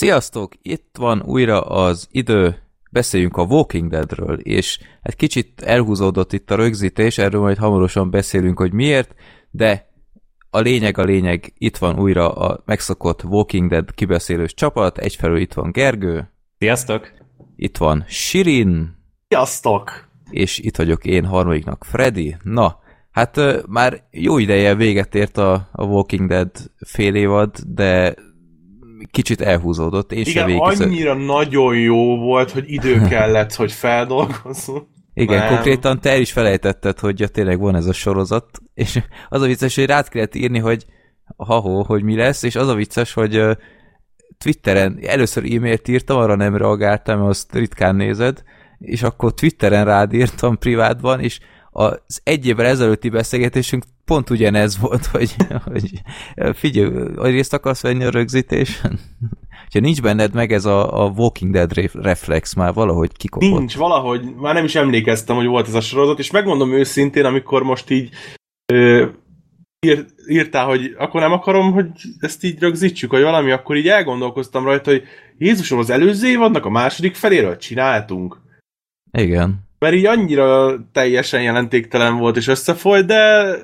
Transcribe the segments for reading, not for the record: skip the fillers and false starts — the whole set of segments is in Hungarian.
Sziasztok! Itt van újra az idő, beszéljünk a Walking Deadről, és hát kicsit elhúzódott itt a rögzítés, erről majd hamarosan beszélünk, hogy miért, de a lényeg, itt van újra a megszokott Walking Dead kibeszélős csapat, egyfelől itt van Gergő. Sziasztok! Itt van Shirin. Sziasztok! És itt vagyok én harmadiknak, Freddy. Na, hát már jó ideje véget ért a Walking Dead fél évad, de kicsit elhúzódott. Igen, annyira nagyon jó volt, hogy idő kellett, hogy feldolgozzon. Igen, konkrétan te is felejtetted, hogy ja, tényleg van ez a sorozat, és az a vicces, hogy rád kellett írni, hogy hogy mi lesz, és az a vicces, hogy Twitteren először e-mailt írtam, arra nem reagáltam, azt ritkán nézed, és akkor Twitteren rád írtam privátban, és az egy évvel ezelőtti beszélgetésünk pont ugyanez volt, hogy figyelj, hogy részt akarsz venni a rögzítésen? Ha nincs benned meg ez a Walking Dead reflex, már valahogy kikopott. Nincs, valahogy, már nem is emlékeztem, hogy volt ez a sorozat, és megmondom őszintén, amikor most így írtál, hogy akkor nem akarom, hogy ezt így rögzítsük, vagy valami, akkor így elgondolkoztam rajta, hogy Jézusom, az előző évadnak a második feléről csináltunk. Igen. Mert így annyira teljesen jelentéktelen volt és összefolyt, de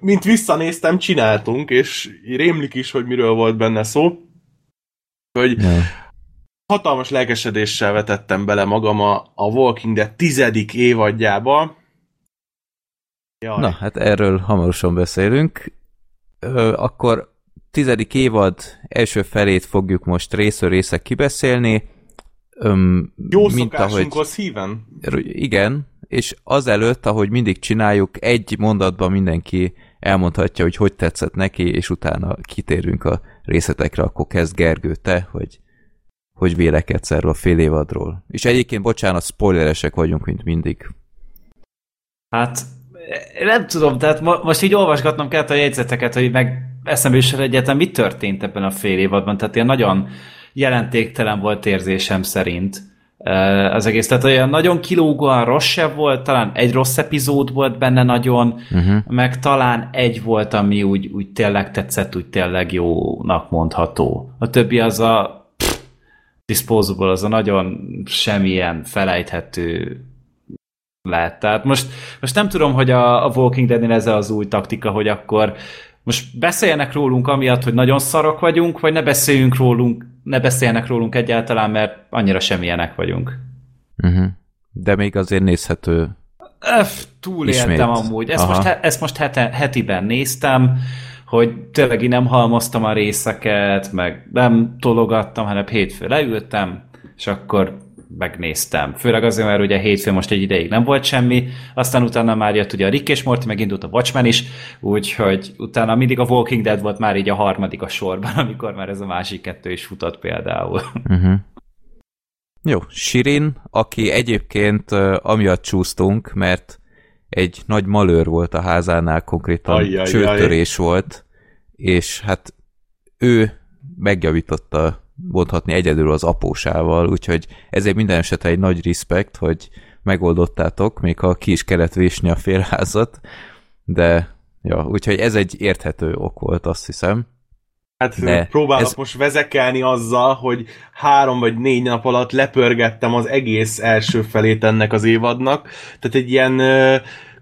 mint visszanéztem, csináltunk, és rémlik is, hogy miről volt benne szó. Hogy hatalmas lelkesedéssel vetettem bele magam a Walking Dead 10. évadjába. Jaj. Na, hát erről hamarosan beszélünk. Akkor 10. évad első felét fogjuk most részről kibeszélni. Jó szokásunkhoz híven? Igen, és azelőtt, ahogy mindig csináljuk, egy mondatban mindenki elmondhatja, hogy hogy tetszett neki, és utána kitérünk a részletekre, akkor kezd Gergő, te, hogy vélekedsz erről a fél évadról. És egyébként, bocsánat, spoileresek vagyunk, mint mindig. Hát, nem tudom, tehát most így olvasgatnom kellett a jegyzeteket, hogy meg eszembe is egyáltalán mi történt ebben a fél évadban, tehát ilyen nagyon jelentéktelen volt érzésem szerint az egész. Tehát olyan nagyon kilógóan rossz se volt, talán egy rossz epizód volt benne nagyon, meg talán egy volt, ami úgy tényleg tetszett, úgy tényleg jónak mondható. A többi az a disposable, az a nagyon semmilyen felejthető lehet. Tehát most nem tudom, hogy a Walking Dead-nél ez az új taktika, hogy akkor most beszéljenek rólunk amiatt, hogy nagyon szarok vagyunk, vagy ne beszéljenek rólunk egyáltalán, mert annyira semmilyenek vagyunk. De még azért nézhető. Túléltem amúgy. Ezt most hetiben néztem, hogy tényleg én nem halmoztam a részeket, meg nem tologattam, hanem hétfő leültem, és akkor megnéztem. Főleg azért, mert ugye hétfő most egy ideig nem volt semmi, aztán utána már jött ugye a Rick és Morty, megindult a Watchmen is, úgyhogy utána mindig a Walking Dead volt már így a harmadik a sorban, amikor már ez a másik kettő is futott például. Jó, Shirin, aki egyébként amiatt csúsztunk, mert egy nagy malőr volt a házánál, konkrétan csőtörés volt, és hát ő megjavította mondhatni egyedül az apósával, úgyhogy ezért minden esetre egy nagy respekt, hogy megoldottátok, még ha ki is kellett vésni a félházat, de ja, úgyhogy ez egy érthető ok volt, azt hiszem. Hát próbálok most vezekelni azzal, hogy 3 vagy 4 nap alatt lepörgettem az egész első felét ennek az évadnak, tehát egy ilyen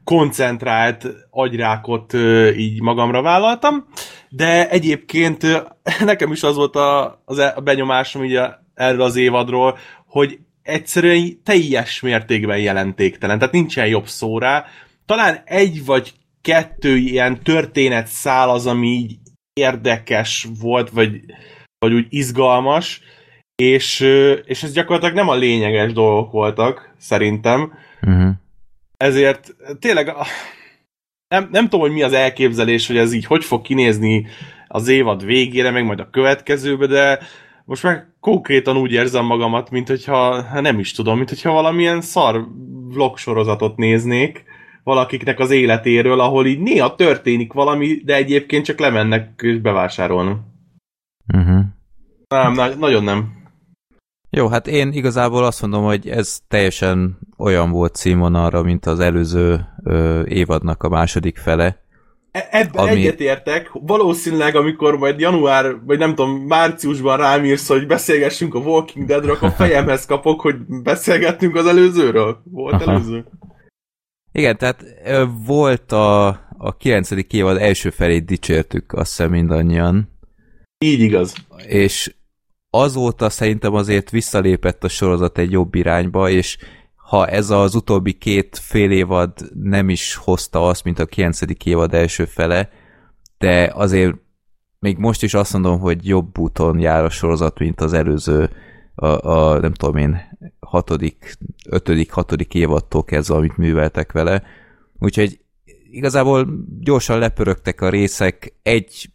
koncentrált agyrákot így magamra vállaltam, de egyébként nekem is az volt a benyomásom így erről az évadról, hogy egyszerűen teljes mértékben jelentéktelen, tehát nincsen jobb szó rá. Talán 1 vagy 2 ilyen történetszál az, ami így érdekes volt, vagy úgy izgalmas, és ez gyakorlatilag nem a lényeges dolgok voltak, szerintem. Ezért tényleg nem tudom, hogy mi az elképzelés, hogy ez így hogy fog kinézni az évad végére, meg majd a következőbe, de most már konkrétan úgy érzem magamat, mint hogyha, nem is tudom, mint hogyha valamilyen szar vlogsorozatot néznék valakiknek az életéről, ahol így néha történik valami, de egyébként csak lemennek és bevásárolnak. Nagyon nem. Jó, hát én igazából azt mondom, hogy ez teljesen olyan volt színvonalra, mint az előző évadnak a második fele. Ebben egyetértek, valószínűleg amikor majd január, vagy nem tudom, márciusban rám írsz, hogy beszélgessünk a Walking Deadről, akkor a fejemhez kapok, hogy beszélgettünk az előzőről. Volt előző? Igen, tehát volt a 9. évad első felét dicsértük, azt hiszem mindannyian. Így igaz. És azóta szerintem azért visszalépett a sorozat egy jobb irányba, és ha ez az utóbbi két fél évad nem is hozta azt, mint a 9. évad első fele, de azért még most is azt mondom, hogy jobb úton jár a sorozat, mint az előző, a nem tudom én, 6. évadtól kezdve, amit műveltek vele. Úgyhogy igazából gyorsan lepörögtek a részek, egy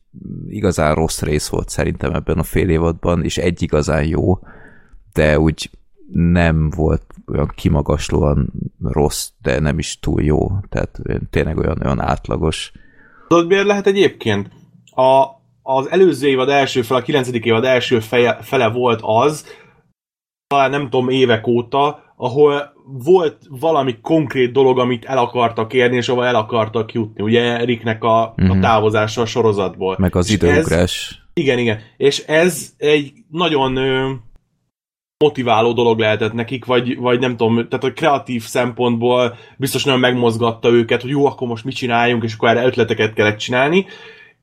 igazán rossz rész volt szerintem ebben a fél évadban, és egy igazán jó, de úgy nem volt olyan kimagaslóan rossz, de nem is túl jó. Tehát tényleg olyan átlagos. Tudod, miért lehet egyébként? Az előző évad első fele, a 9. évad első fele volt az, talán nem tudom, évek óta, ahol volt valami konkrét dolog, amit el akartak érni, és ahol el akartak jutni. Ugye Ricknek a távozása a sorozatból. Meg az időugrás. Igen. És ez egy nagyon motiváló dolog lehetett nekik, vagy nem tudom, tehát a kreatív szempontból biztos nagyon megmozgatta őket, hogy jó, akkor most mit csináljunk, és akkor erre ötleteket kellett csinálni.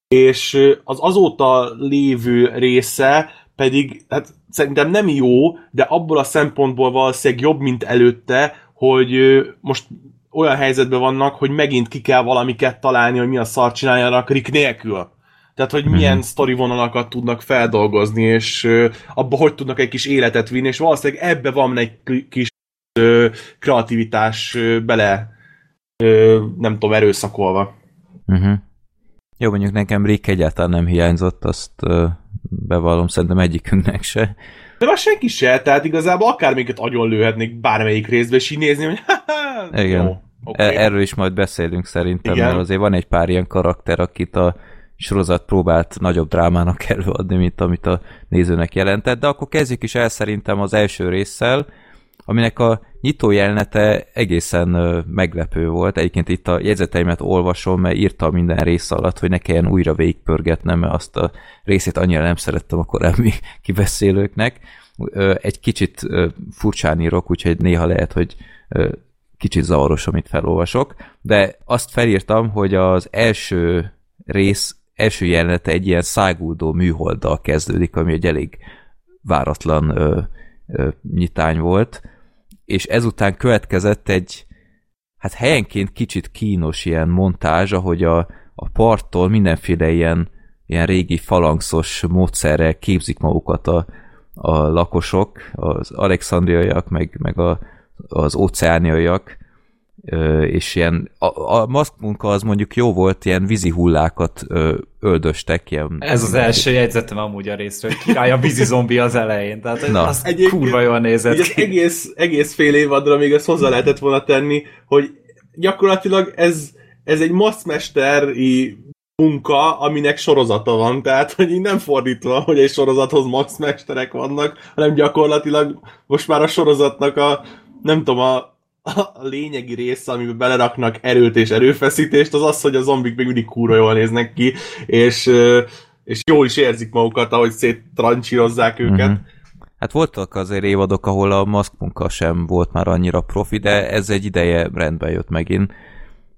És az azóta lévő része pedig, hát szerintem nem jó, de abból a szempontból valószínűleg jobb, mint előtte, hogy most olyan helyzetben vannak, hogy megint ki kell valamiket találni, hogy mi a szart csináljanak Rick nélkül. Tehát, hogy milyen sztorivonalakat tudnak feldolgozni, és abba hogy tudnak egy kis életet vinni, és valószínűleg ebbe van egy kis kreativitás bele, nem tudom, erőszakolva. Jó, mondjuk nekem Rick egyáltalán nem hiányzott, azt bevallom, szerintem egyikünknek se. De már senki se, tehát igazából akármelyiket agyon lőhetnék bármelyik részbe, és így nézni, hogy igen, jó, okay. Erről is majd beszélünk szerintem, igen. Mert azért van egy pár ilyen karakter, akit a sorozat próbált nagyobb drámának előadni, mint amit a nézőnek jelentett, de akkor kezdjük is el szerintem az első résszel, aminek a nyitó jelenete egészen meglepő volt. Egyébként itt a jegyzeteimet olvasom, mert írtam minden rész alatt, hogy ne kelljen újra végigpörgetnem, mert azt a részét annyira nem szerettem a korábbi kibeszélőknek. Egy kicsit furcsán írok, úgyhogy néha lehet, hogy kicsit zavaros, amit felolvasok, de azt felírtam, hogy az első rész első jelenete egy ilyen száguldó műholddal kezdődik, ami egy elég váratlan nyitány volt, és ezután következett egy hát helyenként kicsit kínos ilyen montázs, ahogy a parttól mindenféle ilyen régi falangszos módszerrel képzik magukat a lakosok, az alexandriaiak, meg az óceániaiak, és ilyen, a maszkmunka az mondjuk jó volt, ilyen vízi hullákat öldöstek. Ilyen, ez az első jegyzetem amúgy a részről, hogy király a vízi zombi az elején, tehát az kurva jól nézett ki. Egész fél évadra még ezt hozzá lehetett volna tenni, hogy gyakorlatilag ez egy maszkmesteri munka, aminek sorozata van, tehát hogy így nem fordítva, hogy egy sorozathoz maszkmesterek vannak, hanem gyakorlatilag most már a sorozatnak a lényegi része, amiben beleraknak erőt és erőfeszítést, az, hogy a zombik még mindig kurva jól néznek ki, és jól is érzik magukat, ahogy széttrancsírozzák őket. Hát voltak azért évadok, ahol a maszkmunka sem volt már annyira profi, de ez egy ideje rendben jött megint.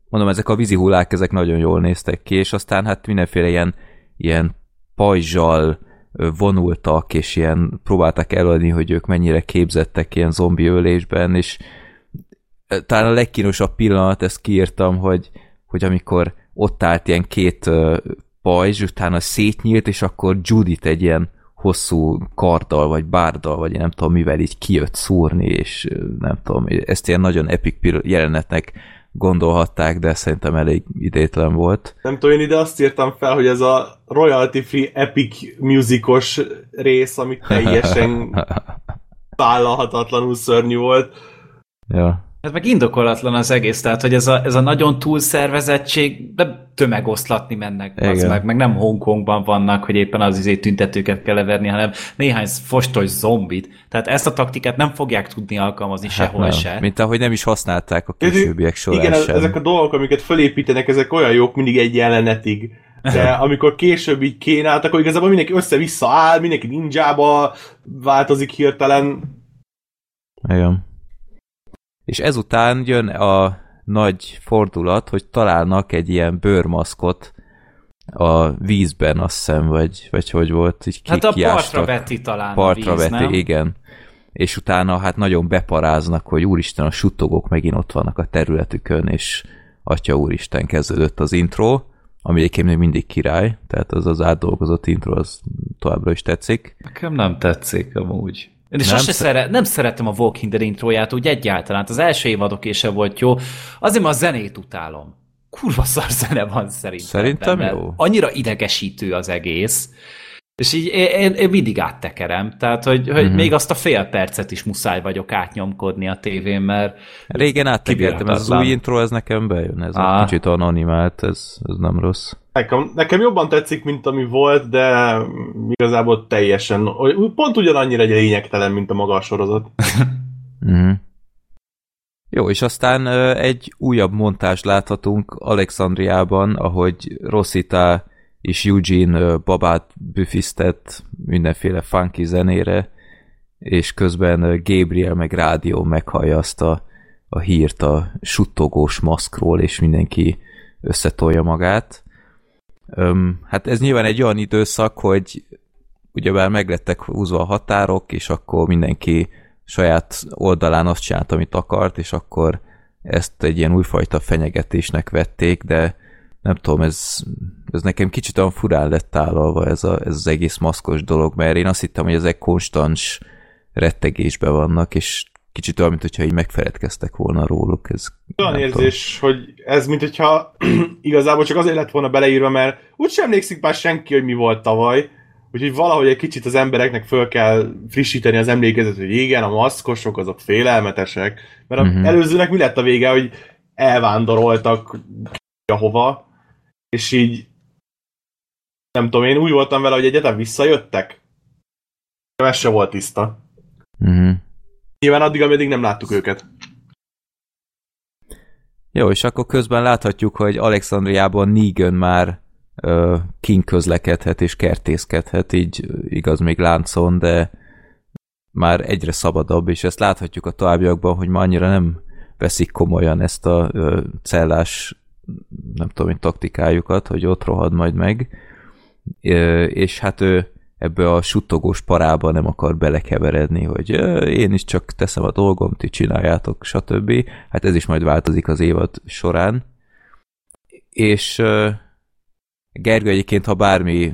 Mondom, ezek a vízi hullák, ezek nagyon jól néztek ki, és aztán hát mindenféle ilyen pajzsal vonultak, és ilyen próbálták eladni, hogy ők mennyire képzettek ilyen zombi ölésben, és talán a legkínosabb pillanat, ezt kiírtam, hogy amikor ott állt ilyen két pajzs, utána szétnyílt, és akkor Judit egy ilyen hosszú karddal, vagy bárdal, vagy nem tudom mivel így kijött szúrni, és nem tudom, ezt ilyen nagyon epic jelenetnek gondolhatták, de szerintem elég idétlen volt. Nem tudom, én ide azt írtam fel, hogy ez a royalty free epic musicos rész, ami teljesen vállalhatatlanul szörnyű volt. Ja. Ez meg indokolatlan az egész, tehát, hogy ez a nagyon túlszervezettség, de tömegoszlatni mennek, az meg nem Hongkongban vannak, hogy éppen az izé tüntetőket kell leverni, hanem néhány fostos zombit. Tehát ezt a taktikát nem fogják tudni alkalmazni sehol se. Mint ahogy nem is használták a későbbiek során. Igen, ezek a dolgok, amiket felépítenek, ezek olyan jók mindig egy jelenetig. De amikor később így kénált, akkor igazából mindenki össze-vissza áll, mindenki ninjába változik hirtelen. Igen. És ezután jön a nagy fordulat, hogy találnak egy ilyen bőrmaszkot a vízben, azt hiszem, vagy hogy volt, így kiástak. Hát a partra veti talán partra a víz, veti, nem? Igen. És utána hát nagyon beparáznak, hogy úristen, a suttogók megint ott vannak a területükön, és atya úristen, kezdődött az intro, ami egyébként még mindig király, tehát az átdolgozott intro, az továbbra is tetszik. Nekem nem tetszik amúgy. És nem szeretem a Walking Dead intróját úgy egyáltalán. Az első évadoké se volt jó. Azért már a zenét utálom. Kurva szar zene van szerintem. Szerintem jó. Annyira idegesítő az egész. És így én mindig áttekerem. Tehát, hogy még azt a fél percet is muszáj vagyok átnyomkodni a tévén, mert... Régen áttekertem. Ez az új intro, ez nekem bejön. Ez egy kicsit anonimált, ez nem rossz. Nekem jobban tetszik, mint ami volt, de igazából teljesen, pont ugyanannyira egy lényegtelen, mint a maga a sorozat. Jó, és aztán egy újabb montást láthatunk Alexandriában, ahogy Rosita és Eugene babát büfisztett mindenféle funky zenére, és közben Gabriel meg rádió meghallja azt a hírt a suttogós maszkról, és mindenki összetolja magát. Hát ez nyilván egy olyan időszak, hogy ugyebár meglettek húzva a határok, és akkor mindenki saját oldalán azt csinált, amit akart, és akkor ezt egy ilyen újfajta fenyegetésnek vették, de nem tudom, ez nekem kicsit olyan furán lett tálalva ez az egész maszkos dolog, mert én azt hittem, hogy ezek konstans rettegésben vannak, és kicsit olyan, mintha így megfeledkeztek volna róluk. Ez olyan érzés, hogy ez, mintha igazából csak azért lett volna beleírva, mert úgysem emlékszik már senki, hogy mi volt tavaly, úgyhogy valahogy egy kicsit az embereknek föl kell frissíteni az emlékezetet, hogy igen, a maszkosok azok félelmetesek, mert az előzőnek mi lett a vége, hogy elvándoroltak ahova, és így nem tudom, én úgy voltam vele, hogy egyetem visszajöttek. Ez se volt tiszta. Nyilván ameddig nem láttuk őket. Jó, és akkor közben láthatjuk, hogy Alexandriában Negan már kint közlekedhet és kertészkedhet, így igaz még láncon, de már egyre szabadabb, és ezt láthatjuk a továbbiakban, hogy már annyira nem veszik komolyan ezt a cellás, nem tudom én, taktikájukat, hogy ott rohad majd meg, és hát ő ebbe a suttogós parába nem akar belekeveredni, hogy én is csak teszem a dolgom, ti csináljátok, stb. Hát ez is majd változik az évad során. És Gergő, egyébként, ha bármi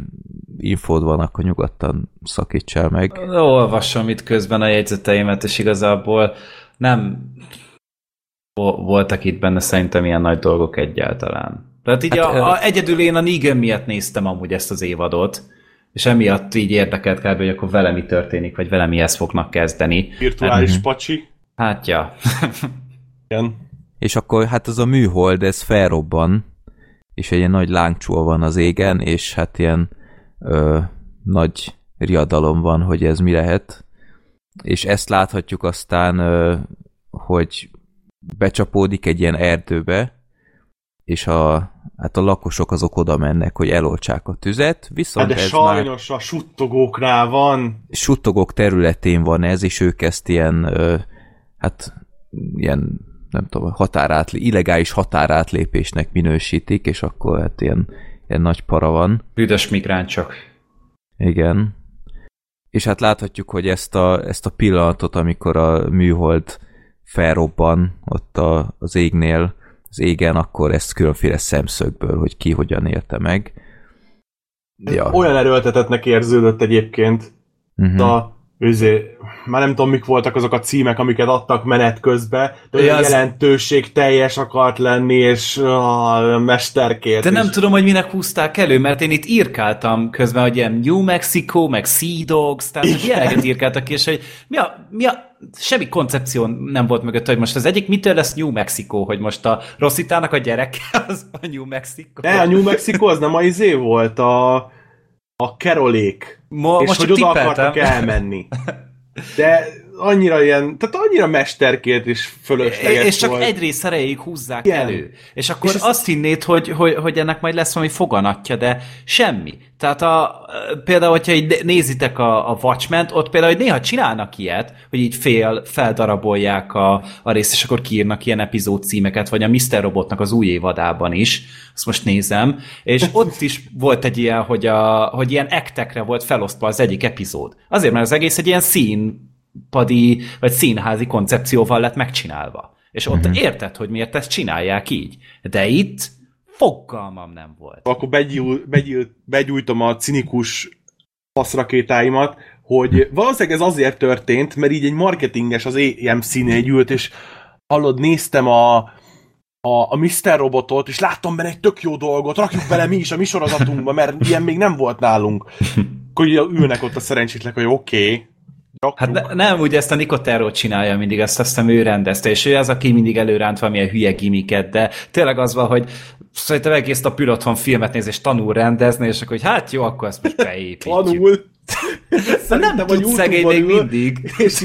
infód van, akkor nyugodtan szakítsál meg. Olvasom itt közben a jegyzeteimet, és igazából nem voltak itt benne szerintem ilyen nagy dolgok egyáltalán. Tehát így egyedül én a Negan miatt néztem amúgy ezt az évadot, és emiatt így érdekelt kb, hogy akkor vele mi történik, vagy vele mihez fognak kezdeni. Virtuális pacsi. Hát, ja. Igen. És akkor hát az a műhold, ez felrobban, és egy ilyen nagy lángcsúl van az égen, és hát ilyen nagy riadalom van, hogy ez mi lehet. És ezt láthatjuk aztán, hogy becsapódik egy ilyen erdőbe, és hát a lakosok azok oda mennek, hogy eloltsák a tüzet, viszont de ez sajnos már a suttogóknál van. Suttogók területén van ez, és ők ezt ilyen, hát ilyen, nem tudom, illegális határátlépésnek minősítik, és akkor hát ilyen nagy para van. Büdös migránsok. Igen. És hát láthatjuk, hogy ezt a pillanatot, amikor a műhold felrobban ott az égnél, az égen, akkor ezt különféle szemszögből, hogy ki hogyan élte meg. Ja. Olyan erőltetetnek érződött egyébként. A már nem tudom, mik voltak azok a címek, amiket adtak menet közben, de az... jelentőség teljes akart lenni, és a mesterkért. De nem tudom, hogy minek húzták elő, mert én itt írkáltam közben, hogy ilyen New Mexico, meg Sea Dogs, tehát ilyeneket írkáltak ki, és hogy semmi koncepció nem volt mögött, hogy most az egyik mitől lesz New Mexico, hogy most a Rosszitának a gyereke az a New Mexico. De a New Mexico az nem a izé volt, a Kerolék. És hogy oda akartak elmenni. De annyira ilyen, tehát annyira mesterkért is fölösleges volt. És csak egy rész erejéig húzzák elő. És akkor és azt hinnéd, hogy ennek majd lesz valami foganatja, de semmi. Tehát például, hogyha így nézitek a Watchmen-t, ott például, hogy néha csinálnak ilyet, hogy így feldarabolják a részt, és akkor kiírnak ilyen epizód címeket, vagy a Mr. Robotnak az új évadában is, azt most nézem, és ott is volt egy ilyen, hogy ilyen actekre volt felosztva az egyik epizód. Azért, mert az egész egy ilyen színpadi, vagy színházi koncepcióval lett megcsinálva. És ott érted, hogy miért ezt csinálják így. De itt fogalmam nem volt. Akkor begyújtom a cinikus faszrakétáimat, hogy valószínűleg ez azért történt, mert így egy marketinges az EMC-nél gyűlt, és hallod, néztem a Mr. Robotot, és láttam benne egy tök jó dolgot, rakjuk bele mi is a mi sorozatunkba, mert ilyen még nem volt nálunk. Akkor ülnek ott a szerencsétlenek, hogy oké, rakjuk. Hát nem úgy, ezt a Nicotero csinálja mindig, ezt aztán ő rendezte, és ő az, aki mindig előránt valamilyen hülye gimiket, de tényleg az van, hogy szerintem egész a Piloton filmet néz, és tanul rendezni, és akkor, hogy hát jó, akkor ezt most beépítjük. Tanul. Nem tud szegény még mindig. És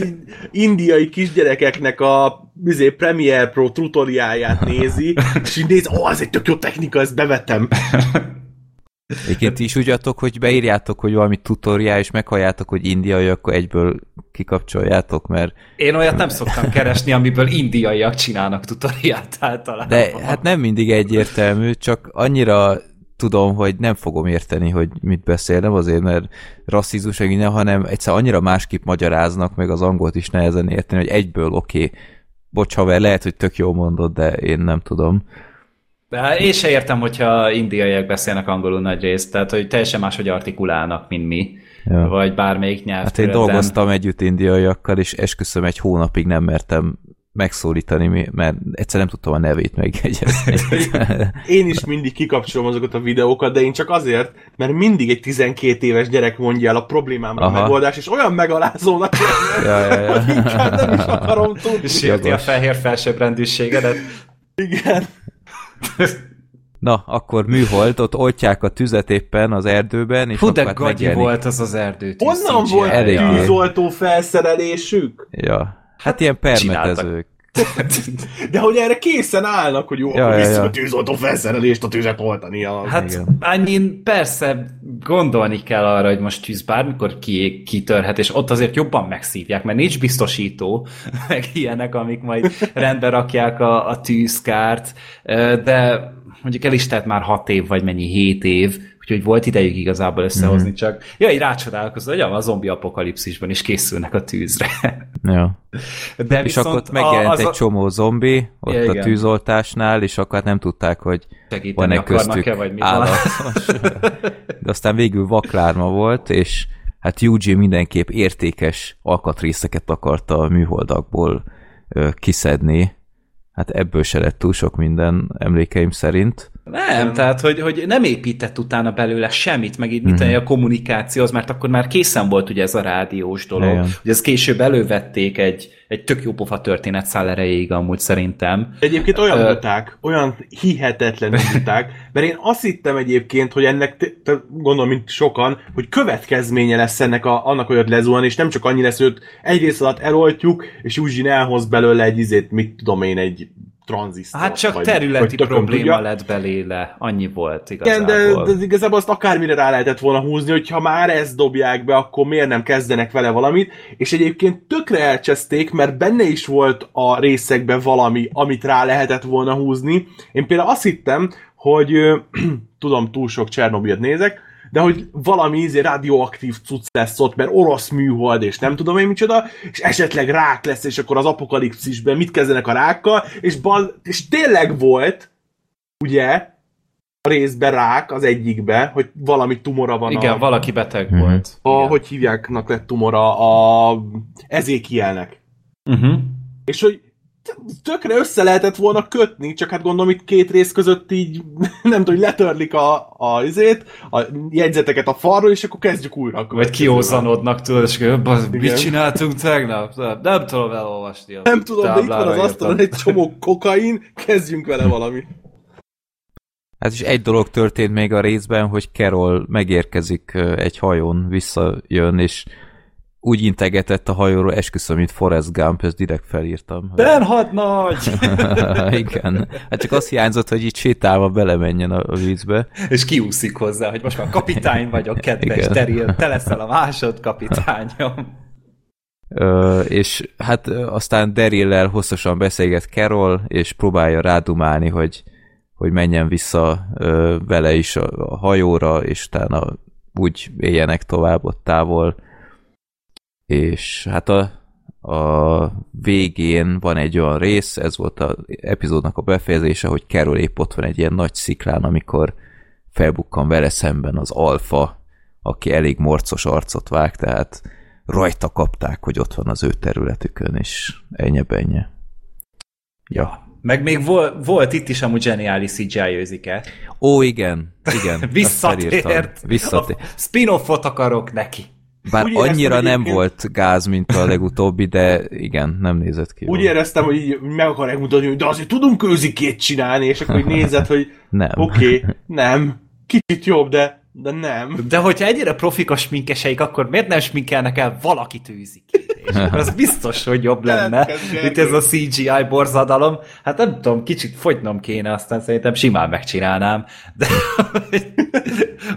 indiai kisgyerekeknek a Premiere Pro tutoriáját nézi, és így néz, az egy tök jó technika, ezt bevetem. Egyébként ti is úgy adtok, hogy beírjátok, hogy valami tutoriál, és meghalljátok, hogy indiai, akkor egyből kikapcsoljátok, mert... Én olyat nem szoktam keresni, amiből indiaiak csinálnak tutoriált általában. De hát nem mindig egyértelmű, csak annyira tudom, hogy nem fogom érteni, hogy mit beszél, nem azért, mert rasszizmus, hanem egyszerűen annyira másképp magyaráznak, meg az angolt is nehezen érteni, hogy egyből oké. Bocs, haver, lehet, hogy tök jól mondod, de én nem tudom. De én se értem, hogyha indiaiak beszélnek angolul nagy részt, tehát hogy teljesen máshogy artikulálnak, mint mi, ja. Vagy bármelyik nyelv. Hát én dolgoztam együtt indiaiakkal, és esküszöm, egy hónapig nem mertem megszólítani, mert egyszer nem tudtam a nevét megjegyezni. Én is mindig kikapcsolom azokat a videókat, de én csak azért, mert mindig egy 12 éves gyerek mondja el a problémámra a megoldás, és olyan megalázónak, hogy inkább nem is akarom tudni. És sérti a fehér felsőbbrendűségedet. Igen. Na, akkor műhold, ott oltják a tüzet éppen az erdőben, és de gagyi volt az az erdő. Honnan volt tűzoltó felszerelésük? Ja. Hát ilyen permetezők. De hogy erre készen állnak, hogy jó, akkor visszük a tűzoltó felszerelést, a tüzet oltani. Hát annyin persze gondolni kell arra, hogy most tűz bármikor kitörhet, és ott azért jobban megszívják, mert nincs biztosító, meg ilyenek, amik majd rendbe rakják a tűzkárt, de mondjuk el is telt már 6 év, vagy mennyi 7 év, úgyhogy volt idejük igazából összehozni, csak így rácsodálkozom, hogy a zombi apokalipszisban is készülnek a tűzre. Ja. De és akkor ott megjelent egy csomó zombi ott a tűzoltásnál, és akkor nem tudták, hogy van-e köztük állatos. De aztán végül vaklárma volt, és hát Eugene mindenképp értékes alkatrészeket akarta a műholdakból kiszedni. Hát ebből se lett túl sok minden emlékeim szerint. Nem, tehát, hogy nem épített utána belőle semmit, meg így a kommunikációhoz, mert akkor már készen volt ugye ez a rádiós dolog, hogy ezt később elővették egy tök jó pofa történetszál erejéig amúgy szerintem. Egyébként olyan uták, olyan hihetetlen uták, mert én azt hittem egyébként, hogy ennek, gondolom, mint sokan, hogy következménye lesz ennek annak, hogy ott lezuhan, és nem csak annyi lesz, hogy egy rész alatt eloltjuk, és Eugene elhoz belőle egy izét, mit tudom én, egy tranzisztor. Hát csak területi probléma lett beléle, annyi volt igazából. Igen, de igazából azt akármire rá lehetett volna húzni, hogyha már ezt dobják be, akkor miért nem kezdenek vele valamit, és egyébként tökre elcseszték, mert benne is volt a részekben valami, amit rá lehetett volna húzni. Én például azt hittem, hogy tudom, túl sok Csernobilt nézek, de hogy valami radioaktív cucc lesz ott, mert orosz műhold, és nem tudom én micsoda, és esetleg rák lesz, és akkor az apokalipszisben mit kezdenek a rákkal, és tényleg volt, ugye, részbe rák az egyikbe, hogy valami tumora van. Igen, valaki beteg volt. Hogy hívjáknak lett tumora? Ezékielnek. Uh-huh. És hogy tökre össze lehetett volna kötni, csak hát gondolom itt két rész között így, nem tudom, letörlik a jegyzeteket a falról, és akkor kezdjük újra. Vagy kiózanodnak, tudod, és mit csináltunk tegnap? Nem tudom elolvasni. Nem tudom, de itt van az asztalon egy csomó kokain, kezdjünk vele valami. Hát is egy dolog történt még a részben, hogy Carol megérkezik egy hajón, visszajön, és úgy integetett a hajóról, esküszöm, mint Forrest Gump, ezt direkt felírtam. Benhad nagy! Igen. Hát csak azt hiányzott, hogy így sétálva belemenjen a vízbe. És kiúszik hozzá, hogy most már kapitány vagyok, kedves Daryl, te leszel a másodkapitányom. És hát aztán Daryllel hosszasan beszélget Carol, és próbálja rádumálni, hogy menjen vissza vele is a hajóra, és utána úgy éljenek tovább ott távol. És hát a végén van egy olyan rész, ez volt az epizódnak a befejezése, hogy Carol épp ott van egy ilyen nagy sziklán, amikor felbukkan vele szemben az alfa, aki elég morcos arcot vág, tehát rajta kapták, hogy ott van az ő területükön, és ennyi. Ja. Meg még volt itt is amúgy zseniális CGI-őzike. Ó, igen. Visszatért. Spin-offot akarok neki. Bár úgy annyira éreztem, nem volt gáz, mint a legutóbbi, de igen, nem nézett ki. Úgy éreztem, hogy így meg akarják mutatni, hogy de azért tudunk őzikét csinálni, és akkor így nézett, hogy oké, nem. Kicsit jobb, de nem. De hogyha egyre profik a sminkeseik, akkor miért nem sminkelnek el valakit őzikét? Ez biztos, hogy jobb lenne. Itt ez a CGI borzadalom. Hát nem tudom, kicsit fogynom kéne, aztán szerintem simán megcsinálnám. De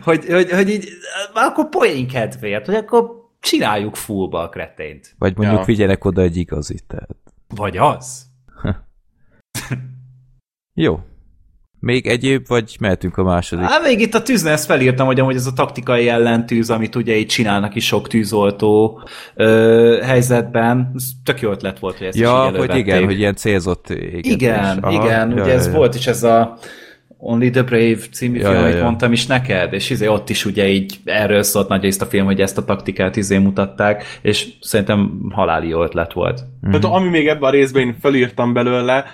hogy így, már akkor poén kedvéért, hogy akkor csináljuk fullba a kretént. Vagy mondjuk figyelek oda egy igazit. Tehát. Vagy az. Jó. Még egyéb, vagy mehetünk a második? Hát még itt a tűznél ezt felírtam, hogy amúgy ez a taktikai ellentűz, amit ugye itt csinálnak is sok tűzoltó helyzetben, ez tök jó ötlet volt, hogy ezt is így elővették. Igen, hogy ilyen célzott égetés. Igen, ugye ez volt is ez a Only the Brave című film, amit mondtam is neked, és ott is ugye így erről szólt nagy részt a film, hogy ezt a taktikát mutatták, és szerintem haláli jó ötlet volt. Mm-hmm. Tehát ami még ebben a részben én felírtam belőle,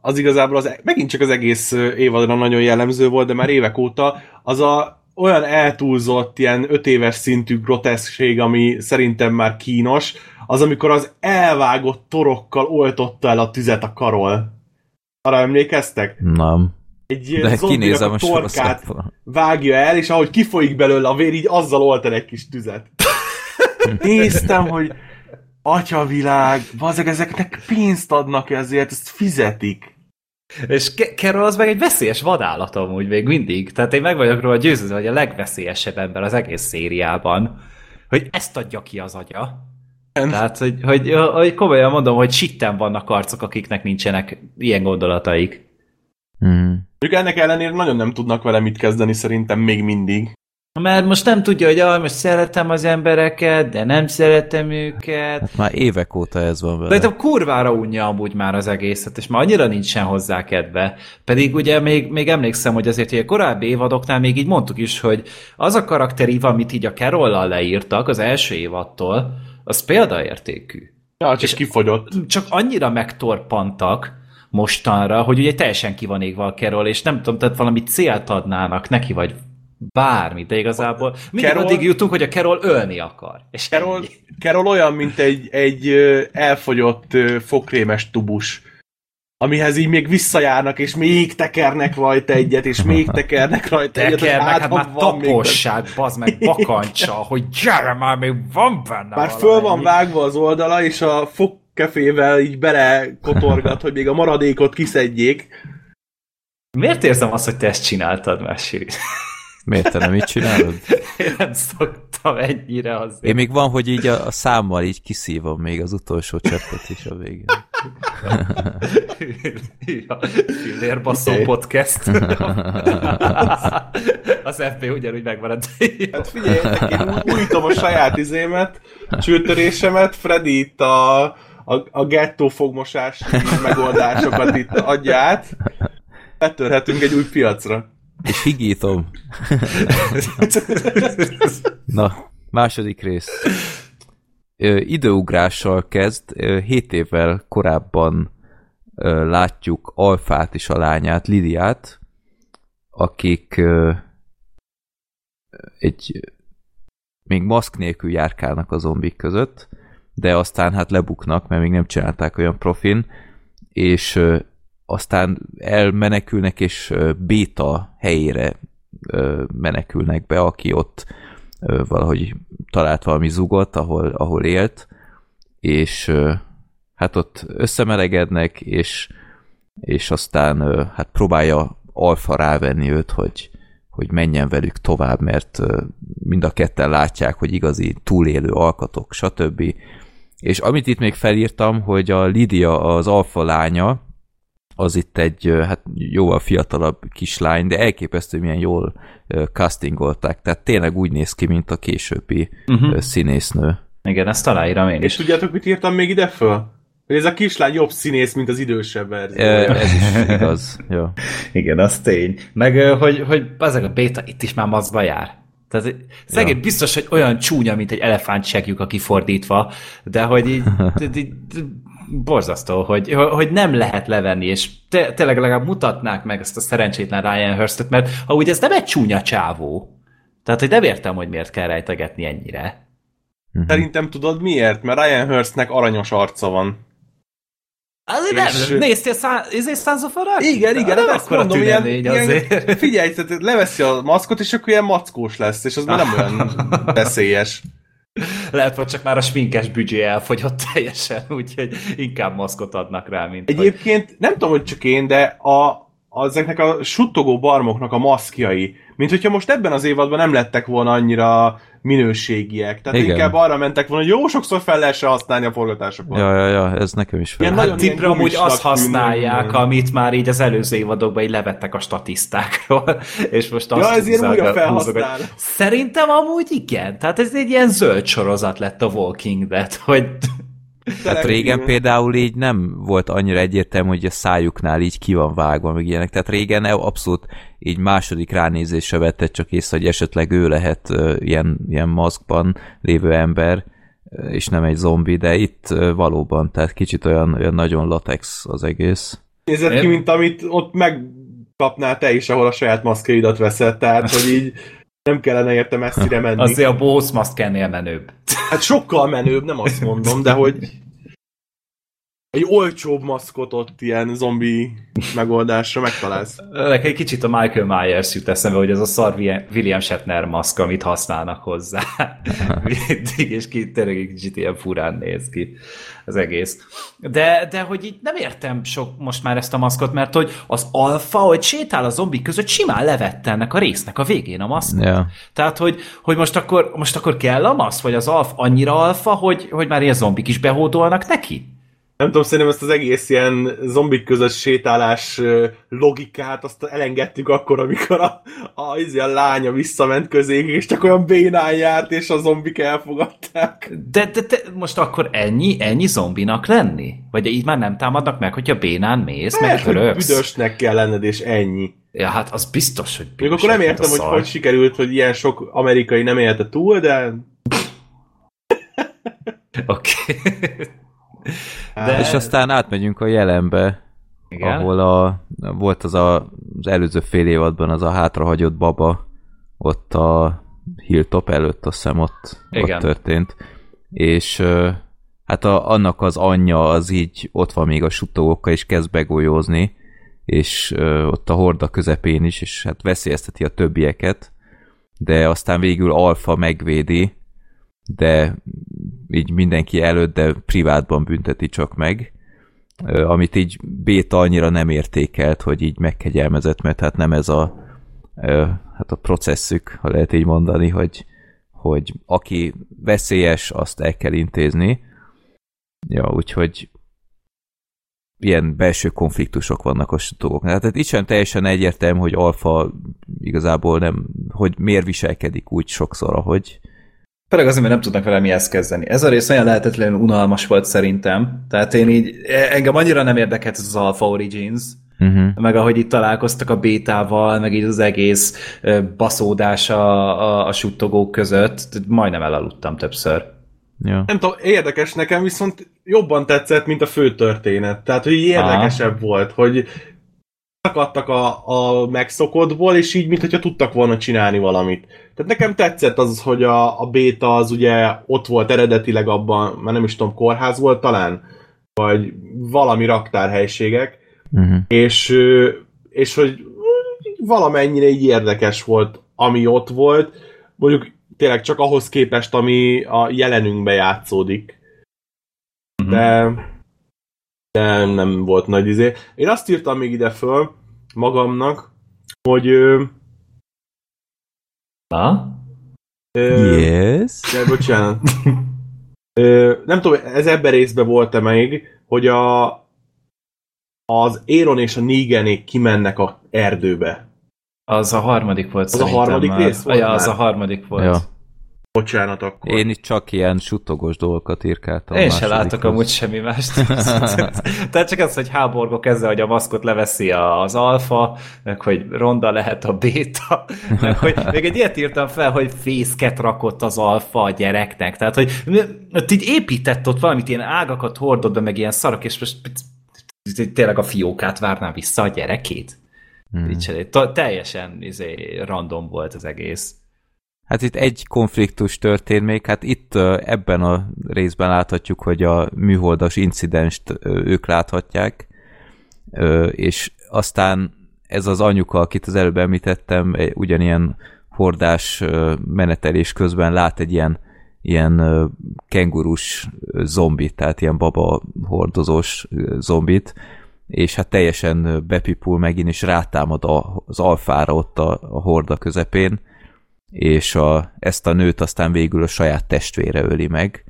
az igazából megint csak az egész évadra nagyon jellemző volt, de már évek óta az olyan eltúlzott, ilyen 5 éves szintű groteszkség, ami szerintem már kínos, az amikor az elvágott torokkal oltotta el a tüzet a Carol. Arra emlékeztek? Nem. Egy zombinak a torkát vágja el, és ahogy kifolyik belőle a vér, így azzal olt el egy kis tüzet. Néztem, hogy atyavilág, bazzeg, ezeknek pénzt adnak ezért, ezt fizetik. És Carol az meg egy veszélyes vadállat amúgy még mindig. Tehát én meg vagyok róla győződve, hogy a legveszélyesebb ember az egész szériában. Hogy ezt adja ki az agya. Tehát, hogy komolyan mondom, hogy sitten vannak arcok, akiknek nincsenek ilyen gondolataik. Ők ennek ellenére nagyon nem tudnak vele mit kezdeni szerintem még mindig. Mert most nem tudja, hogy most szeretem az embereket, de nem szeretem őket. Hát már évek óta ez van vele. De itt kurvára unja amúgy már az egészet, és már annyira nincsen hozzá kedve. Pedig ugye még emlékszem, hogy azért hogy a korábbi évadoknál még így mondtuk is, hogy az a karakterív, amit így a Carollal leírtak az első évattól, az példaértékű. Ja, csak és kifogyott. Csak annyira megtorpantak mostanra, hogy ugye teljesen ki van égve a Carol, és nem tudom, tehát valami célt adnának neki, vagy bármi, de igazából mindig addig jutunk, hogy a Carol ölni akar. És Carol olyan, mint egy elfogyott fokrémes tubus, amihez így még visszajárnak, és még tekernek rajta egyet, és még tekernek rajta egyet. Tekernek, hát már taposság, bazd meg, bakancsa, hogy gyere már, még van benne már valami. Föl van vágva az oldala, és a fokkefével így belekotorgat, hogy még a maradékot kiszedjék. Miért érzem azt, hogy te ezt csináltad már, Siri? Miért te nem így csinálod? Én nem szoktam ennyire azért. Én még van, hogy így a számmal így kiszívom még az utolsó cseppet is a végén. Fillérbaszó podcast. Az FB ugyanúgy megmarad. Hát figyeljetek, én újítom a saját izémet, csőtörésemet, Freddy itt a gettó fogmosás megoldásokat itt adja át. Betörhetünk egy új piacra. és higítom. Na, második rész. Időugrással kezd, 7 évvel korábban látjuk Alfát és a lányát, Liliát, akik egy még maszk nélkül járkálnak a zombik között, de aztán hát lebuknak, mert még nem csinálták olyan profin, és aztán elmenekülnek, és Béta helyére menekülnek be, aki ott valahogy talált valami zugot, ahol élt, és hát ott összemelegednek, és aztán hát próbálja Alfa rávenni őt, hogy menjen velük tovább, mert mind a ketten látják, hogy igazi túlélő alkatok, stb. És amit itt még felírtam, hogy a Lidia, az Alfa lánya, az itt egy hát jóval fiatalabb kislány, de elképesztő milyen jól castingolták. Tehát tényleg úgy néz ki, mint a későbbi színésznő. Igen, ezt aláírom én is. És tudjátok, mit írtam még ide föl? Hogy ez a kislány jobb színész, mint az idősebb verzió. Ez is igaz. Ja. Igen, az tény. Meg, hogy ezek a Béta itt is már maszkba jár. Tehát szegény biztos, hogy olyan csúnya, mint egy elefántseglyük, aki fordítva, de hogy így borzasztó, hogy nem lehet levenni, és tényleg legalább mutatnák meg ezt a szerencsétlen Ryan Hurstot, mert ahogy ez nem egy csúnya csávó. Tehát, hogy nem értem, hogy miért kell rejtegetni ennyire. Szerintem tudod miért? Mert Ryan Hurstnek aranyos arca van. És... Néztél Sons of Anarchy? Igen, de ezt mondom, ilyen figyelj, tehát leveszi a maszkot, és akkor ilyen mackós lesz, és az már nem olyan veszélyes. Lehet, hogy csak már a sminkes büdzsé elfogyott teljesen, úgyhogy inkább maszkot adnak rá, mint... Egyébként nem tudom, hogy csak én, de ezeknek a suttogó barmoknak a maszkjai, mint hogyha most ebben az évadban nem lettek volna annyira minőségiek. Tehát igen, inkább arra mentek volna, hogy jó sokszor fel lehessen használni a forgatásokban. Ja, ez nekem is fel. Hát tipra amúgy azt használják, amit már így az előző évadokban így levettek a statisztákról, és most azt ezért újra felhasznál. Szerintem amúgy igen. Tehát ez egy ilyen zöld sorozat lett a Walking Dead, hogy... Hát régen például így nem volt annyira egyértelmű, hogy a szájuknál így ki van vágva, meg ilyenek. Tehát régen abszolút így második ránézésre vette csak észre, hogy esetleg ő lehet ilyen maszkban lévő ember, és nem egy zombi, de itt valóban, tehát kicsit olyan nagyon latex az egész. Nézett ki, mint amit ott megkapnál te is, ahol a saját maszkaidat veszed, tehát hogy így nem kellene érte messzire menni. Azért a boss maszk ennél menőbb. Hát sokkal menőbb, nem azt mondom, de hogy egy olcsóbb maszkot ott ilyen zombi megoldásra megtalálsz. Egy kicsit a Michael Myers jut eszembe, hogy ez a szar William Shatner maszk, amit használnak hozzá. Mindig, és tényleg egy kicsit ilyen furán néz ki az egész. De hogy így nem értem sok most már ezt a maszkot, mert hogy az Alfa, hogy sétál a zombik között, simán levette ennek a résznek a végén a maszkot. Yeah. Tehát, hogy most akkor kell a maszk, vagy az Alfa annyira Alfa, hogy már ilyen zombik is behódolnak neki? Nem tudom, szerintem ezt az egész ilyen zombik között sétálás logikát azt elengedtük akkor, amikor a lánya visszament közéjük, és csak olyan bénán járt, és a zombik elfogadták. De most akkor ennyi zombinak lenni? Vagy így már nem támadnak meg, hogyha bénán mész, meg köröksz? Büdösnek kell lenned, és ennyi. Ja, hát az biztos, hogy büdös. Még akkor nem értem, hogy sikerült, hogy ilyen sok amerikai nem élte túl, de... Oké... De... És aztán átmegyünk a jelenbe, igen, ahol volt az előző fél évadban az a hátrahagyott baba, ott a Hilltop előtt, azt hiszem ott történt. És hát annak az anyja az így ott van még a suttogókkal, és kezd begolyózni, és ott a horda közepén is, és hát veszélyezteti a többieket, de aztán végül Alfa megvédi, de így mindenki előtt, de privátban bünteti csak meg, amit így Béta annyira nem értékelt, hogy így megkegyelmezett, mert hát nem ez a processzük, ha lehet így mondani, hogy aki veszélyes, azt el kell intézni. Ja, úgyhogy ilyen belső konfliktusok vannak a dolgoknál. Tehát itt sem teljesen egyértelmű, hogy Alfa igazából nem, hogy miért viselkedik úgy sokszor, ahogy. Főleg azért, mert nem tudnak vele mihez kezdeni. Ez a rész olyan lehetetlenül unalmas volt szerintem. Tehát engem annyira nem érdekelt ez az Alpha Origins, meg ahogy itt találkoztak a bétával, meg így az egész baszódás a suttogók között, majdnem elaludtam többször. Ja. Nem tudom, érdekes nekem, viszont jobban tetszett, mint a fő történet. Tehát, hogy érdekesebb volt, hogy szakadtak a megszokottból, és így, mintha tudtak volna csinálni valamit. Tehát nekem tetszett az, hogy a béta az ugye ott volt eredetileg abban, már nem is tudom, kórház volt talán, vagy valami raktárhelyiségek, és hogy valamennyire így érdekes volt, ami ott volt, mondjuk tényleg csak ahhoz képest, ami a jelenünkbe játszódik. De nem volt nagy izé. Én azt írtam még ide föl magamnak, hogy yes. De bocsánat. Nem tudom, ez ebben részben volt-e még, hogy az Éron és a Neganék kimennek az erdőbe. Az a harmadik volt szerintem. Az a harmadik rész volt? Ja, az a harmadik volt. Ja. Bocsánat akkor. Én itt csak ilyen suttogos dolgokat írkáltam. Én se látok amúgy semmi mást. Tehát csak az, hogy háborgok ezzel, hogy a maszkot leveszi az alfa, meg hogy ronda lehet a béta, meg hogy még egy ilyet írtam fel, hogy fészket rakott az alfa a gyereknek. Tehát, hogy ott így épített ott valamit, ilyen ágakat hordod be, meg ilyen szarok, és most tényleg a fiókát várná vissza a gyerekét. Teljesen random volt az egész. Hát itt egy konfliktus történt még, hát itt ebben a részben láthatjuk, hogy a műholdas incidenst ők láthatják, és aztán ez az anyuka, akit az előbb említettem, ugyanilyen hordás menetelés közben lát egy ilyen kengurus zombit, tehát ilyen baba hordozós zombit, és hát teljesen bepipul megint, és rátámad az alfára ott a horda közepén, és ezt a nőt aztán végül a saját testvére öli meg,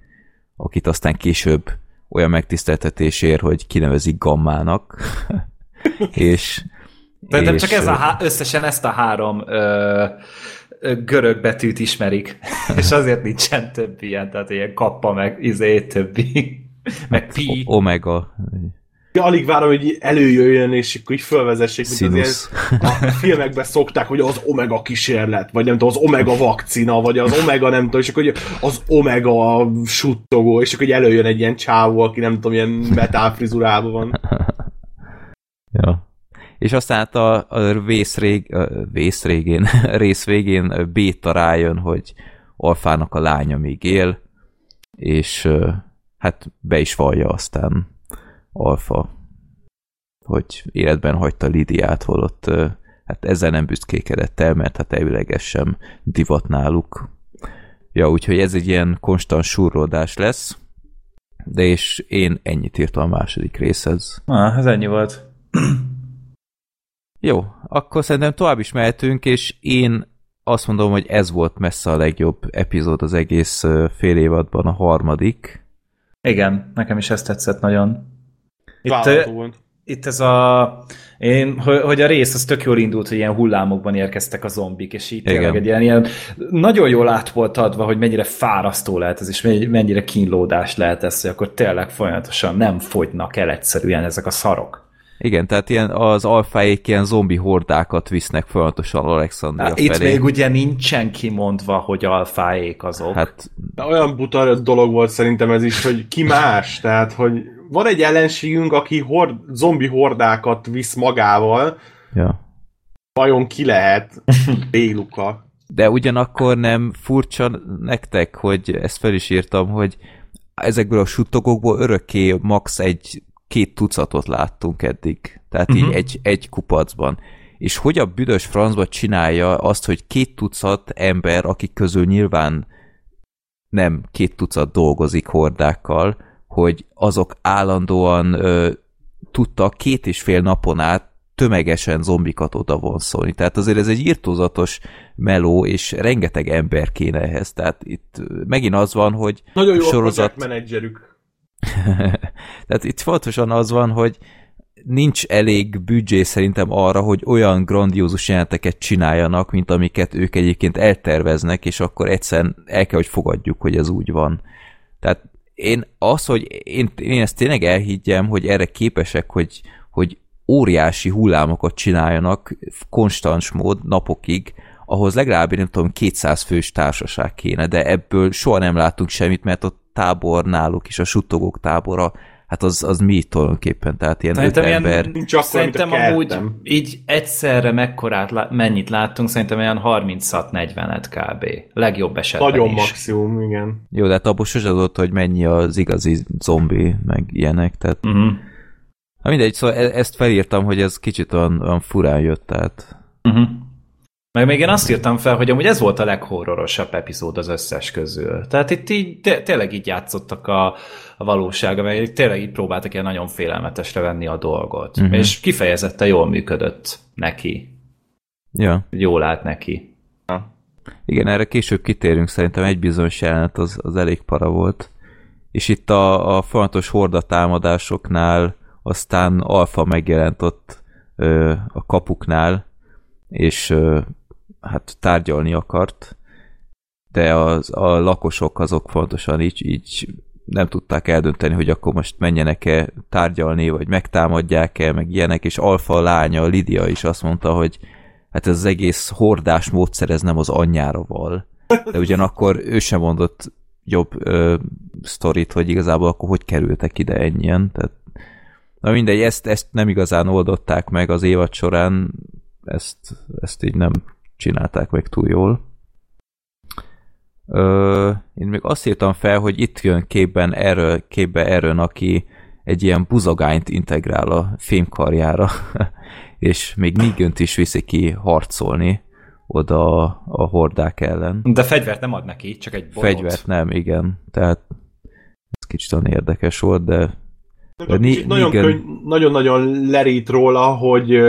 akit aztán később olyan megtiszteltetésért, hogy kinevezik Gammának. Szerintem csak összesen ezt a három görög betűt ismerik, és azért nincsen több ilyen, tehát ilyen kappa meg többi, meg pi. Omega. Alig várom, hogy előjöjjön, és akkor így fölvezessék, mint az ilyen filmekben szokták, hogy az omega kísérlet, vagy nem tudom, az omega vakcina, vagy az omega nem tudom, és akkor az omega suttogó, és akkor így előjön egy ilyen csávó, aki nem tudom, ilyen metálfrizurában van. Ja. És aztán a rész végén béta rájön, hogy alfának a lánya még él, és hát be is vallja aztán alfa, hogy életben hagyta Lidiát, holott hát ezzel nem büszkékedett el, mert hát elvileg sem divat náluk. Ja, úgyhogy ez egy ilyen konstant súrlódás lesz, de és én ennyit írtam a második részhez. Ez ennyi volt. Jó, akkor szerintem tovább is mehetünk, és én azt mondom, hogy ez volt messze a legjobb epizód az egész fél évadban, a harmadik. Igen, nekem is ez tetszett nagyon. Itt ez a... hogy a rész az tök jól indult, hogy ilyen hullámokban érkeztek a zombik, és így tényleg egy ilyen nagyon jól át volt adva, hogy mennyire fárasztó lehet ez, és mennyire kínlódás lehet ez, hogy akkor tényleg folyamatosan nem fogynak el egyszerűen ezek a szarok. Igen, tehát ilyen az alfáék ilyen zombi hordákat visznek folyamatosan Alexandria felé. Itt még ugye nincsen kimondva, hogy alfáék azok. Hát... De olyan buta dolog volt szerintem ez is, hogy ki más, tehát hogy van egy ellenségünk, aki zombi hordákat visz magával. Ja. Vajon ki lehet? Béluka. De ugyanakkor nem furcsa nektek, hogy ezt fel is írtam, hogy ezekből a suttogókból örökké max. 1-2 tucatot láttunk eddig. Tehát így egy kupacban. És hogy a büdös francba csinálja azt, hogy 2 tucat ember, akik közül nyilván nem 2 tucat dolgozik hordákkal, hogy azok állandóan tudtak 2,5 napon át tömegesen zombikat odavonszolni. Tehát azért ez egy irtózatos meló, és rengeteg ember kéne ehhez. Tehát itt megint az van, hogy nagyon jó sorozat... Nagyon menedzserük. Tehát itt fontosan az van, hogy nincs elég büdzsé szerintem arra, hogy olyan grandiózus jelenteket csináljanak, mint amiket ők egyébként elterveznek, és akkor egyszerűen el kell, hogy fogadjuk, hogy ez úgy van. Tehát én azt, hogy én ezt tényleg elhiggyem, hogy erre képesek, hogy óriási hullámokat csináljanak konstans mód napokig, ahhoz legalább, nem tudom, 200 fős társaság kéne, de ebből soha nem látunk semmit, mert a tábor náluk is, a suttogók tábora, hát az mi tulajdonképpen, tehát ilyen öt ember. Szerintem amúgy így egyszerre mennyit láttunk, szerintem olyan 36-40-et kb. Legjobb esetben nagyon is. Nagyon maximum, igen. Jó, de hát abból sose adott, hogy mennyi az igazi zombi, meg ilyenek, tehát... Uh-huh. Na mindegy, szóval ezt felírtam, hogy ez kicsit olyan furán jött, tehát... Uh-huh. Meg még én azt írtam fel, hogy amúgy ez volt a leghorrorosabb epizód az összes közül. Tehát itt így, tényleg így játszottak a valósága, mert tényleg így próbáltak ilyen nagyon félelmetesre venni a dolgot. Uh-huh. És kifejezetten jól működött neki. Ja. Jól állt neki. Ja. Igen, erre később kitérünk, szerintem egy bizonyos jelenet az elég para volt. És itt a folyamatos hordatámadásoknál aztán Alfa megjelent ott a kapuknál, és hát tárgyalni akart, de a lakosok azok fontosan így nem tudták eldönteni, hogy akkor most menjenek-e tárgyalni, vagy megtámadják-e, meg ilyenek, és Alfa lánya, Lidia is azt mondta, hogy hát ez az egész hordás módszer, ez nem az anyjára val. De ugyanakkor ő sem mondott jobb sztorit, hogy igazából akkor hogy kerültek ide ennyien. Tehát, na mindegy, ezt nem igazán oldották meg az évad során, ezt így nem csinálták meg túl jól. Én még azt írtam fel, hogy itt jön képbe Aaron, aki egy ilyen buzogányt integrál a fémkarjára, és még Negan-t is viszi ki harcolni oda a hordák ellen. De fegyvert nem ad neki, csak egy borot. Fegyvert nem, igen. Tehát ez kicsit olyan érdekes volt, de... Nagyon-nagyon lerít róla, hogy...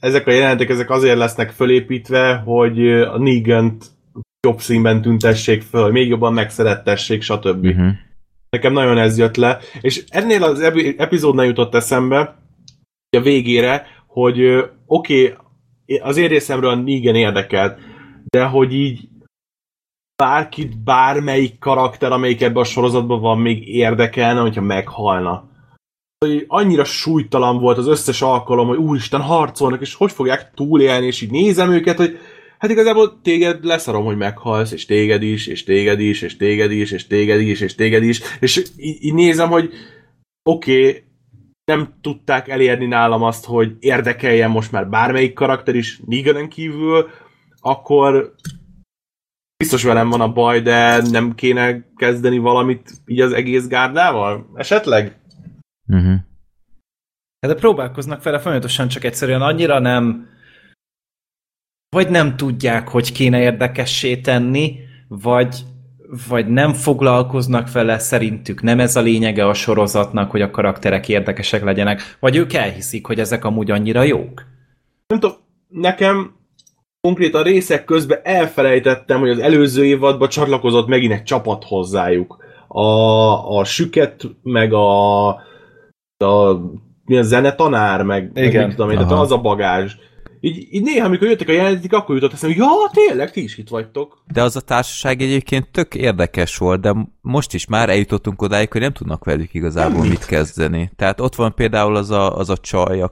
Ezek a jelenetek azért lesznek fölépítve, hogy a Negan-t jobb színben tüntessék föl, még jobban megszerettessék, stb. Uh-huh. Nekem nagyon ez jött le. És ennél az epizódnál jutott eszembe, a végére, hogy oké, az én részemről a Negan érdekelt, de hogy így bárkit, bármelyik karakter, amelyik ebben a sorozatban van, még érdekelne, hogyha meghalna. Hogy annyira súlytalan volt az összes alkalom, hogy úristen, harcolnak, és hogy fogják túlélni, és így nézem őket, hogy hát igazából téged leszarom, hogy meghalsz, és téged is, és téged is, és téged is, és téged is, és téged is, és így nézem, hogy oké, nem tudták elérni nálam azt, hogy érdekeljen most már bármelyik karakter is Neganen kívül, akkor biztos velem van a baj, de nem kéne kezdeni valamit így az egész gárdával? Esetleg? Uh-huh. Hát de próbálkoznak vele folyamatosan, csak egyszerűen annyira nem, vagy nem tudják, hogy kéne érdekessé tenni, vagy nem foglalkoznak vele, szerintük nem ez a lényege a sorozatnak, hogy a karakterek érdekesek legyenek, vagy ők elhiszik, hogy ezek amúgy annyira jók. Nem tudom, nekem konkrétan részek közben elfelejtettem, hogy az előző évadban csatlakozott megint egy csapat hozzájuk. A süket, meg a zenetanár, meg mit tudom én, tehát az a bagázs. Így néha, amikor jöttek a jelenetek, akkor jutott eszembe, hogy ja, tényleg, ti is itt vagytok. De az a társaság egyébként tök érdekes volt, de most is már eljutottunk odáig, hogy nem tudnak velük igazából mit kezdeni. Tehát ott van például az a csaj,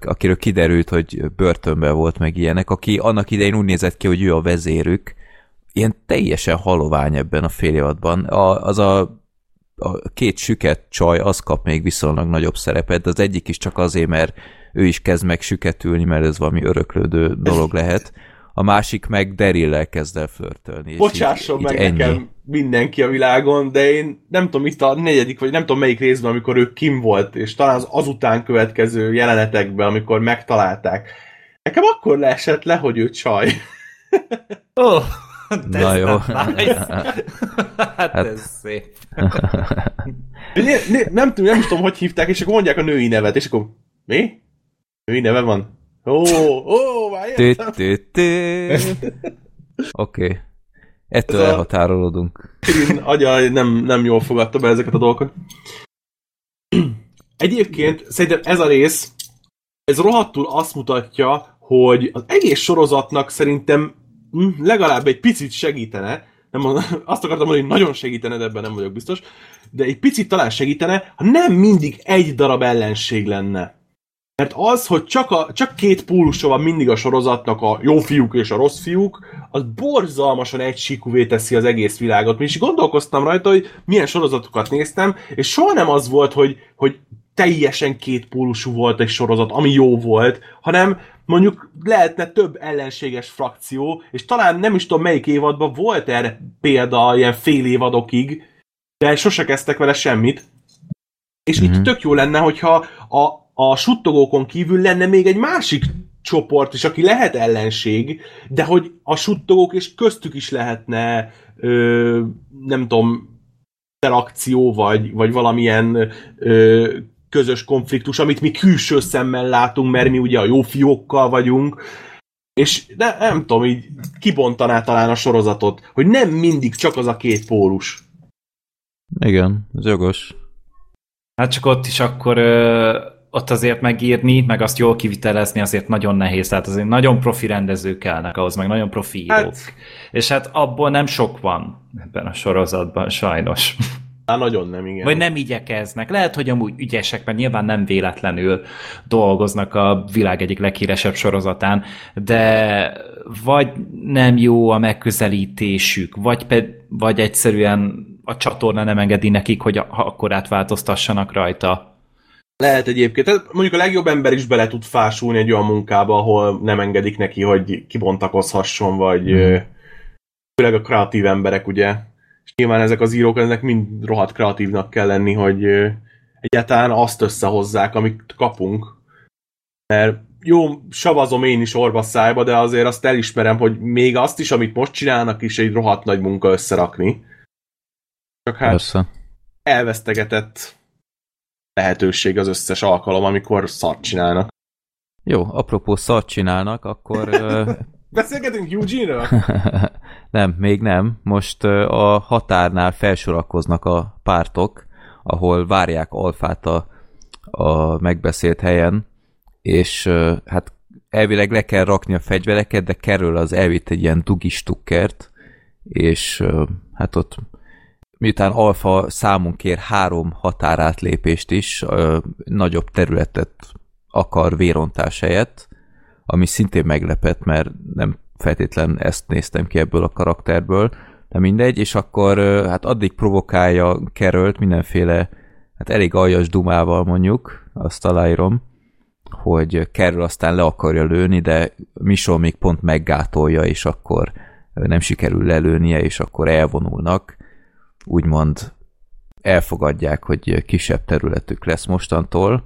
akiről kiderült, hogy börtönben volt meg ilyenek, aki annak idején úgy nézett ki, hogy ő a vezérük, ilyen teljesen halovány ebben a fél évadban. A két süket csaj, az kap még viszonylag nagyobb szerepet, de az egyik is csak azért, mert ő is kezd meg süketülni, mert ez valami öröklődő dolog lehet. A másik meg Daryl-lel kezd el flörtölni. Bocsásson meg ennyi. Nekem mindenki a világon, de én nem tudom, itt a negyedik, vagy nem tudom melyik részben, amikor ő kim volt, és talán azután következő jelenetekben, amikor megtalálták. Nekem akkor leesett le, hogy ő csaj. Oh. Na jó. Hát ez szép. Nem tudom, hogy hívták, és akkor mondják a női nevet, és akkor mi? Női neve van? Ó, Oké. Ettől elhatárolódunk. Agya nem jól fogadta be ezeket a dolgokat. Egyébként szerintem ez a rész, ez rohadtul azt mutatja, hogy az egész sorozatnak szerintem legalább egy picit segítene, nem, azt akartam mondani, hogy nagyon segítene, de ebben nem vagyok biztos, de egy picit talán segítene, ha nem mindig egy darab ellenség lenne. Mert az, hogy csak két pólusa van mindig a sorozatnak, a jó fiúk és a rossz fiúk, az borzalmasan egysíkúvé teszi az egész világot. Mi is gondolkoztam rajta, hogy milyen sorozatokat néztem, és soha nem az volt, hogy teljesen két pólusú volt egy sorozat, ami jó volt, hanem mondjuk lehetne több ellenséges frakció, és talán nem is tudom melyik évadban volt erre példa ilyen fél évadokig, de sose kezdtek vele semmit. És itt tök jó lenne, hogyha a suttogókon kívül lenne még egy másik csoport is, aki lehet ellenség, de hogy a suttogók és köztük is lehetne nem tudom, interakció, vagy valamilyen közös konfliktus, amit mi külső szemmel látunk, mert mi ugye a jó fiókkal vagyunk, és nem tudom, így kibontaná talán a sorozatot, hogy nem mindig csak az a két pólus. Igen, ez jogos. Hát csak ott is akkor ott azért megírni, meg azt jól kivitelezni azért nagyon nehéz, tehát azért nagyon profi rendezők kellnek ahhoz, meg nagyon profi írók. Hát, és hát abból nem sok van ebben a sorozatban, sajnos. Hát nagyon nem, igen. Vagy nem igyekeznek. Lehet, hogy amúgy ügyesek, mert nyilván nem véletlenül dolgoznak a világ egyik leghíresebb sorozatán, de vagy nem jó a megközelítésük, vagy egyszerűen a csatorna nem engedi nekik, hogy akkor átváltoztassanak rajta. Lehet egyébként. Tehát mondjuk a legjobb ember is bele tud fásulni egy olyan munkába, ahol nem engedik neki, hogy kibontakozhasson, vagy főleg a kreatív emberek, ugye. És nyilván ezek az írók, ennek mind rohadt kreatívnak kell lenni, hogy egyáltalán azt összehozzák, amit kapunk. Mert jó, savazom én is orba szájba, de azért azt elismerem, hogy még azt is, amit most csinálnak, is egy rohadt nagy munka összerakni. Csak hát elvesztegetett lehetőség az összes alkalom, amikor szart csinálnak. Jó, apropó szart csinálnak, akkor... Beszélgetünk Eugene-ről? Nem, még nem. Most a határnál felsorakoznak a pártok, ahol várják Alfát a megbeszélt helyen, és hát elvileg le kell rakni a fegyvereket, de Carol az elvitt egy ilyen dugistukkert, és hát ott... Miután Alfa számon kér 3 határátlépést is, nagyobb területet akar vérontás helyett, ami szintén meglepett, mert nem feltétlen ezt néztem ki ebből a karakterből, de mindegy, és akkor hát addig provokálja Carol-t mindenféle, hát elég aljas dumával mondjuk, azt aláírom, hogy Carol aztán le akarja lőni, de Michonne még pont meggátolja, és akkor nem sikerül lelőnie, és akkor elvonulnak, úgymond elfogadják, hogy kisebb területük lesz mostantól.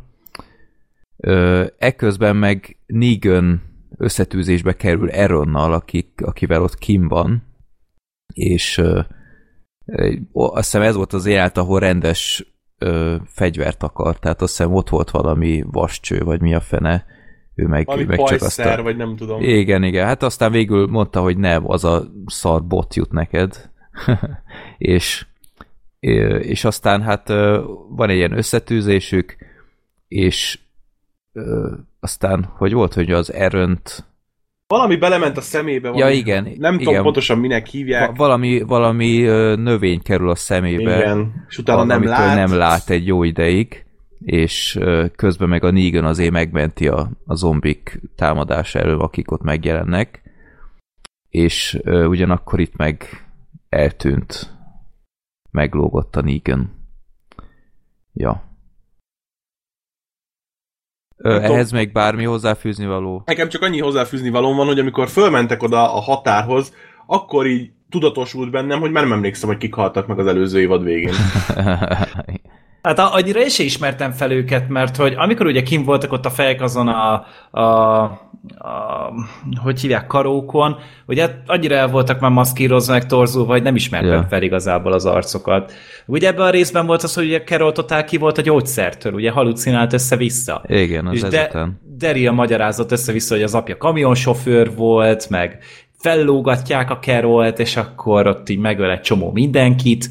Ekközben meg Negan összetűzésbe kerül Aaronnal, akivel ott Kim van, és azt hiszem ez volt az élet, ahol rendes fegyvert akar, tehát azt hiszem ott volt valami vascső, vagy mi a fene, ő meg csak aztán... vagy nem tudom. Igen, hát aztán végül mondta, hogy nem, az a szar bot jut neked. és aztán hát van egy ilyen összetűzésük, és aztán, hogy volt, hogy az Aaront... Valami belement a szemébe. Ja, igen. Nem tudom pontosan minek hívják. Valami növény kerül a szemébe. Igen, és utána nem lát egy jó ideig, és közben meg a Negan azért megmenti a zombik támadás elől, akik ott megjelennek. És ugyanakkor itt meg eltűnt. Meglógott a Negan. Ja. Ehhez még bármi hozzáfűzni való? Nekem csak annyi hozzáfűzni való van, hogy amikor fölmentek oda a határhoz, akkor így tudatosult bennem, hogy már nem emlékszem, hogy kik haltak meg az előző évad végén. Hát annyira én sem ismertem fel őket, mert hogy amikor ugye kim voltak ott a fejek azon hogy hívják, karókon, ugye hát annyira el voltak már maszkírozva, meg torzulva, vagy nem ismertem fel igazából az arcokat. Ugye ebben a részben volt az, hogy ugye Carol totál ki volt a gyógyszertől, ugye halucinált össze-vissza. Igen, az ezután. Daryl magyarázott össze-vissza, hogy az apja kamionsofőr volt, meg fellógatják a Carolt, és akkor ott így megöl egy csomó mindenkit.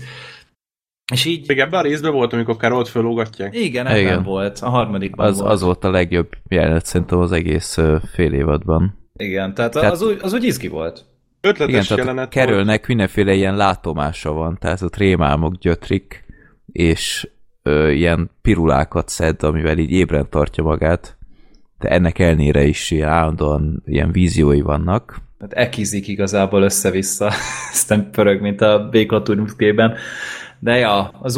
És így... Még ebben a részben volt, amikor Carolt fölógatják? Igen, ebben volt. A harmadikban az volt. Az volt a legjobb jelenet szerintem az egész fél évadban. Igen, tehát az úgy izgi volt. Ötletes igen, jelenet volt. Carolnek mindenféle ilyen látomása van, tehát ott rémálmok gyötrik, és ilyen pirulákat szed, amivel így ébren tartja magát. de ennek ellenére is állandóan ilyen víziói vannak. Tehát ekizik igazából össze-vissza, aztán pörög, mint a béklatúrműkében. De ja, az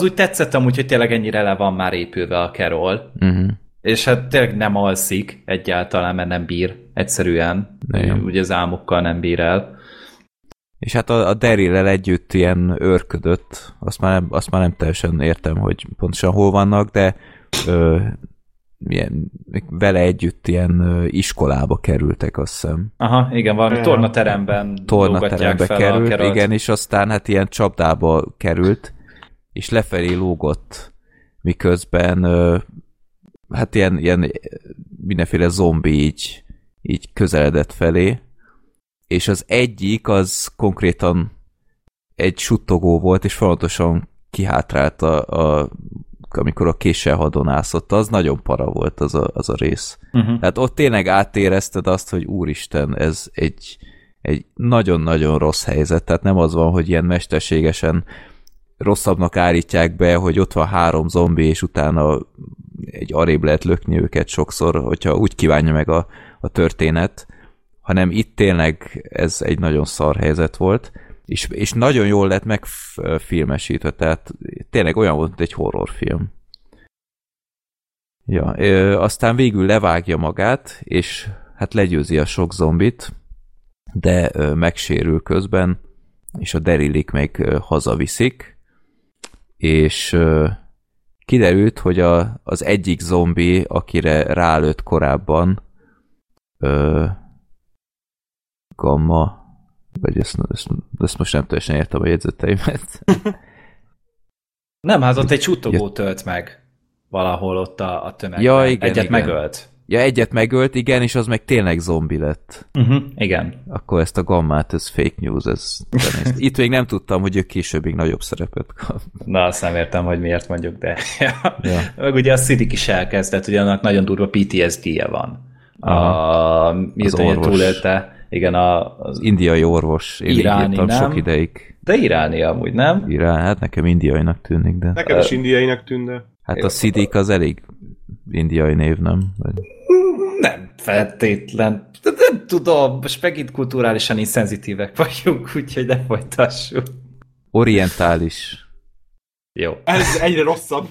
úgy tetszett amúgy, hogy tényleg ennyire le van már épülve a Carol. Uh-huh. És hát tényleg nem alszik egyáltalán, mert nem bír egyszerűen. Ugye az álmokkal nem bír el. És hát a Daryl-el együtt ilyen őrködött. Azt már nem teljesen értem, hogy pontosan hol vannak, de vele együtt ilyen iskolába kerültek, azt hiszem. Aha, igen, valami tornaterembe került, igen, és aztán hát ilyen csapdába került, és lefelé lógott, miközben hát ilyen mindenféle zombi így közeledett felé, és az egyik az konkrétan egy suttogó volt, és folyamatosan kihátrált amikor a késsel hadonászott, az nagyon para volt az a rész. Uh-huh. Tehát ott tényleg átérezted azt, hogy úristen, ez egy nagyon-nagyon rossz helyzet, tehát nem az van, hogy ilyen mesterségesen rosszabbnak állítják be, hogy ott van 3 zombi, és utána egy arébb lehet lökni őket sokszor, hogyha úgy kívánja meg a történet, hanem itt tényleg ez egy nagyon szar helyzet volt, és nagyon jól lett megfilmesítve, tehát tényleg olyan volt, mint egy horrorfilm. Ja, aztán végül levágja magát, és hát legyőzi a sok zombit, de megsérül közben, és a Darylik még hazaviszik, és kiderült, hogy az egyik zombi, akire rálőtt korábban, Gamma, vagy ezt most nem teljesen értem a jegyzeteimet. Nem, hát ott egy suttogó tölt meg valahol ott a tömegben. Ja, igen, egyet megölt. Ja, egyet megölt, igen, és az meg tényleg zombi lett. Uh-huh, igen. Akkor ezt a Gammát, ez fake news, ez... Itt még nem tudtam, hogy ő később még nagyobb szerepet kap. Na, azt nem értem, hogy miért mondjuk, de... Ja. Meg ugye a Sidik is elkezdett, ugye annak nagyon durva PTSD-je van. Az orvos. Túlélte. Igen, az indiai orvos, én írtam sok ideig. De iráni amúgy, nem? Irán, hát nekem indiainak tűnik, de... Nekem is indiainak tűnne. Hát a Sidik az elég indiai név, nem? Vagy... Nem feltétlen. Nem tudom, most megint kulturálisan inszenzitívek vagyunk, úgyhogy ne folytassuk. Orientális. Jó. Ez egyre rosszabb.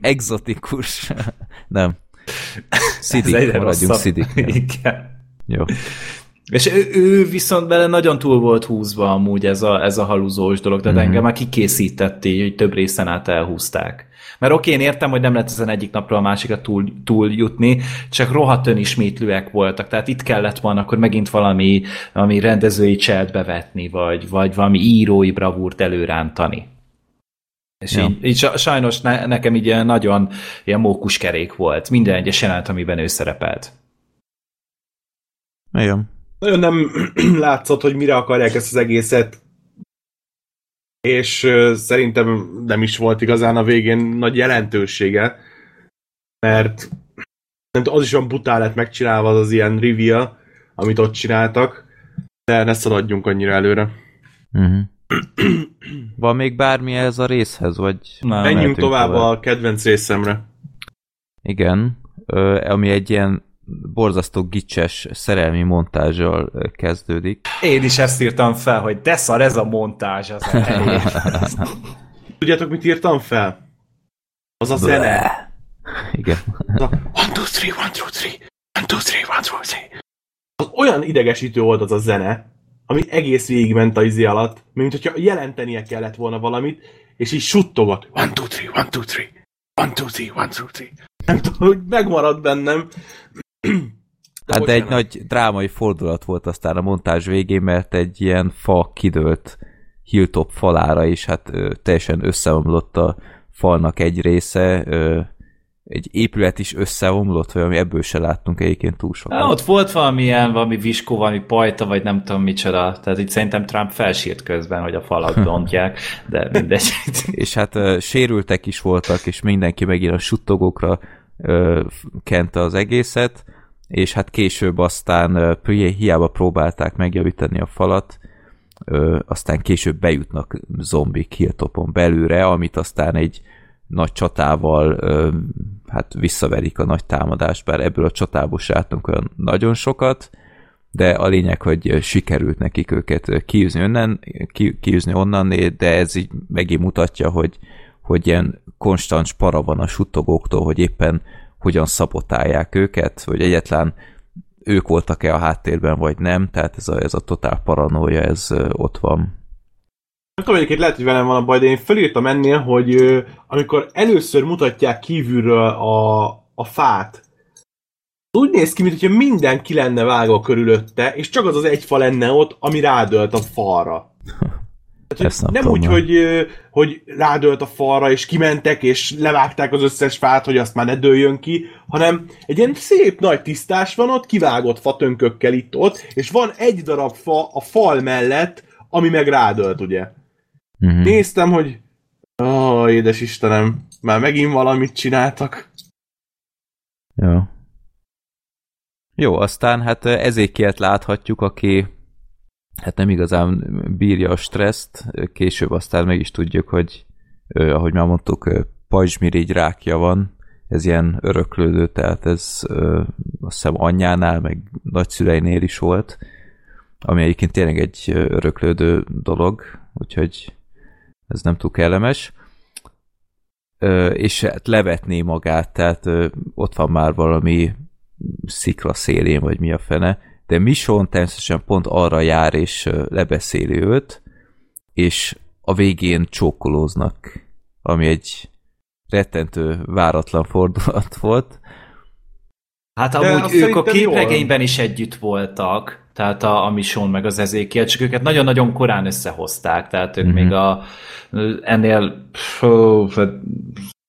Exotikus. Nem. Sidik, maradjunk Sidiknél. Igen. Jó. És ő viszont bele nagyon túl volt húzva amúgy ez a haluzós dolog, tehát engem már kikészítették, hogy több részen át elhúzták. Mert oké, én értem, hogy nem lehet ezen egyik napra a másikra túl jutni, csak rohadt önismétlőek voltak, tehát itt kellett volna akkor megint valami rendezői cselt bevetni, vagy valami írói bravúrt előrántani. És ja. Így sajnos nekem így nagyon ilyen mókuskerék volt minden egyes jelenet, amiben ő szerepelt. Igen. Nagyon nem látszott, hogy mire akarják ezt az egészet, és szerintem nem is volt igazán a végén nagy jelentősége, mert az is olyan bután lett megcsinálva az ilyen rivia, amit ott csináltak, de ne szaladjunk annyira előre. Uh-huh. Van még bármi ez a részhez? Vagy menjünk tovább a kedvenc részemre. Igen, ami egy ilyen borzasztó gicses szerelmi montázsal kezdődik. Én is ezt írtam fel, hogy de szar ez a montázs az elején. Tudjátok, mit írtam fel? Az a zene. Igen. 1, 2, 3, 1, 2, 3, 1, 2, 3. Az olyan idegesítő volt az a zene, ami egész végigment a izi alatt, mint hogyha jelentenie kellett volna valamit, és így suttogott. 1, 2, 3, 1, 2, 3. 1, 2, 3, 1, 2, 3. Nem tudom, hogy megmaradt bennem. De egy nagy drámai fordulat volt aztán a montázs végén, mert egy ilyen fa kidőlt hilltop falára, és hát teljesen összeomlott a falnak egy része, egy épület is összeomlott, vagy ami ebből se láttunk egyébként túl sokat. Ott volt valami viskó, valami pajta, vagy nem tudom micsoda. Tehát itt szerintem Trump felsírt közben, hogy a falat bontják, de mindegy. És hát sérültek is voltak, és mindenki megint a suttogókra kente az egészet, és hát később aztán hiába próbálták megjavítani a falat, aztán később bejutnak zombik hilltopon belőle, amit aztán egy nagy csatával hát visszaverik a nagy támadást, bár ebből a csatából se láttunk olyan nagyon sokat, de a lényeg, hogy sikerült nekik őket kiűzni onnan, de ez így megint mutatja, hogy ilyen konstant para van a suttogóktól, hogy éppen hogyan szabotálják őket, hogy egyáltalán ők voltak-e a háttérben, vagy nem, tehát ez a totál paranója, ez ott van. Nem tudom, egyébként lehet, hogy velem van a baj, de én felírtam ennél, hogy amikor először mutatják kívülről a fát, úgy néz ki, mintha minden ki lenne vágva körülötte, és csak az az egy fa lenne ott, ami rádölt a falra. Hát, nem úgy, hogy rádölt a falra, és kimentek, és levágták az összes fát, hogy azt már ne dőljön ki, hanem egy ilyen szép nagy tisztás van ott, kivágott fatönkökkel itt-ott, és van egy darab fa a fal mellett, ami meg rádölt, ugye. Mm-hmm. Néztem, hogy édes Istenem, már megint valamit csináltak. Jó, aztán hát Ezékielt láthatjuk, aki hát nem igazán bírja a stresszt, később aztán meg is tudjuk, hogy ahogy már mondtuk, pajzsmirigy rákja van, ez ilyen öröklődő, tehát ez azt hiszem anyjánál, meg nagyszüleinél is volt, ami egyébként tényleg egy öröklődő dolog, úgyhogy ez nem túl kellemes. És hát levetné magát, tehát ott van már valami szikla szélén, vagy mi a fene, de Mission természetesen pont arra jár, és lebeszéli őt, és a végén csókolóznak, ami egy rettentő, váratlan fordulat volt. Hát amúgy ők a képregényben is együtt voltak, tehát a Mission meg az Ezékiel, csak őket nagyon-nagyon korán összehozták, tehát ők még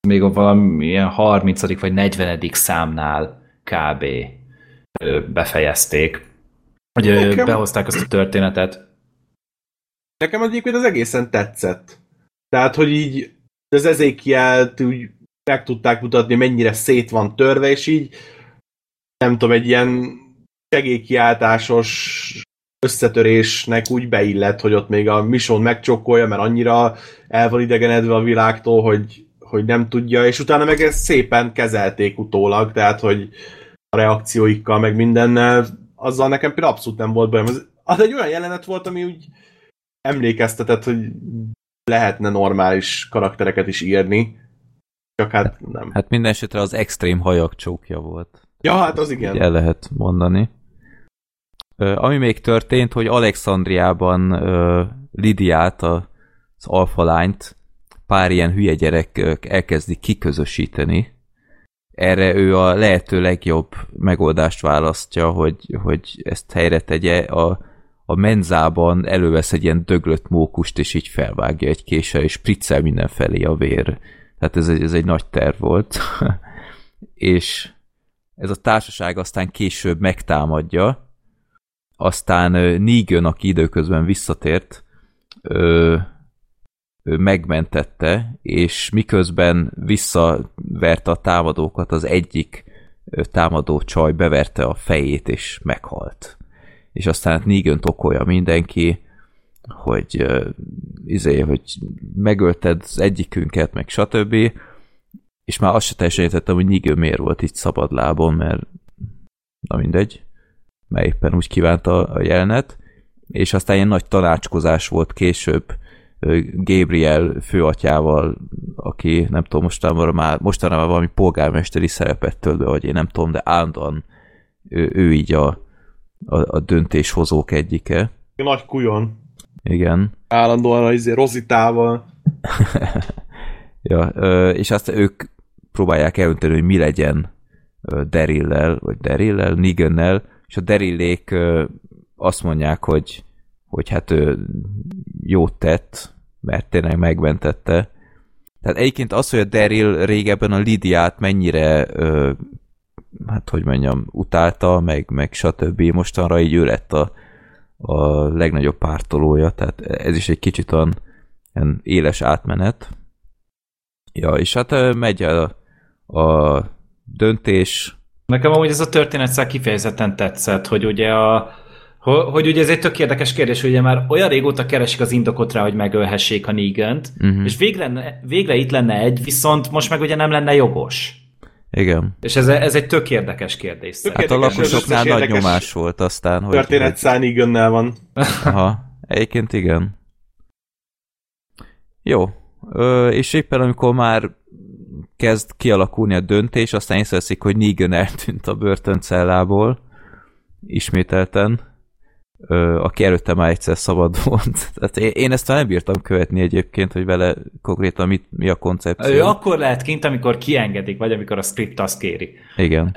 még a valamilyen 30. vagy 40. számnál kb. Befejezték. Hogy behozták azt a történetet. Nekem egyébként az egészen tetszett. Tehát, hogy így az Ezékielt úgy meg tudták mutatni, mennyire szét van törve, és így nem tudom, egy ilyen segélykiáltásos összetörésnek úgy beillett, hogy ott még a Mission megcsókolja, mert annyira el van idegenedve a világtól, hogy nem tudja, és utána meg ezt szépen kezelték utólag, tehát, hogy a reakcióikkal, meg mindennel, azzal nekem például abszolút nem volt bajom. Az egy olyan jelenet volt, ami úgy emlékeztetett, hogy lehetne normális karaktereket is írni, csak hát nem. Hát minden esetre az extrém hajak csókja volt. Ja, hát az igen. El lehet mondani. Ami még történt, hogy Alexandriában Lidiát, az alfa lányt pár ilyen hülye gyerek elkezdi kiközösíteni. Erre ő a lehető legjobb megoldást választja, hogy ezt helyre tegye. A menzában elővesz egy ilyen döglött mókust, és így felvágja egy késsel, és spriccel mindenfelé a vér. Tehát ez egy nagy terv volt. És ez a társaság aztán később megtámadja. Aztán Negan, aki időközben visszatért, ő megmentette, és miközben visszaverte a támadókat, az egyik támadó csaj beverte a fejét, és meghalt. És aztán Negan okolja mindenki, hogy megölted az egyikünket, meg stb. És már azt se teljesen értettem, hogy Negan miért volt itt szabadlábon, mert na mindegy, mert éppen úgy kívánta a jelenet. És aztán ilyen nagy tanácskozás volt később, Gabriel főatyával, aki nem tudom, mostanában valami polgármesteri szerepet tölt be, vagy én nem tudom, de állandóan ő így a döntéshozók egyike. Nagy kujon. Igen. Állandóan Rozitával. Ja, és aztán ők próbálják eldönteni, hogy mi legyen Derillel, Negannel, és a Derillék azt mondják, hogy hát ő jót tett, mert tényleg megmentette. Tehát egyébként az, hogy a Daryl régebben a Lidiát mennyire utálta, meg stb. Mostanra így ő lett a legnagyobb pártolója, tehát ez is egy kicsit olyan éles átmenet. Ja, és hát megy a döntés. Nekem amúgy ez a történetszál kifejezetten tetszett, hogy ugye ez egy tök érdekes kérdés, hogy ugye már olyan régóta keresik az indokot rá, hogy megölhessék a Negant, és végre itt lenne egy, viszont most meg ugye nem lenne jogos. Igen. És ez egy tök érdekes kérdés. Tök érdekes, hát a lakosoknál nagy nyomás volt aztán, hogy... Történet Szánigönnel van. Aha, egyébként igen. Jó. És éppen amikor már kezd kialakulni a döntés, aztán észreveszik, hogy Negan eltűnt a börtöncellából, ismételten, aki előtte már egyszer szabad volt. Tehát én ezt már nem bírtam követni egyébként, hogy vele konkrétan mi a koncepció. Ő akkor lehet kint, amikor kiengedik, vagy amikor a script azt kéri. Igen.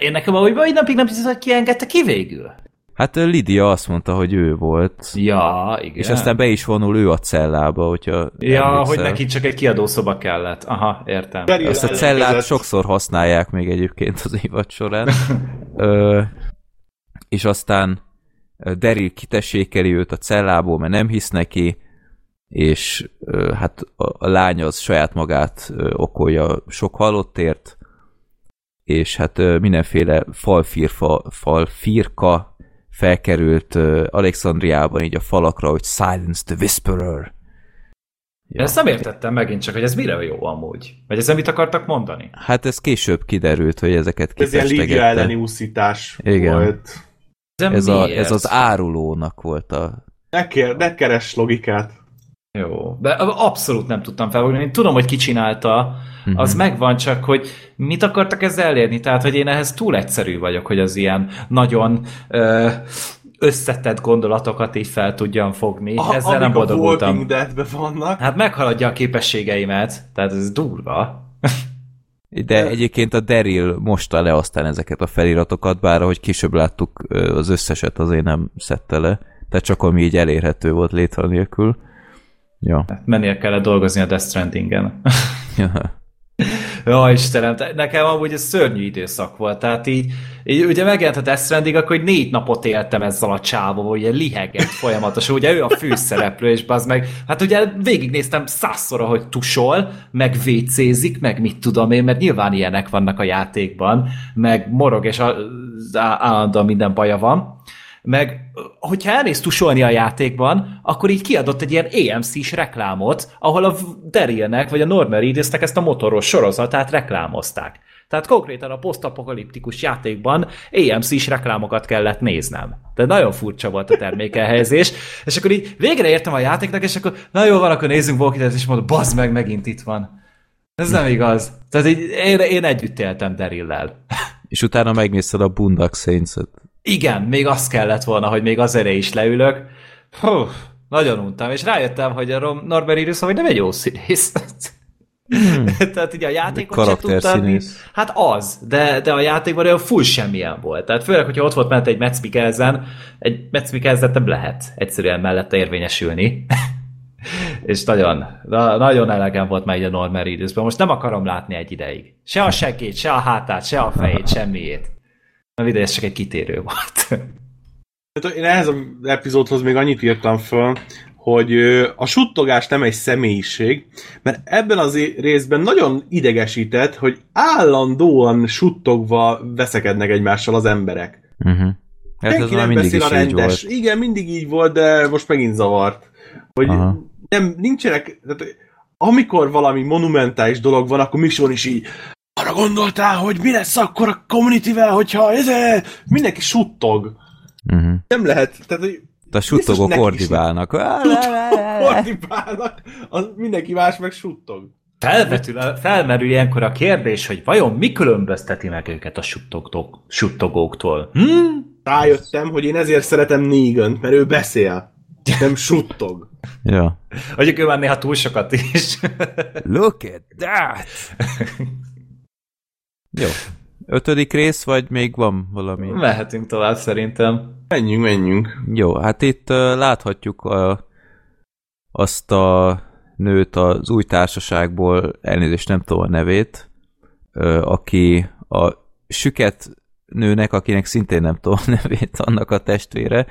Én nekem ahogy mai napig nem hiszem, hogy kiengedte ki végül. Hát Lydia azt mondta, hogy ő volt. Ja, igen. És aztán be is vonul ő a cellába, hogyha ja, emlékszel. Hogy neki csak egy kiadószoba kellett. Aha, értem. Ezt a cellát sokszor használják még egyébként az évad során. És aztán Daryl kitessékeli őt a cellából, mert nem hisz neki, és hát a lány az saját magát okolja sok halottért, és hát mindenféle falfirka felkerült Alexandriában így a falakra, hogy Silence the Whisperer. Ja. Ezt nem értettem megint csak, hogy ez mire jó amúgy? Vagy ezzel mit akartak mondani? Hát ez később kiderült, hogy ezeket kifestegette. Ez ilyen Lidia elleni úszítás volt. Ez az árulónak volt a... Ne keresd logikát. Jó, de abszolút nem tudtam felfogni. Én tudom, hogy ki csinálta, az megvan, csak hogy mit akartak ezzel elérni? Tehát, hogy én ehhez túl egyszerű vagyok, hogy az ilyen nagyon összetett gondolatokat így fel tudjam fogni. Ezzel nem boldogultam. Amíg a Walking Deadben vannak. Hát meghaladja a képességeimet, tehát ez durva. De egyébként a Daryl mosta le aztán ezeket a feliratokat, bár ahogy később láttuk, az összeset azért nem szedte le. Tehát csak ami így elérhető volt létre nélkül. Ja. Hát mennie kellett dolgozni a Death Strandingen. Ja, Istenem, nekem amúgy ez szörnyű időszak volt. Tehát így ugye megjelent a Death Stranding, akkor 4 napot éltem ezzel a csávóval, ugye liheget folyamatosan, ugye ő a főszereplő, és bazd meg, hát ugye végignéztem 100-szor, ahogy tusol, meg vécézik, meg mit tudom én, mert nyilván ilyenek vannak a játékban, meg morog, és állandóan minden baja van. Meg, hogyha elnéz tusolni a játékban, akkor így kiadott egy ilyen EMC-s reklámot, ahol a Darylnek vagy a Norman Reedusnek ezt a motoros sorozatát reklámozták. Tehát konkrétan a posztapokaliptikus játékban EMC-s reklámokat kellett néznem. De nagyon furcsa volt a termékelhelyezés, és akkor így végre értem a játéknak, és akkor na jó, van, akkor nézzünk Walking Dead, és mondom, bazd meg, megint itt van. Ez nem igaz. Tehát így, én együtt éltem Daryllel. És utána megnézted a Boondock Saints-et. Igen, még azt kellett volna, hogy még az erre is leülök. Hú, nagyon untam, és rájöttem, hogy a Norman Reedus, hogy nem egy jó színész. Tehát ugye a játékot sem tudtam. Hát az, de a játékban olyan full semmilyen volt. Tehát főleg, hogyha ott volt ment egy Mads Mikkelsen, egy Mads Mikkelsen nem lehet egyszerűen mellette érvényesülni. És nagyon elegem volt már így a Norman Reedusban. Most nem akarom látni egy ideig. Se a segét, se a hátát, se a fejét, semmiét. Na videó, ez csak egy kitérő volt. Én ehhez az epizódhoz még annyit írtam föl, hogy a suttogás nem egy személyiség, mert ebben az részben nagyon idegesített, hogy állandóan suttogva veszekednek egymással az emberek. Hát senki nem beszél a rendes. Igen, mindig így volt, de most megint zavart. Hogy nem, nincsenek... Tehát, amikor valami monumentális dolog van, akkor Mikson is így... Arra gondoltál, hogy mi lesz akkor a community-vel, hogyha mindenki suttog. Nem lehet. Tehát, a suttogok ordibálnak. Ordibálnak, mindenki más meg suttog. Felmerül ilyenkor a kérdés, hogy vajon mi különbözteti meg őket a suttogóktól? Rájöttem, hogy én ezért szeretem Negan-t, mert ő beszél. Nem suttog. Ja. Vagyok ő már néha túl sokat is. Look at that! Jó. 5. rész, vagy még van valami? Mehetünk tovább szerintem. Menjünk. Jó, hát itt láthatjuk azt a nőt az új társaságból, elnézést nem tudom a nevét, aki a süket nőnek, akinek szintén nem tudom a nevét, annak a testvére,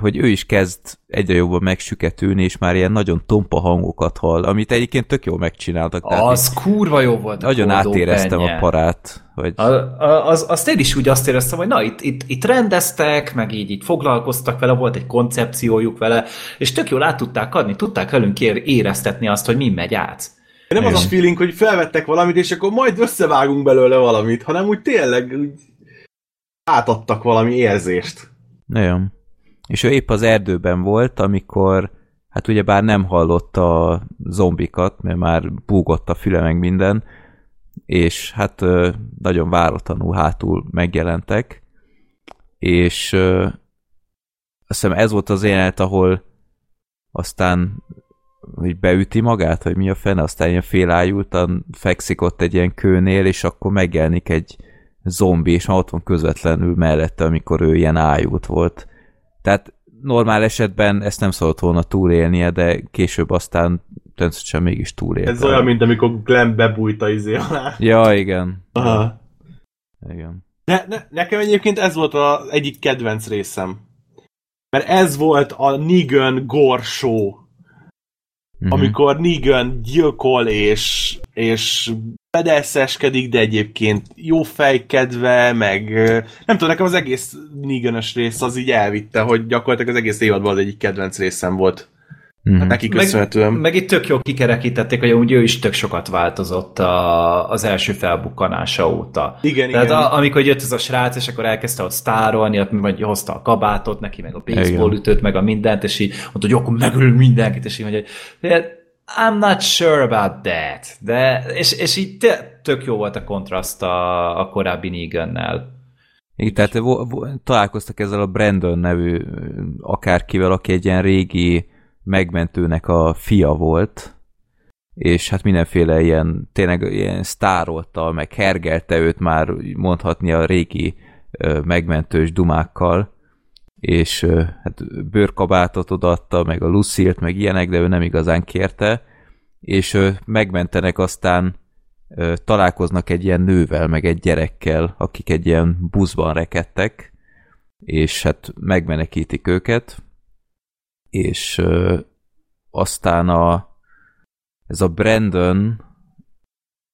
hogy ő is kezd egyre jobban megsüketülni, és már ilyen nagyon tompa hangokat hall, amit egyébként tök jól megcsináltak. Az kurva jó volt. Nagyon átéreztem a parát. Hogy... Azt én is úgy azt éreztem, hogy na, itt rendeztek, meg így foglalkoztak vele, volt egy koncepciójuk vele, és tök jól át tudták adni, tudták velünk éreztetni azt, hogy mi megy át. Nem az a feeling, hogy felvettek valamit, és akkor majd összevágunk belőle valamit, hanem úgy tényleg átadtak valami érzést. Nagyon. És ő épp az erdőben volt, amikor hát ugyebár nem hallotta a zombikat, mert már búgott a füle meg minden, és hát nagyon váratlanul hátul megjelentek, és azt hiszem ez volt az jelenet, ahol aztán hogy beüti magát, vagy mi a fene, aztán ilyen félájultan fekszik ott egy ilyen kőnél, és akkor megjelenik egy zombi, és már ott van közvetlenül mellette, amikor ő ilyen ájult volt. Tehát normál esetben ezt nem szólt volna túlélnie, de később aztán tönszöcsen mégis túlélte. Ez olyan, mint amikor Glenn bebújta izé alá. Ja, igen. Aha. Igen. Nekem egyébként ez volt az egyik kedvenc részem. Mert ez volt a Negan Gore Show. Mm-hmm. Amikor Negan gyilkol és pedeszeskedik, de egyébként jó fejkedve, meg nem tudom, nekem az egész Negan-ös rész az így elvitte, hogy gyakorlatilag az egész évadban az egyik kedvenc részem volt. Mm-hmm. Hát neki köszönhetően. Meg itt tök jól kikerekítették, hogy amúgy ő is tök sokat változott az első felbukkanása óta. Igen, tehát igen. Amikor jött ez a srác, és akkor elkezdte ott sztárolni, ott majd hozta a kabátot neki, meg a baseball ütőt, meg a mindent, és így mondta, hogy akkor megölül mindenkit, és így mondja, hogy I'm not sure about that. De, és így tök jó volt a kontraszt a korábbi Negan-nel. Igen, tehát találkoztak ezzel a Brandon nevű akárkivel, aki egy ilyen régi megmentőnek a fia volt, és hát mindenféle ilyen, tényleg ilyen sztárolta, meg hergelte őt már mondhatni a régi megmentős dumákkal, és hát bőrkabátot odaadta, meg a Lucilt, meg ilyenek, de ő nem igazán kérte, és megmentenek, aztán találkoznak egy ilyen nővel, meg egy gyerekkel, akik egy ilyen buszban rekedtek, és hát megmenekítik őket, és aztán ez a Brandon,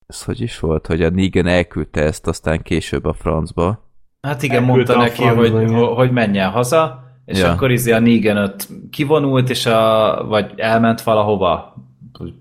ez hogy is volt, hogy a Negan elküldte ezt aztán később a francba. Hát igen, elküldte, mondta neki, hogy menjen haza, és ja. Akkor a Negan ott kivonult, és vagy elment valahova,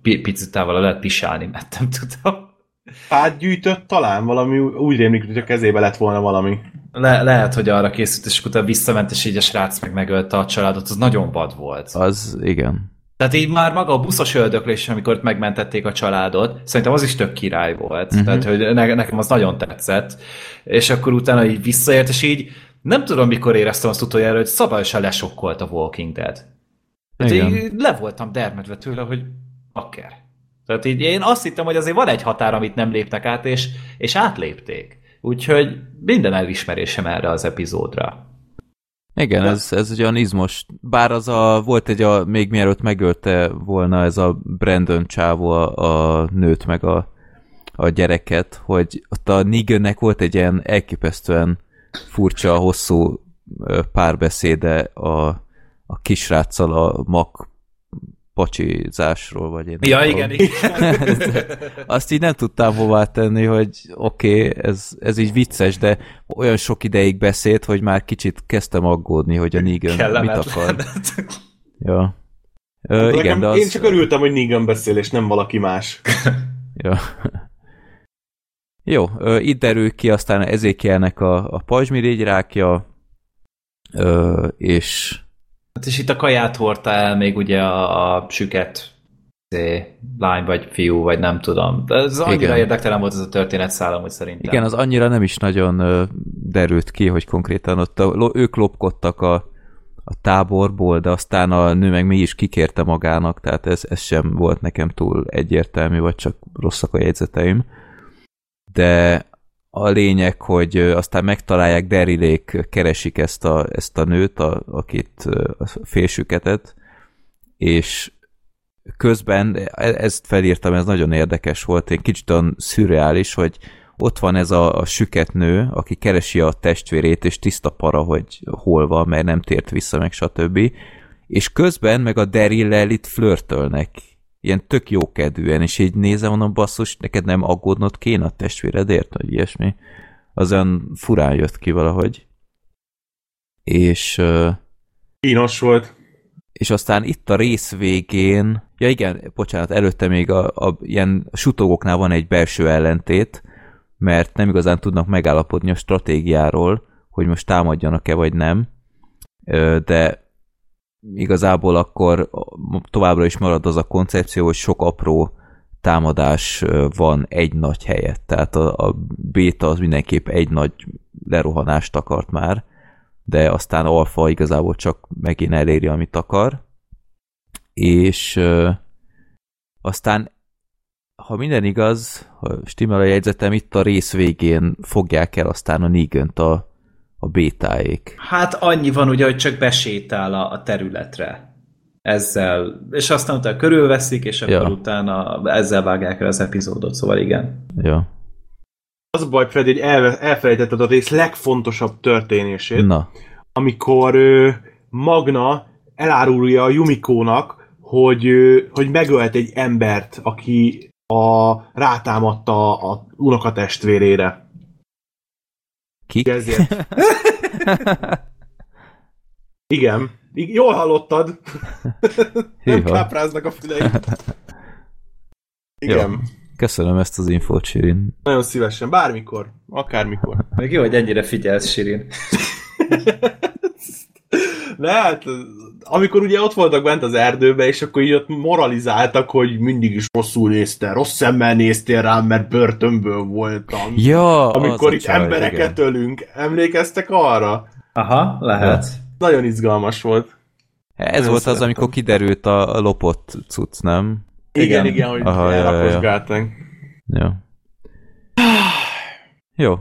picit távol lehet pisálni, mert nem tudom. Fát gyűjtött talán valami, úgy rémlik, hogy a kezébe lett volna valami. Lehet, hogy arra készült, és utána visszament, és így a srác megölte a családot, az nagyon vad volt. Az, igen. Tehát így már maga a buszos öldöklés, amikor megmentették a családot, szerintem az is tök király volt, uh-huh. Tehát hogy nekem az nagyon tetszett, és akkor utána így visszaért, és így nem tudom, mikor éreztem azt utoljára, hogy szabályosan lesokkolt a Walking Dead. Tehát így le voltam dermedve tőle, hogy akker. Tehát így én azt hittem, hogy azért van egy határ, amit nem léptek át, és átlépték. Úgyhogy minden elismerésem erre az epizódra. Igen, ez egy olyan izmos. Bár az volt egy, még mielőtt megölte volna ez a Brandon csávó a nőt meg a gyereket, hogy ott a Negan-nek volt egy ilyen elképesztően furcsa, hosszú párbeszéde a kisráccal a pacsizásról, vagy én ja, igen, igen. Azt így nem tudtam hová tenni, hogy oké, ez így vicces, de olyan sok ideig beszélt, hogy már kicsit kezdtem aggódni, hogy a Negan mit akar. Ja. Igen, de én csak örültem, hogy Negan beszél, és nem valaki más. Ja. Jó, itt derül ki aztán Ezékielnek a pajzsmirigyrákja, és hát és itt a kaját hordta el még ugye a süket lány vagy fiú, vagy nem tudom. Ez annyira érdektelen volt ez a történetszállam, hogy szerintem. Igen, az annyira nem is nagyon derült ki, hogy konkrétan ott ők lopkodtak a táborból, de aztán a nő meg mégis kikérte magának, tehát ez sem volt nekem túl egyértelmű, vagy csak rosszak a jegyzeteim. De a lényeg, hogy aztán megtalálják, Derrilék keresik ezt a nőt, akit a félsüketet, és közben, ezt felírtam, ez nagyon érdekes volt, én kicsit olyan szürreális, hogy ott van ez a süket nő, aki keresi a testvérét, és tiszta para, hogy hol van, mert nem tért vissza, meg stb. És közben meg a Derrillel itt flörtölnek, ilyen tök jókedvűen, és így nézem, mondom, basszus, neked nem aggódnod kéne a testvéredért, vagy ilyesmi. Az olyan furán jött ki valahogy. És kínos volt. És aztán itt a rész végén Ja igen, bocsánat, előtte még a ilyen sutogoknál van egy belső ellentét, mert nem igazán tudnak megállapodni a stratégiáról, hogy most támadjanak-e vagy nem, de igazából akkor továbbra is marad az a koncepció, hogy sok apró támadás van egy nagy helyett, tehát a béta az mindenképp egy nagy lerohanást akart már, de aztán alfa igazából csak megint eléri, amit akar, és aztán, ha minden igaz, ha stimmel a jegyzetem, itt a rész végén fogják el aztán a Negan-t a bétáék. Hát annyi van ugye, hogy csak besétál a területre ezzel, és aztán utána körülveszik, és akkor ja, utána ezzel vágják el az epizódot, szóval igen. Ja. Az a baj, Freddy, hogy elfelejtetted a rész legfontosabb történését, amikor Magna elárulja a Yumikónak, hogy megölt egy embert, aki rátámadta a unokatestvérére. Ki? Ezért. Igen. Jól hallottad. Nem kápráznak a füleim. Igen. Jó. Köszönöm ezt az infót, Sirin. Nagyon szívesen. Bármikor. Akármikor. Meg jó, hogy ennyire figyelsz, Sirin. De hát, amikor ugye ott voltak bent az erdőbe, és akkor így ott moralizáltak, hogy mindig is rosszul néztél, rossz szemmel néztél rám, mert börtönből voltam. Ja, amikor itt embereket ölünk. Emlékeztek arra? Aha, lehet. Ja. Nagyon izgalmas volt. Ez volt az, amikor kiderült a lopott cucc, nem? Igen, igen, hogy elraposgáltánk. Jó. Jó.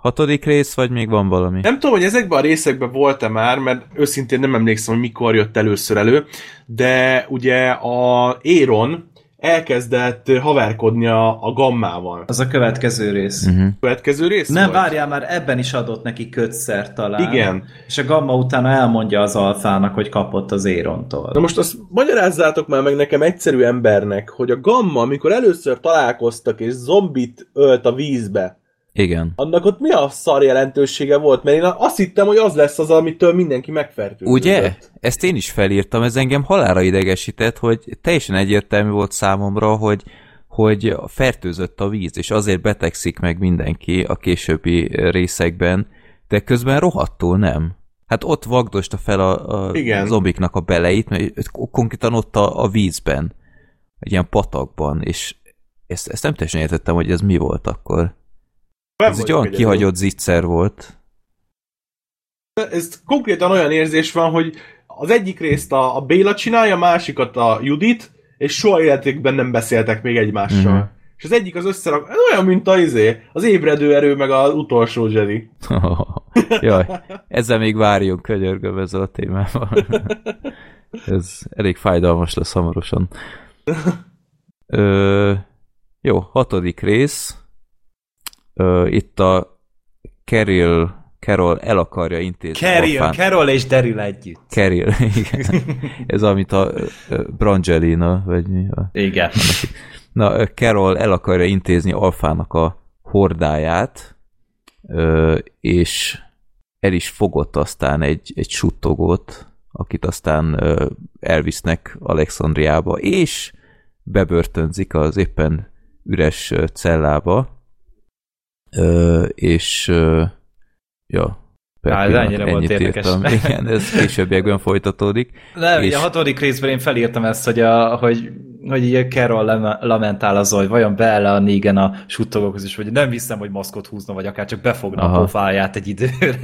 6. rész, vagy még van valami? Nem tudom, hogy ezekben a részekben volt-e már, mert őszintén nem emlékszem, hogy mikor jött először elő, de ugye a Éron elkezdett haverkodni a gammával. Az a következő rész. Uh-huh. Következő rész nem, volt? Várjál, már ebben is adott neki kötszer talán. Igen. És a gamma utána elmondja az alfának, hogy kapott az Érontól. Na most azt magyarázzátok már meg nekem egyszerű embernek, hogy a gamma, amikor először találkoztak és zombit ölt a vízbe, igen. Annak ott mi a szar jelentősége volt? Mert én azt hittem, hogy az lesz az, amitől mindenki megfertőzött. Ugye? Ezt én is felírtam, ez engem halálra idegesített, hogy teljesen egyértelmű volt számomra, hogy fertőzött a víz, és azért betegszik meg mindenki a későbbi részekben, de közben rohadtul nem. Hát ott vagdosta fel a zombiknak a beleit, mert konkrétan ott a vízben, egy ilyen patakban, és ezt nem teljesen értettem, hogy ez mi volt akkor. Nem, ez egy olyan kihagyott zicser volt. Ez konkrétan olyan érzés van, hogy az egyik részt a Béla csinálja, a másikat a Judit, és soha életükben nem beszéltek még egymással. Mm-hmm. És az egyik az összerak... Olyan, mint az ébredő erő, meg az utolsó Jedi. Jaj, ezzel még várjunk, könyörgöm ezzel a témával. Ez elég fájdalmas lesz hamarosan. Jó, 6. rész. Itt a Carol el akarja intézni. Carol és Daryl együtt. Carol, igen. Ez amit a Brangelina, vagy mi? Igen. Na, Carol el akarja intézni Alfának a hordáját, és el is fogott aztán egy suttogót, akit aztán elvisznek Alexandriába, és bebörtönzik az éppen üres cellába. Ja, hát ennyire volt érdekes. Igen, ez későbbiekben folytatódik. Nem, és... a 6. részben én felírtam ezt, hogy Carol lamentál azzal, hogy vajon beele a Negan a suttogókhoz is, hogy nem hiszem, hogy maszkot húzna, vagy akár csak befogna a pofáját egy időre.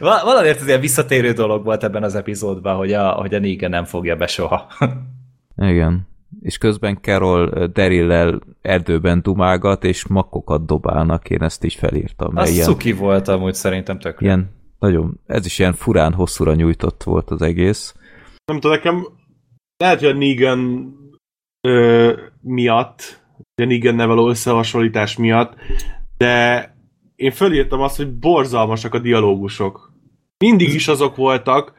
Valamiért ez ilyen visszatérő dolog volt ebben az epizódban, hogy a Negan nem fogja be soha. Igen. És közben Carol Daryl-lel erdőben dumálgat, és makkokat dobálnak, én ezt így felírtam. Az szuki volt amúgy szerintem tökre. Ilyen, nagyon, ez is ilyen furán hosszúra nyújtott volt az egész. Nem tudom, nekem lehet, hogy a Negan miatt, a Negan-nel való összehasonlítás miatt, de én felírtam azt, hogy borzalmasak a dialógusok. Mindig is azok voltak,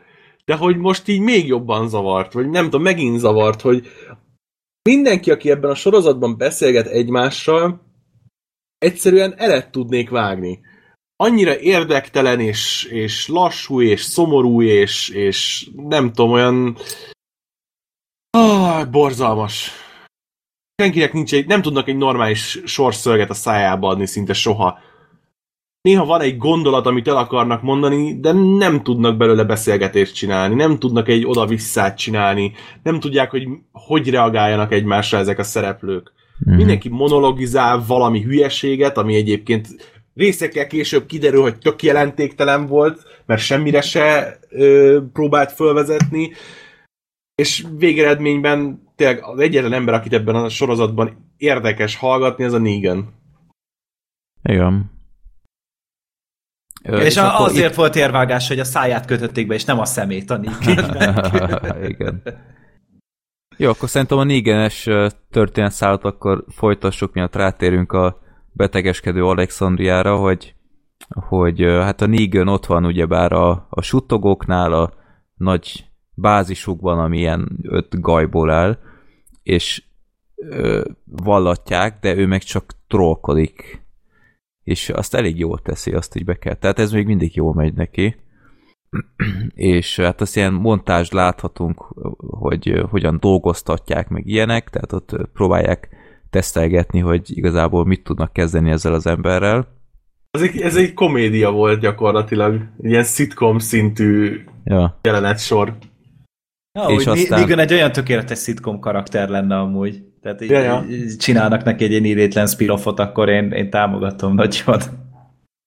de hogy most így még jobban zavart, vagy nem tudom, megint zavart, hogy mindenki, aki ebben a sorozatban beszélget egymással, egyszerűen elet tudnék vágni. Annyira érdektelen, és lassú, és szomorú, és nem tudom, olyan Borzalmas. Senkinek nincs egy, nem tudnak egy normális sorszörget a szájába adni szinte soha. Néha van egy gondolat, amit el akarnak mondani, de nem tudnak belőle beszélgetést csinálni, nem tudnak egy oda-visszát csinálni, nem tudják, hogy reagáljanak egymásra ezek a szereplők. Mm-hmm. Mindenki monologizál valami hülyeséget, ami egyébként részekkel később kiderül, hogy tök jelentéktelen volt, mert semmire se próbált fölvezetni, és végeredményben tényleg az egyetlen ember, akit ebben a sorozatban érdekes hallgatni, ez a Negan. Igen. És azért itt... volt érvágás, hogy a száját kötötték be, és nem a szemét a Negan. Igen. Jó, akkor szerintem a Negan-es történetszállat akkor folytassuk, miatt rátérünk a betegeskedő Alexandriára, hogy hát a Negan ott van ugyebár a suttogóknál, a nagy bázisukban, ami ilyen 5 gajból áll, és vallatják, de ő meg csak trollkodik. És azt elég jól teszi, azt így be kell. Tehát ez még mindig jól megy neki. És hát azt ilyen montázst láthatunk, hogy hogyan dolgoztatják meg ilyenek, tehát ott próbálják tesztelgetni, hogy igazából mit tudnak kezdeni ezzel az emberrel. Ez egy komédia volt gyakorlatilag, ilyen sitcom szintű jelenetsor. Ja, és aztán... Negan egy olyan tökéletes sitcom karakter lenne amúgy. Tehát csinálnak neki egy ilyen írétlen spin-offot, akkor én támogatom nagyon.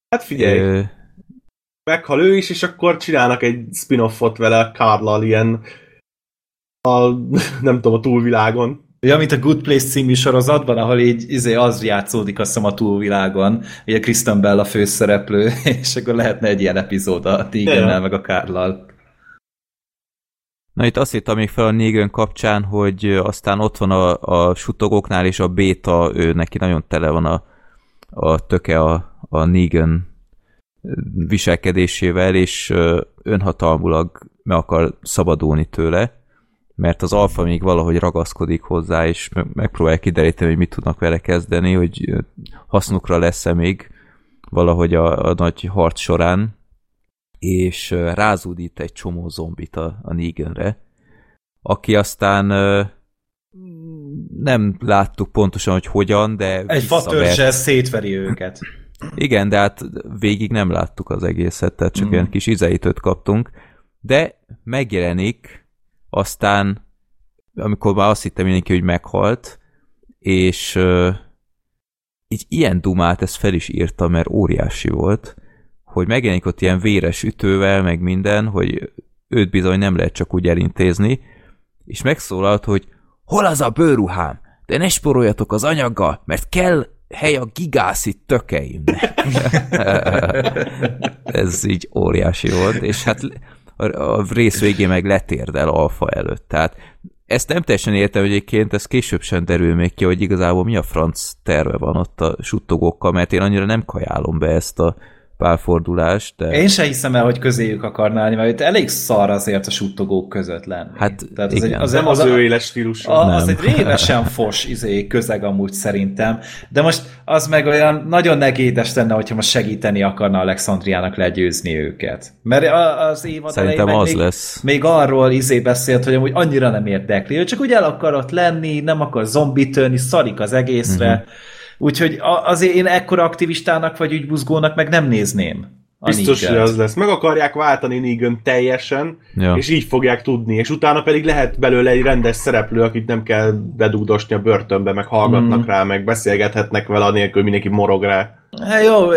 Hát figyelj, meghal ő is, és akkor csinálnak egy spin-offot vele Carl-al ilyen nem tudom, a túlvilágon. Ja, mint a Good Place című sorozatban, ahol így az játszódik, azt hiszem, a túlvilágon, ugye Kristen Bell a főszereplő, és akkor lehetne egy ilyen epizód a Negannel meg a Carl-al. Na itt azt hittem még fel a Negan kapcsán, hogy aztán ott van a suttogóknál, és a béta, ő neki nagyon tele van a töke a Negan viselkedésével, és önhatalmulag meg akar szabadulni tőle, mert az alfa még valahogy ragaszkodik hozzá, és megpróbálja kideríteni, hogy mit tudnak vele kezdeni, hogy hasznukra lesz-e még valahogy a nagy harc során, és rázúdít egy csomó zombit a Neganre, aki aztán nem láttuk pontosan, hogy hogyan, de egy fatörzsel szétveri őket. Igen, de hát végig nem láttuk az egészet, tehát csak ilyen kis ízelítőt kaptunk, de megjelenik aztán, amikor már azt hittem mindenki, hogy meghalt, és így ilyen dumát ezt fel is írta, mert óriási volt, hogy megjelenik ott ilyen véres ütővel, meg minden, hogy őt bizony nem lehet csak úgy elintézni, és megszólalt, hogy hol az a bőrruhám? De ne sporoljatok az anyaggal, mert kell hely a gigászi tökeimnek. Ez így óriási volt, és hát a rész végén meg letérdel alfa előtt. Tehát ezt nem teljesen értem egyébként, ez később sem derül még ki, hogy igazából mi a franc terve van ott a suttogókkal, mert én annyira nem kajálom be ezt a pálfordulást. De... Én se hiszem el, hogy közéjük akarná állni, mert elég szar azért a suttogók között lenni. Hát tehát az, igen, nem az ő éles stílusa. Az egy révesen fos közeg amúgy szerintem, de most az meg olyan nagyon negédes lenne, hogyha most segíteni akarna Alexandriának legyőzni őket. Mert az évad elejében még arról beszélt, hogy amúgy annyira nem érdekli, ő csak úgy el akarott lenni, nem akar zombitölni, szarik az egészre, úgyhogy azért én ekkora aktivistának vagy ügybuzgónak meg nem nézném. Biztos, hogy az lesz. Meg akarják váltani Negan teljesen, és így fogják tudni, és utána pedig lehet belőle egy rendes szereplő, akit nem kell bedugdosni a börtönbe, meg hallgatnak rá, meg beszélgethetnek vele anélkül, mindenki morog rá. Hát jó,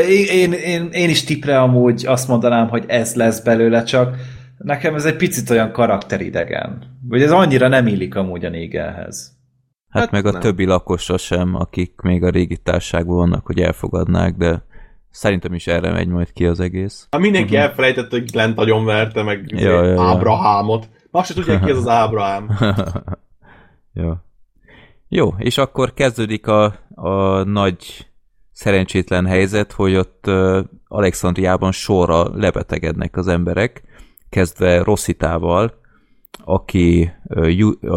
én is tipre amúgy azt mondanám, hogy ez lesz belőle, csak nekem ez egy picit olyan karakteridegen. Vagy ez annyira nem illik amúgy a Neganhez. Hát meg a többi lakosra sem, akik még a régi társaságban vannak, hogy elfogadnák, de szerintem is erre megy majd ki az egész. Hát mindenki elfelejtett, hogy Glenn nagyon verte, meg Ábrahámot. Más se tudják, ki ez az Ábrahám. Jó, és akkor kezdődik a nagy szerencsétlen helyzet, hogy ott Alexandriában sorra lebetegednek az emberek, kezdve Rosszitával, aki a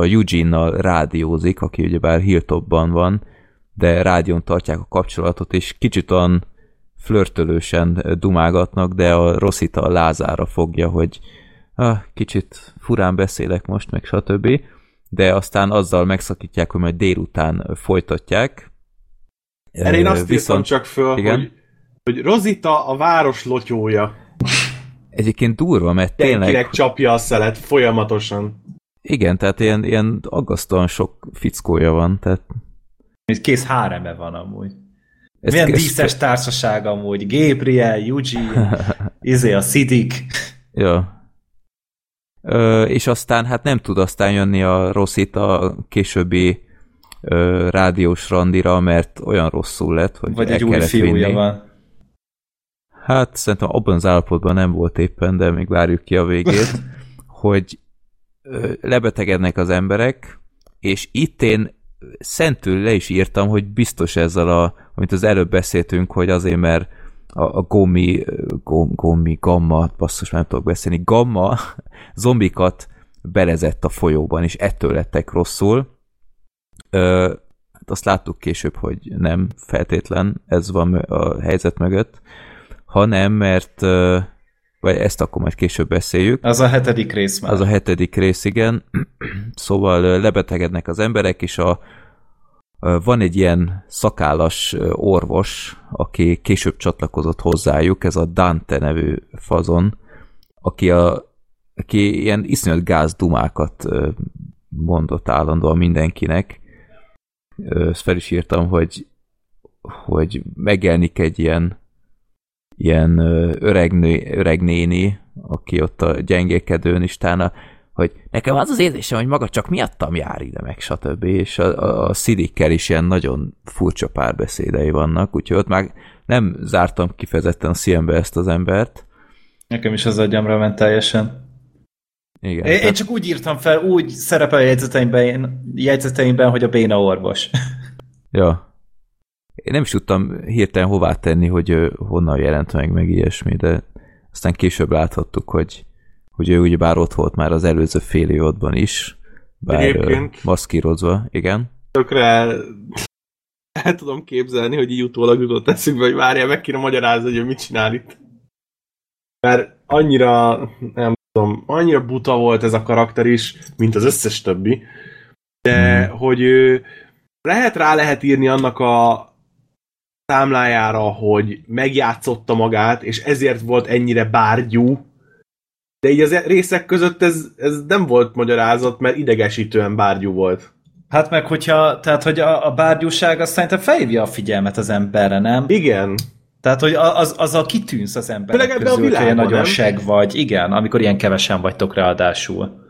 Eugene-nal rádiózik, aki ugyebár Hilltopban van, de rádión tartják a kapcsolatot, és kicsit olyan flörtölősen dumágatnak, de a Rosita a lázára fogja, hogy kicsit furán beszélek most, meg stb. de aztán azzal megszakítják, hogy majd délután folytatják. Erre én azt írtam csak föl, hogy Rozita a város lotyója. Egyébként durva, mert tényleg... Tenkinek csapja a szelet folyamatosan. Igen, tehát ilyen aggasztóan sok fickója van, tehát... Kész háreme van amúgy. Milyen díszes társaság amúgy. Gabriel, Eugene, a Szidik. Ja. És aztán, hát nem tud aztán jönni a Rosita a későbbi rádiós randira, mert olyan rosszul lett, hogy vagy egy új fiúja van. Hát szerintem abban az állapotban nem volt éppen, de még várjuk ki a végét, hogy lebetegednek az emberek, és itt én szentül le is írtam, hogy biztos ezzel amit az előbb beszéltünk, hogy azért, mert a gamma, basszus, már nem tudok beszélni, gamma zombikat belezett a folyóban, és ettől lettek rosszul. Hát azt láttuk később, hogy nem feltétlen ez van a helyzet mögött, hanem mert, vagy ezt akkor majd később beszéljük. Az a 7. rész már. Az a 7. rész, igen. Szóval lebetegednek az emberek, és van egy ilyen szakállas orvos, aki később csatlakozott hozzájuk, ez a Dante nevű fazon, aki ilyen iszonyat gázdumákat mondott állandóan mindenkinek. Ezt fel is írtam, hogy megjelenik egy ilyen öreg néni, aki ott a gyengélkedőn istána, hogy nekem az érzésem, hogy maga csak miattam jár ide, meg stb. És a Szidikkel is ilyen nagyon furcsa párbeszédei vannak, úgyhogy ott már nem zártam kifejezetten a szívembe ezt az embert. Nekem is az agyamra ment teljesen. Igen, én csak úgy írtam fel, úgy szerepel a jegyzeteimben, hogy a béna orvos. Ja. Én nem is tudtam hirtelen hová tenni, hogy honnan jelent meg ilyesmi, de aztán később láthattuk, hogy ő ugyebár ott volt már az előző fél évadban is, bár egyébként maszkírozva, igen. Tökre el tudom képzelni, hogy így utólag jutott eszükbe, hogy várjál, meg kéne magyarázni, hogy mit csinál itt. Mert annyira, nem tudom, annyira buta volt ez a karakter is, mint az összes többi, de hogy lehet írni annak a számlájára, hogy megjátszotta magát, és ezért volt ennyire bárgyú, de így az részek között ez nem volt magyarázat, mert idegesítően bárgyú volt. Hát meg hogy a bárgyúság azt szerintem felhívja a figyelmet az emberre, nem? Igen. Tehát, hogy azzal kitűnsz az emberek közül, a világban, hogy nagyon seg vagy. Igen, amikor ilyen kevesen vagytok ráadásul.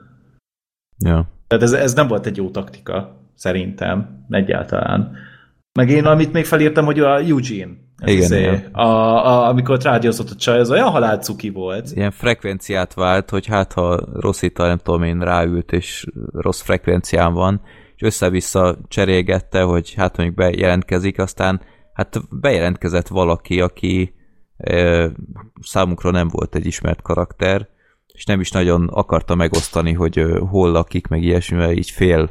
Ja. Tehát ez nem volt egy jó taktika, szerintem, egyáltalán. Meg én, amit még felírtam, hogy a Eugene. Igen. Amikor rádiózott a csaj, az olyan halálcuki volt. Ilyen frekvenciát vált, hogy hát ha Rosita, nem tudom én, ráült, és rossz frekvencián van, és össze-vissza cserélgette, hogy hát mondjuk bejelentkezik, aztán hát bejelentkezett valaki, aki számunkra nem volt egy ismert karakter, és nem is nagyon akarta megosztani, hogy hol lakik, meg ilyesmivel így fél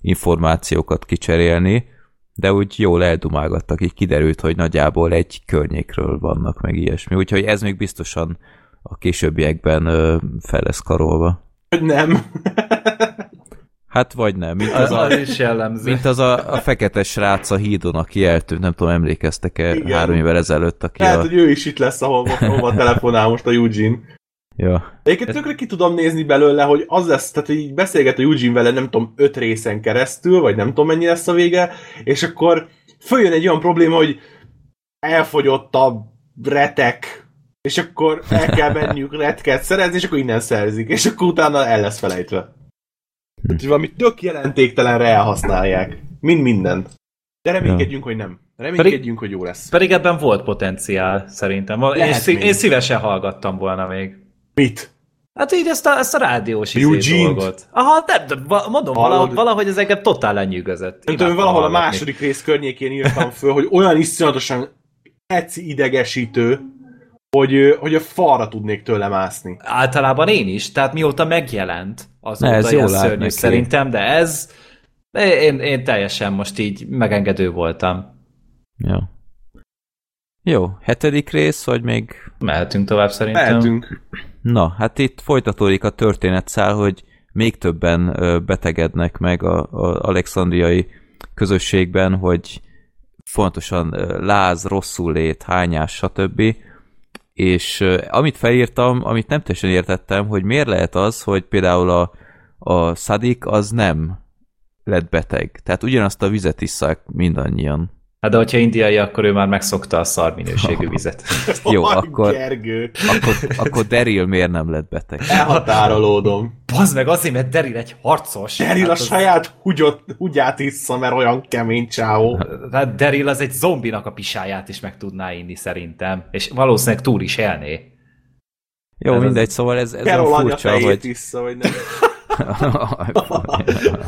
információkat kicserélni, de úgy jól eldumálgattak, így kiderült, hogy nagyjából egy környékről vannak, meg ilyesmi. Úgyhogy ez még biztosan a későbbiekben fel lesz karolva. Nem. Hát vagy nem. Mint az is jellemző. Mint az a fekete srác a hídon, aki eltűnt, nem tudom, emlékeztek-e 3 évvel ezelőtt, aki hát, hogy ő is itt lesz, ahova telefonál most a Eugene. Ja. Egyébként tökre ki tudom nézni belőle, hogy az lesz, tehát így beszélget a Eugene vele, nem tudom, 5 részen keresztül, vagy nem tudom, mennyi lesz a vége, és akkor följön egy olyan probléma, hogy elfogyott a retek, és akkor el kell menniük retket szerezni, és akkor innen szerzik, és akkor utána el lesz felejtve. Tehát, hogy valami tök jelentéktelenre elhasználják. Mindent. De reménykedjünk, hogy nem. Reménykedjünk, hogy jó lesz. Pedig ebben volt potenciál, szerintem. Én szívesen hallgattam volna még. Mit? Hát így ezt a rádiós izé dolgot. Aha, nem, mondom, valahogy ez engem totál lenyűgözött. Nem tudom, valahol hallgatni. A 2. rész környékén írtam föl, hogy olyan iszonyatosan eci idegesítő, hogy a falra tudnék tőle mászni. Általában én is, tehát mióta megjelent, azóta ilyen szörnyű szerintem, de ez... Én teljesen most így megengedő voltam. Ja. Jó, 7. rész, vagy még... Mehetünk tovább szerintem. Mehetünk. Na, hát itt folytatódik a történetszál, hogy még többen betegednek meg az alexandriai közösségben, hogy fontosan láz, rosszulét, hányás, stb. És amit felírtam, amit nem teljesen értettem, hogy miért lehet az, hogy például a szadik az nem lett beteg. Tehát ugyanazt a vizet isszák mindannyian. Hát de hogyha indiai, akkor ő már megszokta a szar minőségű vizet. Jó, akkor Daryl miért nem lett beteg? Elhatárolódom. Bazd meg azért, mert Daryl egy harcos. Daryl hát a saját húgyát issza, mert olyan kemény csáó. Hát Daryl az egy zombinak a pisáját is meg tudná inni szerintem, és valószínűleg túl is elné. Jó, ez mindegy, szóval ez a furcsa, hogy... Kerol issza, vagy nem...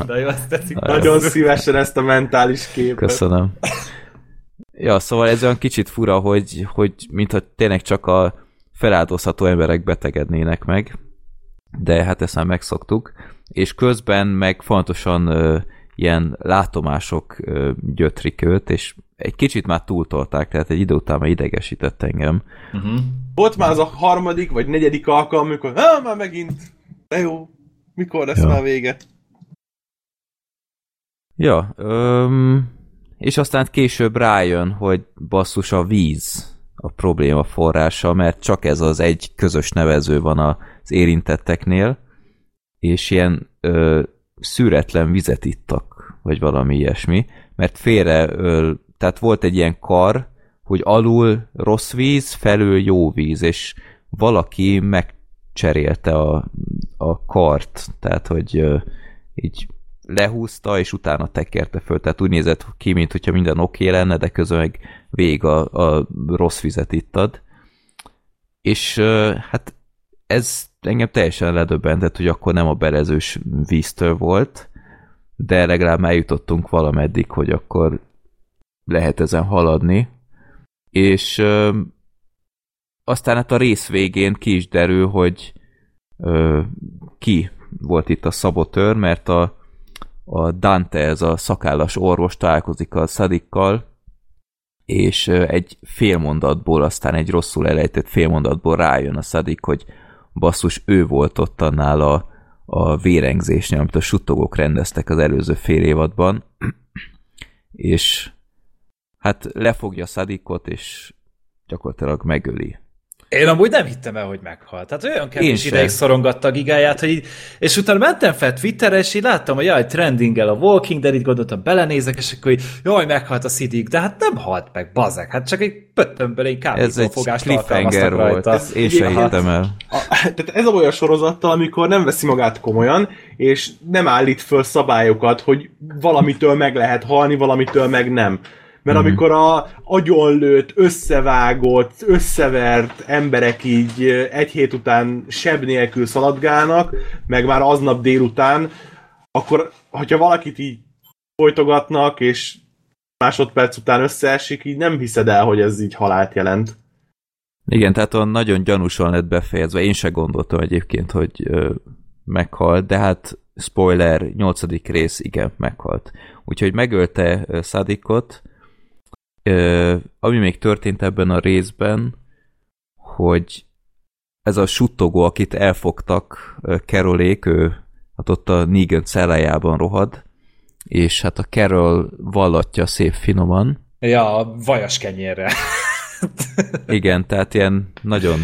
Na jó, ezt tetszik. Nagyon szívesen ezt a mentális képet. Köszönöm. Ja, szóval ez olyan kicsit fura, hogy mintha tényleg csak a feláldozható emberek betegednének meg, de hát ezt már megszoktuk, és közben meg fontosan ilyen látomások gyötrik őt, és egy kicsit már túltolták, tehát egy idő után már idegesített engem. Uh-huh. Ott már az a harmadik vagy negyedik alkalom, amikor már megint, de jó, mikor lesz már vége? Ja, és aztán később rájön, hogy basszus, a víz a probléma forrása, mert csak ez az egy közös nevező van az érintetteknél, és ilyen szűretlen vizet ittak, vagy valami ilyesmi, mert tehát volt egy ilyen kar, hogy alul rossz víz, felül jó víz, és valaki megcserélte a kart, tehát hogy így lehúzta, és utána tekerte föl. Tehát úgy nézett ki, mint hogyha minden oké lenne, de közben meg végig a rossz vizet ittad. És hát ez engem teljesen ledöbbentett, hogy akkor nem a belezős víztől volt, de legalább eljutottunk valameddig, hogy akkor lehet ezen haladni. És aztán hát a rész végén ki is derül, hogy ki volt itt a szabotőr, mert a Dante, ez a szakállas orvos találkozik a Szadikkal, és egy félmondatból, aztán egy rosszul elejtett félmondatból rájön a Szadik, hogy basszus, ő volt ott annál a vérengzésnél, amit a suttogók rendeztek az előző fél évadban, és hát lefogja Szadikot, és gyakorlatilag megöli. Én amúgy nem hittem el, hogy meghalt. Tehát olyan kevés ideig szorongatta a gigáját, hogy így, és utána mentem fel Twitterre, és így láttam, hogy jaj, trendingel a Walking Dead, így gondoltam, belenézek, és akkor így, jaj, meghalt a Szidik, de hát nem halt meg, bazeg, hát csak egy pöttömből én kábítófogást alkalmaztak rajta. Ez egy cliffhanger volt, és sem hittem el. Tehát ez olyan sorozattal, amikor nem veszi magát komolyan, és nem állít föl szabályokat, hogy valamitől meg lehet halni, valamitől meg nem. Mert amikor a agyonlőtt, összevágott, összevert emberek így egy hét után seb nélkül szaladgálnak, meg már aznap délután, akkor, hogyha valakit így folytogatnak, és másodperc után összeesik, így nem hiszed el, hogy ez így halált jelent. Igen, tehát olyan nagyon gyanúsan lett befejezve. Én se gondoltam egyébként, hogy meghalt, de hát spoiler, 8. rész, igen, meghalt. Úgyhogy megölte Szadikot. Ami még történt ebben a részben, hogy ez a suttogó, akit elfogtak, Carolék, ő hát ott a Negan cellájában rohad, és hát a Carol vallatja szép finoman. Ja, a vajas kenyérre. Igen, tehát ilyen nagyon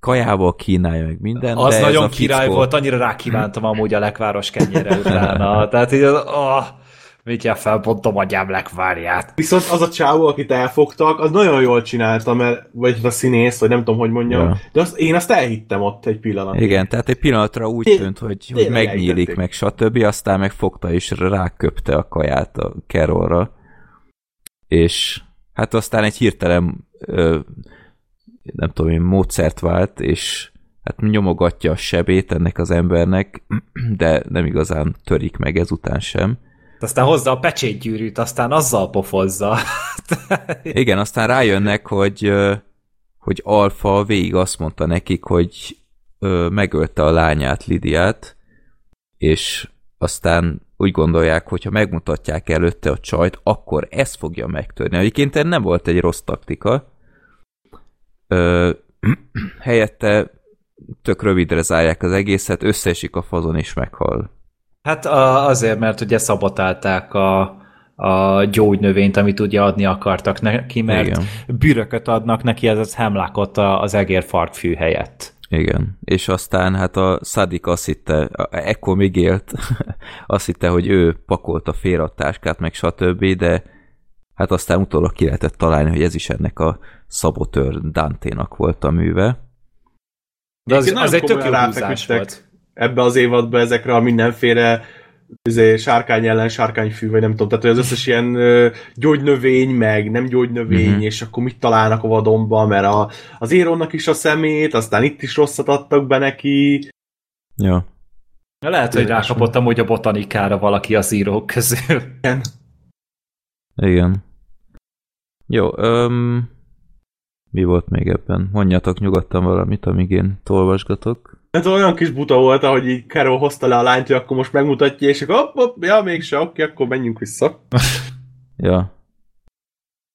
kajával kínálja meg minden. Az de nagyon király fickó... volt, annyira rákívántam amúgy a lekváros kenyérre utána. Tehát így az... Oh. Mindjárt felbontom a gyámlekvárját. Viszont az a csávó, akit elfogtak, az nagyon jól csinálta, mert, vagy a színész, vagy nem tudom, hogy mondjam, ja. De én azt elhittem ott egy pillanatra. Igen, tehát egy pillanatra úgy tűnt, hogy megnyílik meg, stb. Aztán megfogta és ráköpte a kaját a Carolra. És hát aztán egy hirtelen nem tudom én, módszert vált, és hát nyomogatja a sebét ennek az embernek, de nem igazán törik meg ezután sem. Aztán hozza a pecsétgyűrűt, aztán azzal pofozza. Igen, aztán rájönnek, hogy Alfa végig azt mondta nekik, hogy megölte a lányát, Lidiát, és aztán úgy gondolják, hogyha megmutatják előtte a csajt, akkor ez fogja megtörni. Egyébként nem volt egy rossz taktika. Helyette tök rövidre zárják az egészet, összeesik a fazon és meghal. Hát azért, mert ugye szabotálták a gyógynövényt, amit ugye adni akartak neki, mert igen, bűrököt adnak neki, az hemlákot az egérfarkfű helyett. Igen, és aztán hát a Szadik azt hitte, ekkor még élt, azt hitte, hogy ő pakolta félre a táskát, meg stb., de hát aztán utólag ki lehetett találni, hogy ez is ennek a szabotőr Dante-nak volt a műve. De az egy tök jó húzás volt. Ebbe az évadban ezekre a mindenféle sárkány ellen sárkányfű, vagy nem tudom, tehát az összes ilyen gyógynövény, meg nem gyógynövény, és akkor mit találnak a vadonban, mert az Éronnak is a szemét, aztán itt is rosszat adtak be neki. Ja. Lehet, hogy rákapottam, hogy a botanikára valaki az írók közül. Igen. Igen. Jó, mi volt még ebben? Mondjatok nyugodtan valamit, amíg én olvasgatok. Hát olyan kis buta volt, ahogy így Carol hozta le a lányt, hogy akkor most megmutatja, és akkor ja, mégse, oké, akkor menjünk vissza. Ja.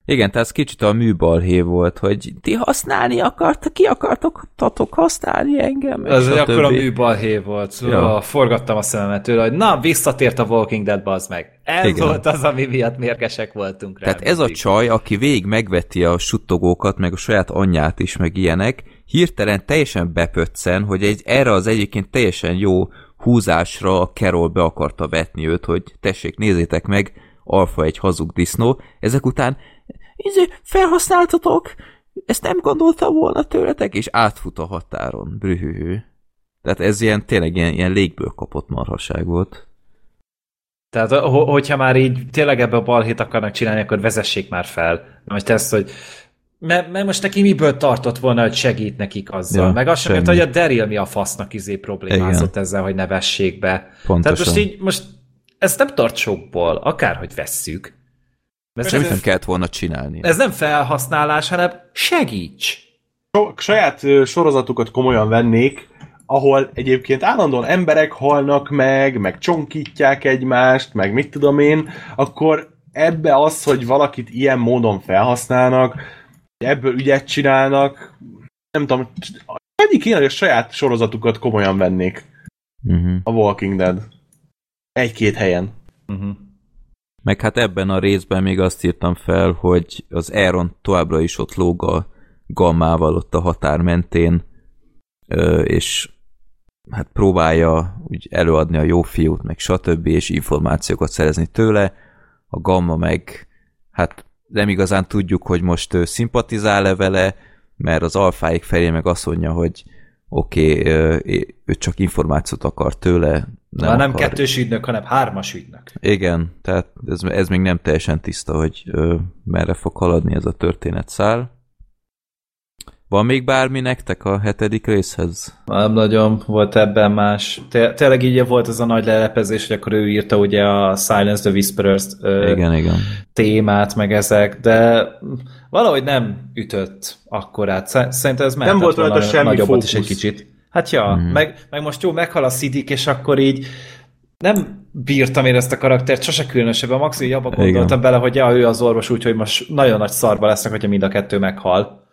Igen, tehát ez kicsit a műbalhé volt, hogy ti használni akartak, ki akartatok használni engem? Ez akkor a műbalhé volt. Ja. Forgattam a szememet tőle, hogy na, visszatért a Walking Dead, bazd meg. Ez igen, volt az, ami miatt mérgesek voltunk rá. Tehát mindig. Ez a csaj, aki végig megveti a suttogókat, meg a saját anyját is, meg ilyenek, hirtelen teljesen bepöccen, hogy erre az egyébként teljesen jó húzásra a Carol be akarta vetni őt, hogy tessék, nézzétek meg, alfa egy hazug disznó, ezek után felhasználtatok, ezt nem gondoltam volna tőletek, és átfut a határon, brühühű. Tehát ez ilyen, tényleg ilyen légből kapott marhaság volt. Tehát, hogyha már így tényleg ebbe a balhét akarnak csinálni, akkor vezessék már fel. Most ezt, hogy mert most neki miből tartott volna, hogy segít nekik azzal. Ja, meg azt sem érte, hogy a Daryl mi a fasznak problémázott ezzel, hogy ne vessék be. Pontosan. Tehát most ezt nem tart sokból, akárhogy vesszük. Semmit nem kellett volna csinálni. Ez nem felhasználás, hanem segíts! Saját sorozatukat komolyan vennék, ahol egyébként állandóan emberek halnak meg csonkítják egymást, meg mit tudom én, akkor ebbe az, hogy valakit ilyen módon felhasználnak, ebből ügyet csinálnak, nem tudom, egyik én, hogy a saját sorozatukat komolyan vennék. A Walking Dead. Egy-két helyen. Meg hát ebben a részben még azt írtam fel, hogy az Aaron továbbra is ott lóg a gammával ott a határ mentén, és hát próbálja úgy előadni a jó fiút, meg stb., és információkat szerezni tőle. A gamma meg hát nem igazán tudjuk, hogy most ő szimpatizál-e vele, mert az alfáik felé meg azt mondja, hogy oké, ő csak információt akar tőle. Nem, nem akar. 2-s ügynök, hanem 3-as ügynök. Igen, tehát ez még nem teljesen tiszta, hogy merre fog haladni ez a történetszál. Van még bármi nektek a 7. részhez? Nem nagyon volt ebben más. Tényleg így volt ez a nagy lelepezés, hogy akkor ő írta ugye a Silence the Whisperers igen. témát, meg ezek, de valahogy nem ütött akkorát. Szerintem ez mehetett volna nagyobbat fókusz. Is egy kicsit. Hát ja, meg most jó, meghal a Szidik, és akkor így nem bírtam én ezt a karaktert, sose különösebben. Maximum abba gondoltam bele, hogy ja, ő az orvos, úgyhogy most nagyon nagy szarba lesznek, hogyha mind a kettő meghal.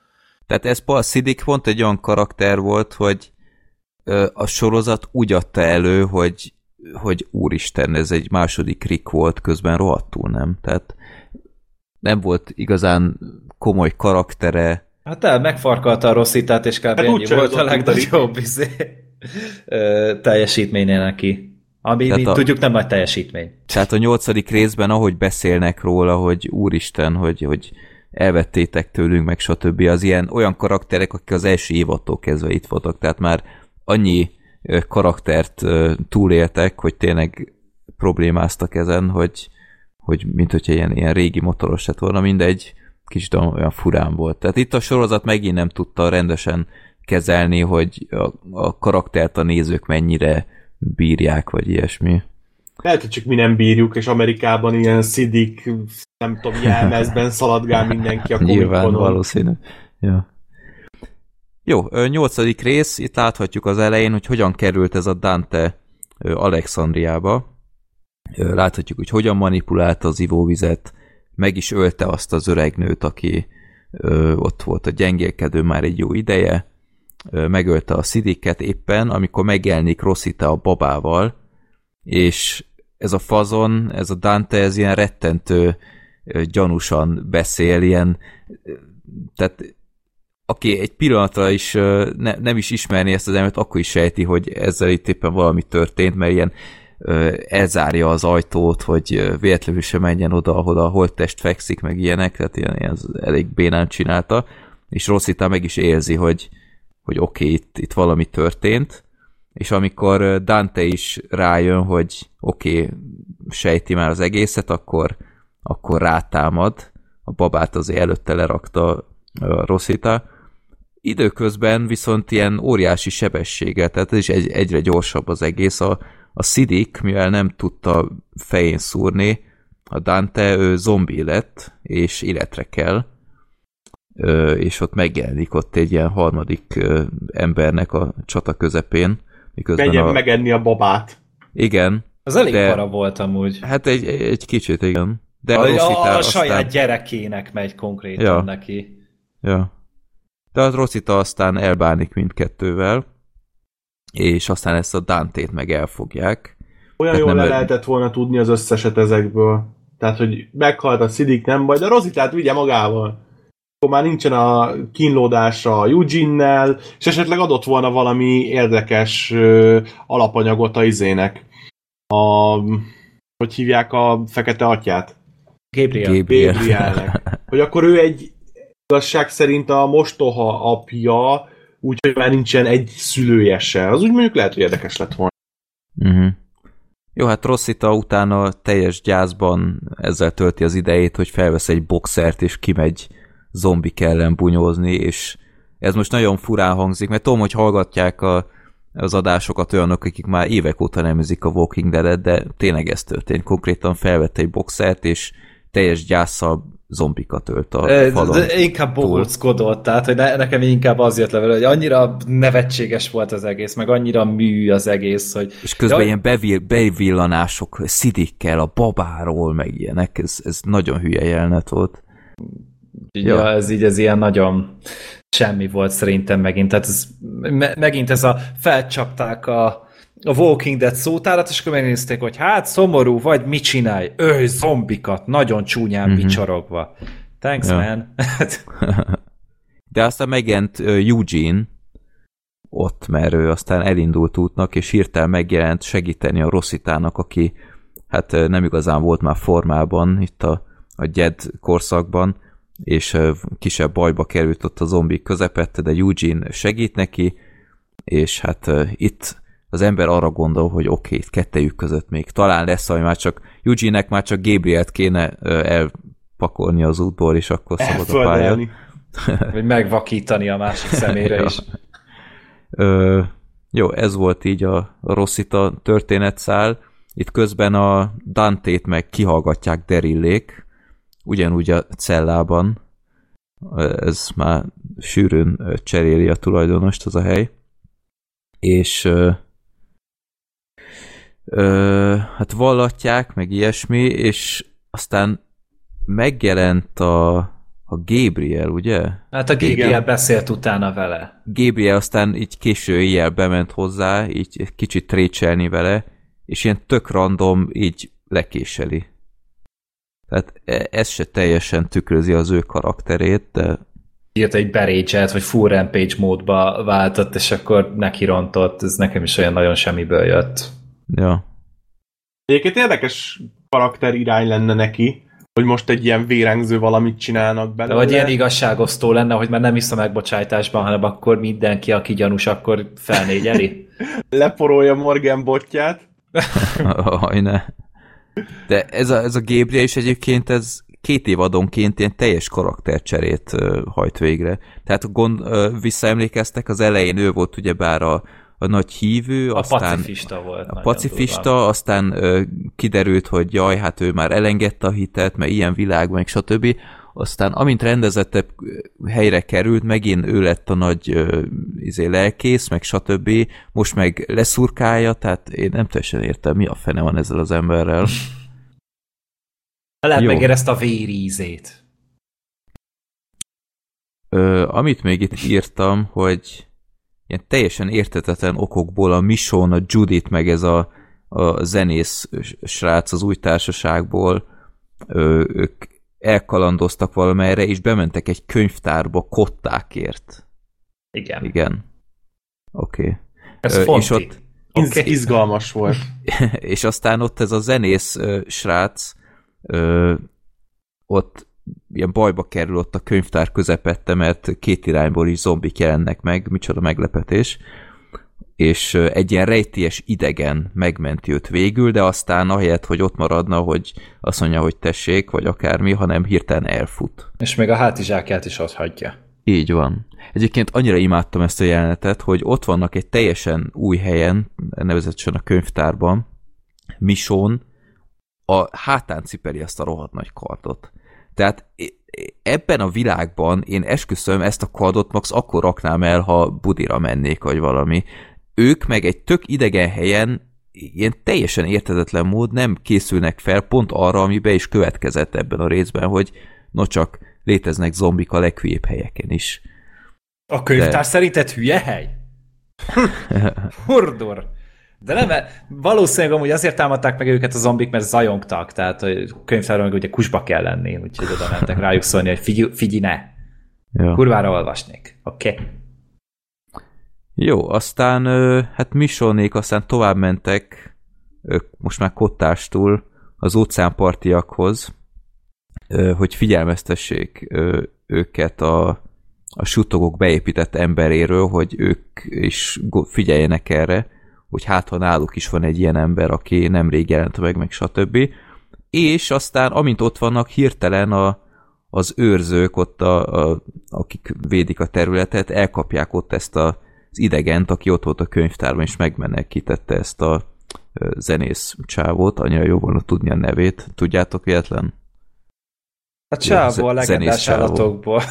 Tehát ez a Szidik pont egy olyan karakter volt, hogy a sorozat úgy adta elő, hogy úristen, ez egy második Rick volt, közben rohadtul nem. Tehát nem volt igazán komoly karaktere. Hát megfarkalta a rosszitát, és kb. Ennyi volt a legnagyobb teljesítménye neki. Ami, mint tudjuk, nem nagy teljesítmény. Tehát a 8. részben, ahogy beszélnek róla, hogy úristen, hogy elvettétek tőlünk, meg stb. Az ilyen olyan karakterek, akik az első évattól kezdve itt voltak, tehát már annyi karaktert túléltek, hogy tényleg problémáztak ezen, hogy mint hogyha ilyen régi motoros lett volna, mindegy, kicsit olyan furán volt. Tehát itt a sorozat megint nem tudta rendesen kezelni, hogy a karaktert a nézők mennyire bírják, vagy ilyesmi. Lehet, hogy csak mi nem bírjuk, és Amerikában ilyen Szidik, nem tudom, jelmezben szaladgál mindenki a komikonon. Nyilván, valószínű. Ja. Jó, 8. rész, itt láthatjuk az elején, hogy hogyan került ez a Dante Alexandriába. Láthatjuk, hogy hogyan manipulálta az ivóvizet, meg is ölte azt az öreg nőt, aki ott volt a gyengélkedő már egy jó ideje, megölte a Sidiket éppen, amikor megjelenik Rosita a babával, és ez a fazon, ez a Dante, ez ilyen rettentő gyanúsan beszél, ilyen, tehát aki egy pillanatra is nem is ismerné ezt az elmet, akkor is sejti, hogy ezzel itt éppen valami történt, mert ilyen elzárja az ajtót, hogy véletlenül sem menjen oda, ahol a holttest fekszik, meg ilyenek, tehát ilyen elég bénán csinálta, és Rosita meg is érzi, hogy oké, itt valami történt, és amikor Dante is rájön, hogy oké, sejti már az egészet, akkor rátámad, a babát azért előtte lerakta Rosita, időközben viszont ilyen óriási sebességgel, tehát ez is egyre gyorsabb az egész, a Sidik, mivel nem tudta fején szúrni, a Dante ő zombi lett, és életre kell, és ott megjelenik ott egy ilyen harmadik embernek a csata közepén. Megyen megenni a babát. Igen. Az elég para volt amúgy. Hát egy kicsit, igen. De a saját gyerekének megy konkrétan neki. Ja. De az Rosita aztán elbánik mindkettővel, és aztán ezt a Dantét meg elfogják. Olyan jól lehetett volna tudni az összeset ezekből. Tehát, hogy meghalt a Sidik, nem baj, de Rositát vigye magával. Akkor már nincsen a kínlódásra a Eugene-nel, és esetleg adott volna valami érdekes alapanyagot a izének. Hogy hívják a fekete atyát? Gabrielnek. Hogy akkor ő egy igazság szerint a mostoha apja, úgyhogy már nincsen egy szülője se. Az úgy mondjuk lehet, hogy érdekes lett volna. Uh-huh. Jó, hát Rosita utána teljes gyászban ezzel tölti az idejét, hogy felvesz egy boxert és kimegy zombik ellen bunyózni, és ez most nagyon furán hangzik, mert tudom, hogy hallgatják az adásokat olyanok, akik már évek óta nem nézik a Walking Dead-et, de tényleg ez történt. Konkrétan felvett egy boxert, és teljes gyászsal zombikat ölt a falon. Inkább bohóckodott, tehát hogy nekem inkább az jött le vele, hogy annyira nevetséges volt az egész, meg annyira mű az egész, hogy... És közben ilyen bevillanások Sidikkel, a babáról, meg ilyenek, ez nagyon hülye jelenet volt. Ja, ez ilyen nagyon semmi volt szerintem megint. Tehát ez, megint ez a felcsapták a Walking Dead szótárat, és akkor megnézték, hogy hát szomorú vagy, mit csinálj? Őj, zombikat, nagyon csúnyán bicsorogva. Thanks, man. De aztán megjelent Eugene ott, mert ő aztán elindult útnak, és hirtelen megjelent segíteni a Rositának, aki hát nem igazán volt már formában itt a Dead korszakban, és kisebb bajba került ott a zombik közepette, de Eugene segít neki, és hát itt az ember arra gondol, hogy oké, kettejük között még talán lesz, hogy már csak Eugene-nek már csak Gabrielt kéne elpakolni az útból, és akkor szabad a pályán. Vagy megvakítani a másik szemére is. Jó, ez volt így a Rosita történetszál. Itt közben a Dantét meg kihallgatják Derillék, ugyanúgy a cellában, ez már sűrűn cseréli a tulajdonost az a hely, és hát vallatják, meg ilyesmi, és aztán megjelent a Gabriel, ugye? Hát a Gabriel beszélt utána vele. Gabriel aztán így késő éjjel bement hozzá, így kicsit trécselni vele, és ilyen tök random így lekéseli. Tehát ez se teljesen tükrözi az ő karakterét, de... Írt egy berécselt, vagy full rampage módba váltott, és akkor neki rontott. Ez nekem is olyan nagyon semmiből jött. Ja. Egyébként érdekes karakter irány lenne neki, hogy most egy ilyen vérengző valamit csinálnak belőle. De vagy ilyen igazságosztó lenne, hogy már nem hisz a megbocsájtásban, hanem akkor mindenki, aki gyanús, akkor felnégyeli. Leporolja Morgan botját. Hajne. De ez a Gabriel is egyébként ez 2 évadonként ilyen teljes karaktercserét hajt végre. Tehát visszaemlékeztek, az elején ő volt ugyebár a nagy hívő, a pacifista, aztán kiderült, hogy jaj, hát ő már elengedte a hitet, mert ilyen világban, és stb. Aztán amint rendezettebb helyre került, megint ő lett a nagy lelkész, meg stb. Most meg leszurkálja, tehát én nem teljesen értem, mi a fene van ezzel az emberrel. Lehet megérezte a vérízét. Amit még itt írtam, hogy ilyen teljesen érthetetlen okokból a Mission, a Judit, meg ez a zenész srác az új társaságból, ők elkalandoztak valamelyre, és bementek egy könyvtárba kottákért. Igen. Igen. Oké. Okay. Ez fonti. Okay. Izgalmas volt. És aztán ott ez a zenész srác ott ilyen bajba kerül ott a könyvtár közepette, mert két irányból is zombik jelennek meg, micsoda meglepetés, és egy ilyen rejtélyes idegen megmenti őt végül, de aztán ahelyett, hogy ott maradna, hogy azt mondja, hogy tessék, vagy akármi, hanem hirtelen elfut. És még a hátizsákját is ott hagyja. Így van. Egyébként annyira imádtam ezt a jelenetet, hogy ott vannak egy teljesen új helyen, nevezetesen a könyvtárban, Mission a hátán cipeli azt a rohadt nagy kardot. Tehát ebben a világban én esküszöm, ezt a kardot max akkor raknám el, ha budira mennék, vagy valami. Ők meg egy tök idegen helyen ilyen teljesen érthetetlen mód nem készülnek fel pont arra, ami be is következett ebben a részben, hogy nocsak léteznek zombik a leghülyébb helyeken is. A könyvtár szerinted hülye hely? Hordor! De nem, valószínűleg amúgy azért támadták meg őket a zombik, mert zajongtak, tehát a könyvtárban ugye kusba kell lenni, úgyhogy oda mentek rájuk szólni, hogy figyelj ne! Ja. Kurvára olvasnék. Oké. Okay. Jó, aztán hát Missonék aztán tovább mentek, most már kottástól az óceánpartiakhoz, hogy figyelmeztessék őket a suttogók beépített emberéről, hogy ők is figyeljenek erre, hogy hát, ha náluk is van egy ilyen ember, aki nemrég jelent meg stb. És aztán, amint ott vannak, hirtelen az őrzők, ott akik védik a területet, elkapják ott ezt az idegent, aki ott volt a könyvtárban, és megmenekítette ezt a zenész csávót, annyira jó volna tudni a nevét. Tudjátok véletlen? A csávó a legendás állatokból.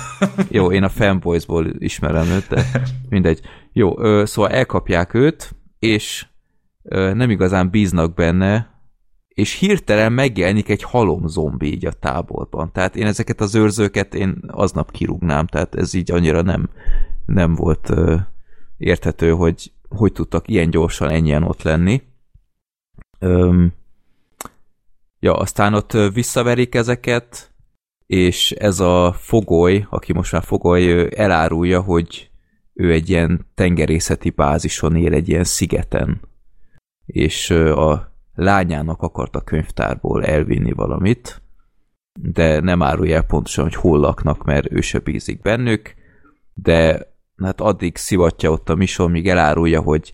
Jó, én a Fanboysból ismerem őt, de mindegy. Jó, szóval elkapják őt, és nem igazán bíznak benne, és hirtelen megjelenik egy halom zombi így a táborban. Tehát én ezeket az őrzőket én aznap kirúgnám, tehát ez így annyira nem volt érthető, hogy tudtak ilyen gyorsan ennyien ott lenni. Ja, aztán ott visszaverik ezeket, és ez a fogoly, aki most már fogoly, elárulja, hogy ő egy ilyen tengerészeti bázison él, egy ilyen szigeten, és a lányának akart a könyvtárból elvinni valamit, de nem árulja el pontosan, hogy hol laknak, mert ő se bízik bennük, de hát addig szivatja ott a Mission, míg elárulja, hogy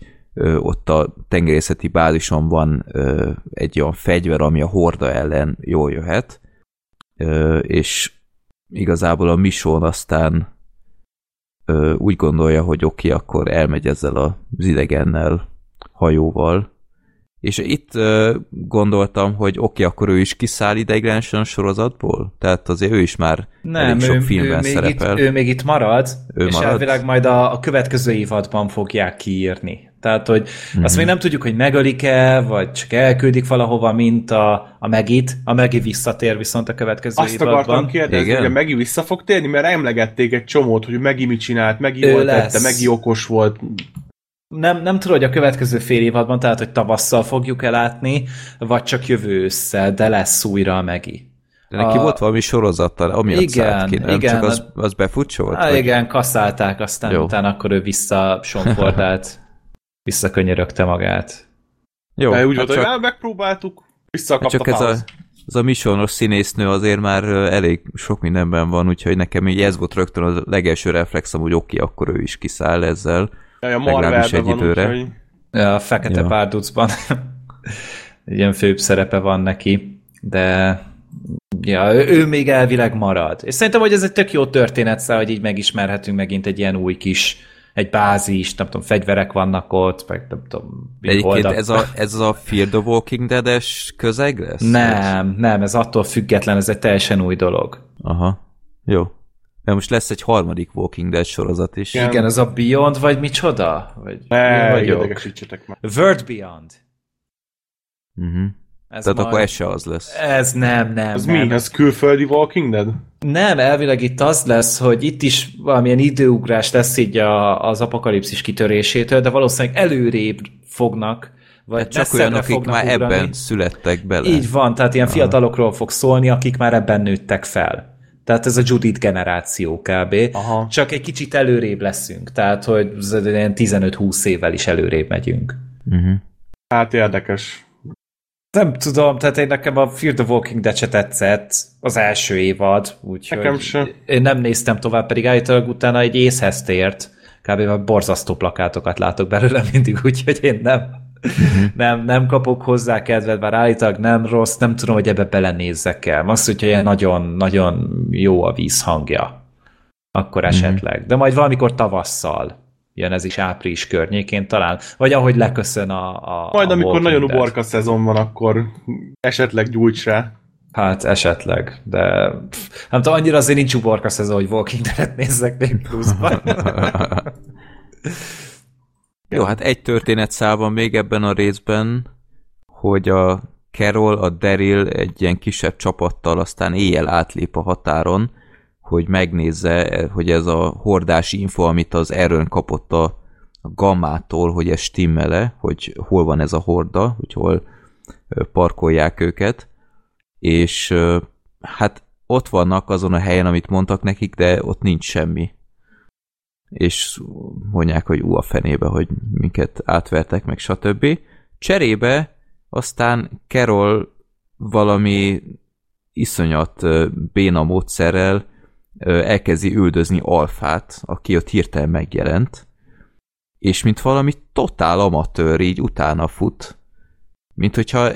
ott a tengerészeti bázison van egy olyan fegyver, ami a horda ellen jól jöhet, és igazából a Mission aztán úgy gondolja, hogy oké, akkor elmegy ezzel az idegennel hajóval. És itt gondoltam, hogy oké, akkor ő is kiszáll ideiglenesen a sorozatból? Tehát azért ő is már elég sok filmben szerepel. Ő még itt marad, elvileg majd a következő évadban fogják kiírni. Tehát, hogy azt még nem tudjuk, hogy megölik-e, vagy csak elküldik valahova, mint a Maggie-t. A Maggie visszatér viszont a következő évadban. Azt akartam kérdezni, hogy a Maggie vissza fog térni, mert emlegették egy csomót, hogy Maggie mit csinált, Maggie volt tette, Maggie okos volt. Nem tudom, hogy a következő fél évadban, tehát, hogy tavasszal fogjuk elátni, vagy csak jövő ősszel, de lesz újra a Maggie. De neki volt valami sorozattal, amiatt szállt ki, nem? Csak az befutcsolt? Vagy? Igen, kaszálták, aztán utána akkor ő visszasomfordált. Visszakönyörögte magát. Jó. De úgy volt, hogy megpróbáltuk, visszakaptak csak ez a Missionos színésznő azért már elég sok mindenben van, úgyhogy nekem így ez volt rögtön a legelső reflexem, hogy oké, akkor ő is kiszáll ezzel. Ja, a Marvelben egy van, időre. Úgyhogy... Ja, a fekete párducban. Ilyen főbb szerepe van neki, de ja, ő még elvileg marad. És szerintem, hogy ez egy tök jó történetszál, hogy így megismerhetünk megint egy ilyen új kis egy bázis, nem tudom, fegyverek vannak ott, meg nem tudom... Egyébként ez a Fear the Walking Dead-es közeg lesz? Nem, ez attól független, ez egy teljesen új dolog. Aha, jó. De most lesz egy harmadik Walking Dead sorozat is. Igen, ez a Beyond, vagy micsoda? Vagy mi vagyok? World Beyond. Ez tehát majd... akkor ez se az lesz. Ez nem. Ez nem. Mi? Ez külföldi Walking Dead? Nem, elvileg itt az lesz, hogy itt is valamilyen időugrás lesz így az apokalipszis kitörésétől, de valószínűleg előrébb fognak, vagy csak olyan, akik már ugrani. Ebben születtek bele. Így van, tehát ilyen fiatalokról fog szólni, akik már ebben nőttek fel. Tehát ez a Judith generáció kb. Aha. Csak egy kicsit előrébb leszünk, tehát hogy 15-20 évvel is előrébb megyünk. Uh-huh. Hát érdekes. Nem tudom, tehát én nekem a Fear the Walking Dead se tetszett, az első évad, úgyhogy én nem néztem tovább, pedig állítólag utána egy észhez tért, kb. Borzasztó plakátokat látok belőle mindig, úgyhogy én nem kapok hozzá kedvet, bár állítólag nem rossz, nem tudom, hogy ebbe belenézzek el. Azt, hogyha ilyen nagyon-nagyon jó a vízhangja, akkor esetleg. De majd valamikor tavasszal jön, ez is április környékén talán, vagy ahogy leköszön a majd a amikor nagyon uborka szezon van, akkor esetleg gyújts rá. Hát esetleg, de nem tudom, annyira azért nincs uborka szezon, hogy Walking Dead-et nézzek még pluszban. Jó, hát egy történetszál van még ebben a részben, hogy a Carol, a Daryl egy ilyen kisebb csapattal aztán éjjel átlép a határon, hogy megnézze, hogy ez a hordási info, amit az Aaron kapott a Gammától, hogy ez stimmele, hogy hol van ez a horda, hogy hol parkolják őket, és hát ott vannak azon a helyen, amit mondtak nekik, de ott nincs semmi. És mondják, hogy a fenébe, hogy minket átvertek, meg stb. Cserébe aztán Carol valami iszonyat béna módszerrel elkezdi üldözni Alfát, aki ott hirtelen megjelent, és mint valami totál amatőr így utána fut, mint hogyha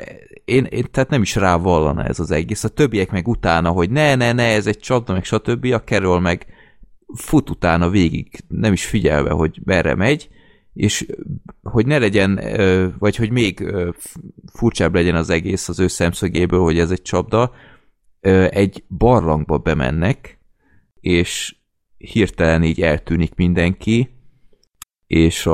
én tehát nem is rá vallana ez az egész, a többiek meg utána, hogy ne, ez egy csapda, meg stb. A Carol meg fut utána végig, nem is figyelve, hogy merre megy, és hogy ne legyen, vagy hogy még furcsább legyen az egész az ő szemszögéből, hogy ez egy csapda, egy barlangba bemennek, és hirtelen így eltűnik mindenki, és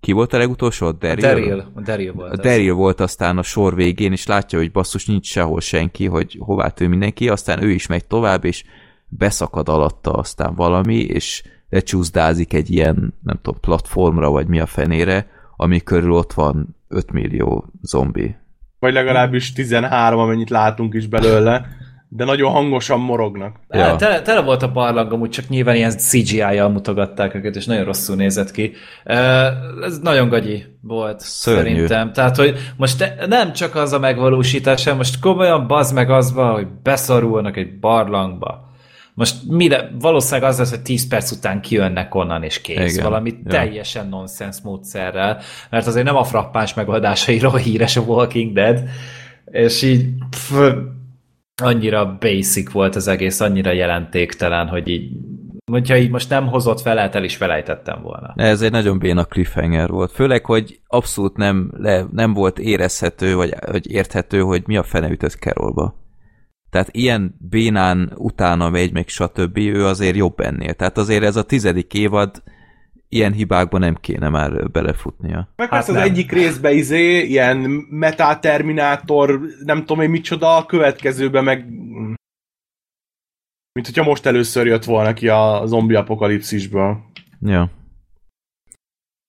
ki volt a legutolsó? A Daryl. A Daryl volt aztán a sor végén, és látja, hogy basszus, nincs sehol senki, hogy hová tűn mindenki, aztán ő is megy tovább, és beszakad alatta aztán valami, és lecsúszdázik egy ilyen, nem tudom, platformra, vagy mi a fenére, ami körül ott van 5 millió zombi. Vagy legalábbis 13, amennyit látunk is belőle, de nagyon hangosan morognak. Ja. Tele volt a barlangom, úgy csak nyilván ilyen CGI-jal mutogatták őket, és nagyon rosszul nézett ki. Ez nagyon gagyi volt, szörnyű. Szerintem. Tehát, hogy most nem csak az a megvalósítása, most komolyan bazd meg az van, hogy beszorulnak egy barlangba. Most valószínűleg az lesz, hogy 10 perc után kijönnek onnan, és kész. Igen, valami teljesen nonsens módszerrel, mert azért nem a frappáns megoldásaira híres a Walking Dead, és így annyira basic volt az egész, annyira jelentéktelen, hogy így, hogyha így most nem hozott veled, el is felejtettem volna. Ez egy nagyon béna cliffhanger volt, főleg, hogy abszolút nem volt érezhető, vagy érthető, hogy mi a fene ütött Carolba. Tehát ilyen bénán utána megy, meg stb. Ő azért jobb ennél. Tehát azért ez a 10. évad ilyen hibákban nem kéne már belefutnia. Meg hát az egyik részbe ilyen metáterminátor, nem tudom én micsoda, a következőben meg... Mint hogyha most először jött volna ki a zombi apokalipszisből. Ja.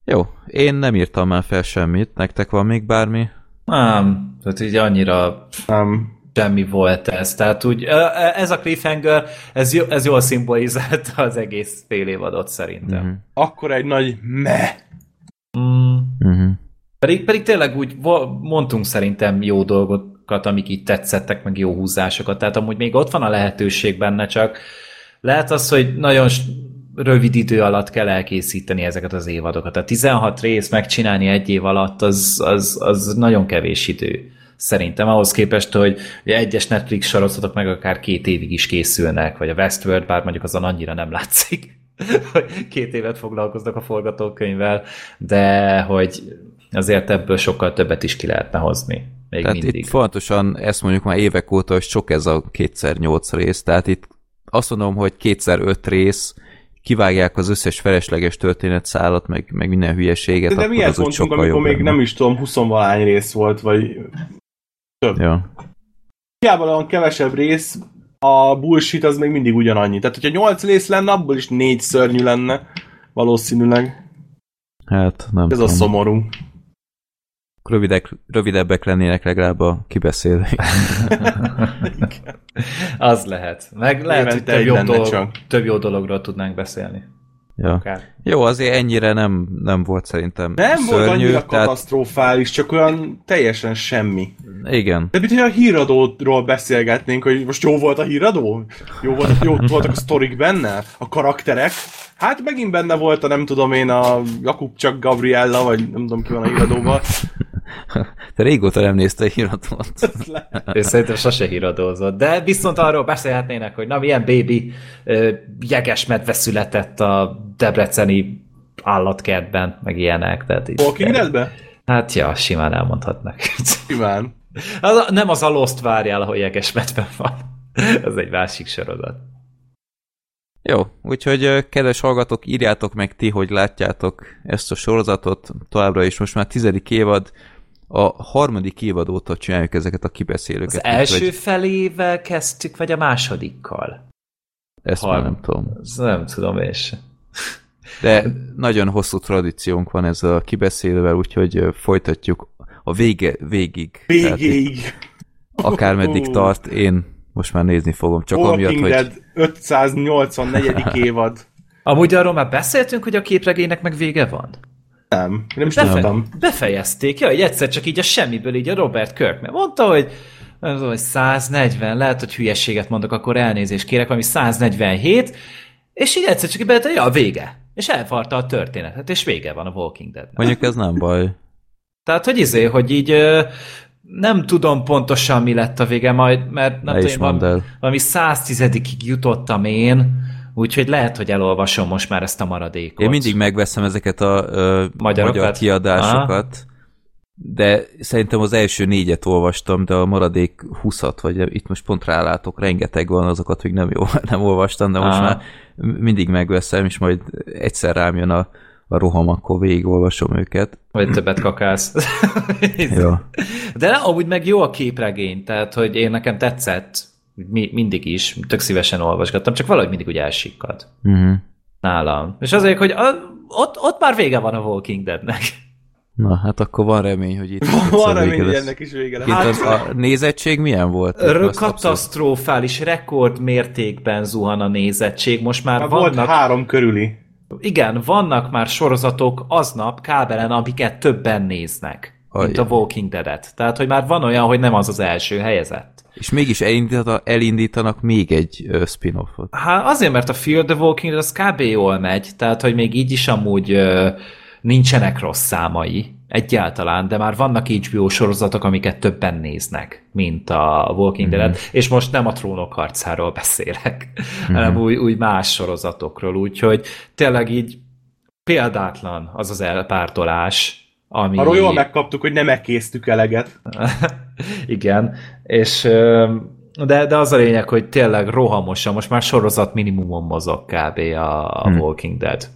Jó, én nem írtam már fel semmit. Nektek van még bármi? Nem, tehát így annyira... Nem. Semmi volt ez. Tehát úgy, ez a cliffhanger, ez jól szimbolizálta az egész fél évadot szerintem. Uh-huh. Akkor egy nagy meh. Uh-huh. Pedig tényleg úgy mondtunk szerintem jó dolgokat, amik itt tetszettek, meg jó húzásokat. Tehát amúgy még ott van a lehetőség benne, csak lehet az, hogy nagyon rövid idő alatt kell elkészíteni ezeket az évadokat. Tehát 16 rész megcsinálni egy év alatt, az nagyon kevés idő. Szerintem ahhoz képest, hogy egyes Netflix sorozatok meg akár 2 évig is készülnek, vagy a Westworld, bár mondjuk azon annyira nem látszik, hogy 2 évet foglalkoznak a forgatókönyvvel, de hogy azért ebből sokkal többet is ki lehetne hozni. Még tehát mindig. Itt fontosan, ezt mondjuk már évek óta, hogy sok ez a 2x8 rész, tehát itt azt mondom, hogy 2x5 rész, kivágják az összes felesleges történetszálat, meg minden hülyeséget, de akkor az úgy sokkal jobb. De miért mondtunk, amikor még nem is tudom, 20-valahány rész volt, vagy... Több. Ja. Hiába van kevesebb rész, a bullshit az még mindig ugyanannyi. Tehát, hogyha 8 rész lenne, abból is 4 szörnyű lenne. Valószínűleg. Hát, nem ez tudom. A szomorú. Rövidebbek lennének legalább a kibeszélők. Az lehet. Meg lehet, hogy több jó dologról tudnánk beszélni. Ja. Jó, azért ennyire nem volt szerintem nem szörnyű. Nem volt annyira tehát... katasztrofális, csak olyan teljesen semmi. Igen. De mint, hogy a híradóról beszélgetnénk, hogy most jó volt a híradó? Jó voltak a sztorik benne? A karakterek? Hát megint benne volt a nem tudom én a Jakub csak Gabriella, vagy nem tudom ki van a híradóban. Te régóta nem nézte a híradót. Én szerintem sose híradózott. De viszont arról beszélhetnének, hogy na milyen baby jegesmedve született a debreceni állatkertben, meg ilyenek. Polkinetben? Hát ja, simán elmondhatnak. Simán. Nem az a Lost várjál, ahol jegesmedve van. Ez egy másik sorozat. Jó, úgyhogy kedves hallgatók, írjátok meg ti, hogy látjátok ezt a sorozatot továbbra is. Most már 10. évad, a 3. évad óta csináljuk ezeket a kibeszélőket. Az első felével kezdtük, vagy a másodikkal? Ezt már nem tudom. Nem tudom én sem. De nagyon hosszú tradíciónk van ez a kibeszélővel, úgyhogy folytatjuk a végig. Végig! Akármeddig tart, én... Most már nézni fogom, csak amiatt, hogy... Walking Dead 584. évad. Amúgy arról már beszéltünk, hogy a képregénynek meg vége van? Nem is tudtam. Befejezték, jaj, egyszer csak így a semmiből, így a Robert Kirkman mondta, hogy 140, lehet, hogy hülyeséget mondok, akkor elnézést kérek, valami 147, és így egyszer csak így ja, vége. És elvarta a történetet, és vége van a Walking Deadnek. Mondjuk ez nem baj. Tehát, hogy hogy így... Nem tudom pontosan, mi lett a vége majd, mert nem tudom, valami 110-ig jutottam én, úgyhogy lehet, hogy elolvasom most már ezt a maradékot. Én mindig megveszem ezeket a magyar kiadásokat, de szerintem az első 4-et olvastam, de a maradék 20-at, vagy itt most pont rálátok, rengeteg van azokat, hogy nem olvastam, de most már mindig megveszem, és majd egyszer rám jön a roham, akkor végigolvasom őket. Vagy többet kakálsz. Ja. De amúgy meg jó a képregény, tehát, hogy én nekem tetszett, mindig is, tök szívesen olvasgattam, csak valahogy mindig úgy elsikkad. Nálam. És azért, hogy ott már vége van a Walking Deadnek. Na, hát akkor van remény, hogy itt... Van remény, hogy ennek is vége lesz. Hát, a nézettség milyen volt? Katasztrofális, rekordmértékben zuhan a nézettség. Most már vannak... Volt 3 körüli. Igen, vannak már sorozatok aznap kábelen, amiket többen néznek, mint a Walking Dead-et. Tehát, hogy már van olyan, hogy nem az az első helyezett. És mégis elindítanak még egy spin-offot. Hát azért, mert a Fear the Walking Dead az kb. Jól megy, tehát, hogy még így is amúgy nincsenek rossz számai egyáltalán, de már vannak HBO sorozatok, amiket többen néznek, mint a Walking Dead, és most nem a Trónok harcáról beszélek, hanem úgy más sorozatokról, úgyhogy tényleg így példátlan az az elpártolás, ami... Arról jól megkaptuk, hogy nem ekésztük eleget. Igen, és... De az a lényeg, hogy tényleg rohamosan, most már sorozat minimumon mozog kb. A Walking Dead.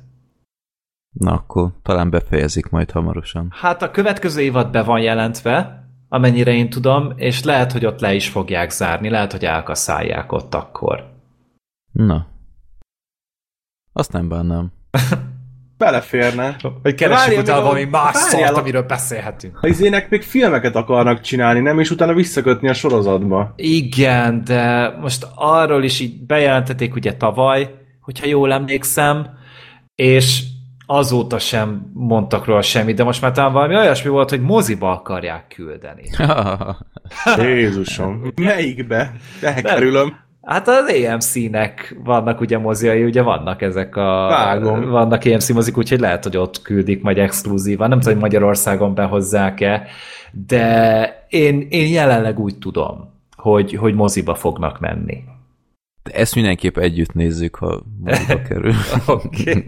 Na akkor talán befejezik majd hamarosan. Hát a következő évad be van jelentve, amennyire én tudom, és lehet, hogy ott le is fogják zárni, lehet, hogy elkaszálják ott akkor. Na. Azt nem bánnám. Beleférne. Hogy keresjük utána valami más szart, amiről beszélhetünk. Az ének még filmeket akarnak csinálni, nem? És utána visszakötni a sorozatba. Igen, de most arról is így bejelentették ugye tavaly, hogyha jól emlékszem, és azóta sem mondtak róla semmit, de most már talán valami olyasmi volt, hogy moziba akarják küldeni. Jézusom, melyikbe? Elkerülöm. Hát az AMC-nek vannak ugye moziai, ugye vannak ezek a... Vágom. Vannak AMC mozik, úgyhogy lehet, hogy ott küldik majd exkluzívan. Nem tudom, hogy Magyarországon behozzák-e, de én jelenleg úgy tudom, hogy moziba fognak menni. De ezt mindenképp együtt nézzük, ha moziba kerül. Oké.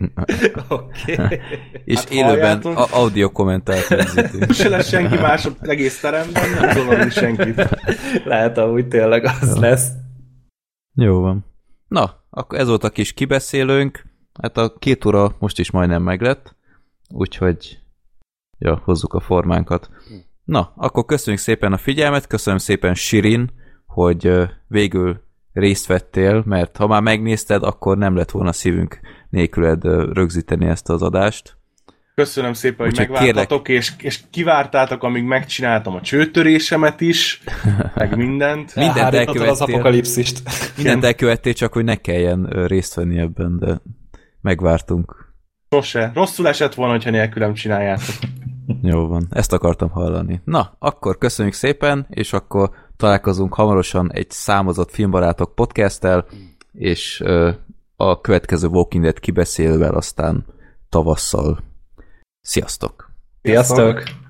És hát élőben audio kommentált nézzük. Se lesz senki más az egész teremben, nem tudom senkit. Lehet, amúgy tényleg az lesz. Jó van. Na, akkor ez volt a kis kibeszélőnk. Hát a 2 óra most is majdnem meglett, úgyhogy hozzuk a formánkat. Na, akkor köszönjük szépen a figyelmet, köszönöm szépen Shirin, hogy végül részt vettél, mert ha már megnézted, akkor nem lett volna szívünk nélküled rögzíteni ezt az adást. Köszönöm szépen, hogy megvártatok, és kivártátok, amíg megcsináltam a csőtörésemet is, meg mindent. Mindent elkövettél, az apokalipszist. Mindent elkövettél, csak hogy ne kelljen részt venni ebben, de megvártunk. Sose. Rosszul esett volna, hogyha nélkülem csináljátok. Jó van, ezt akartam hallani. Na, akkor köszönjük szépen, és akkor találkozunk hamarosan egy számozott Filmbarátok podcasttel, és a következő Walking Dead kibeszélővel aztán tavasszal. Sziasztok! Sziasztok!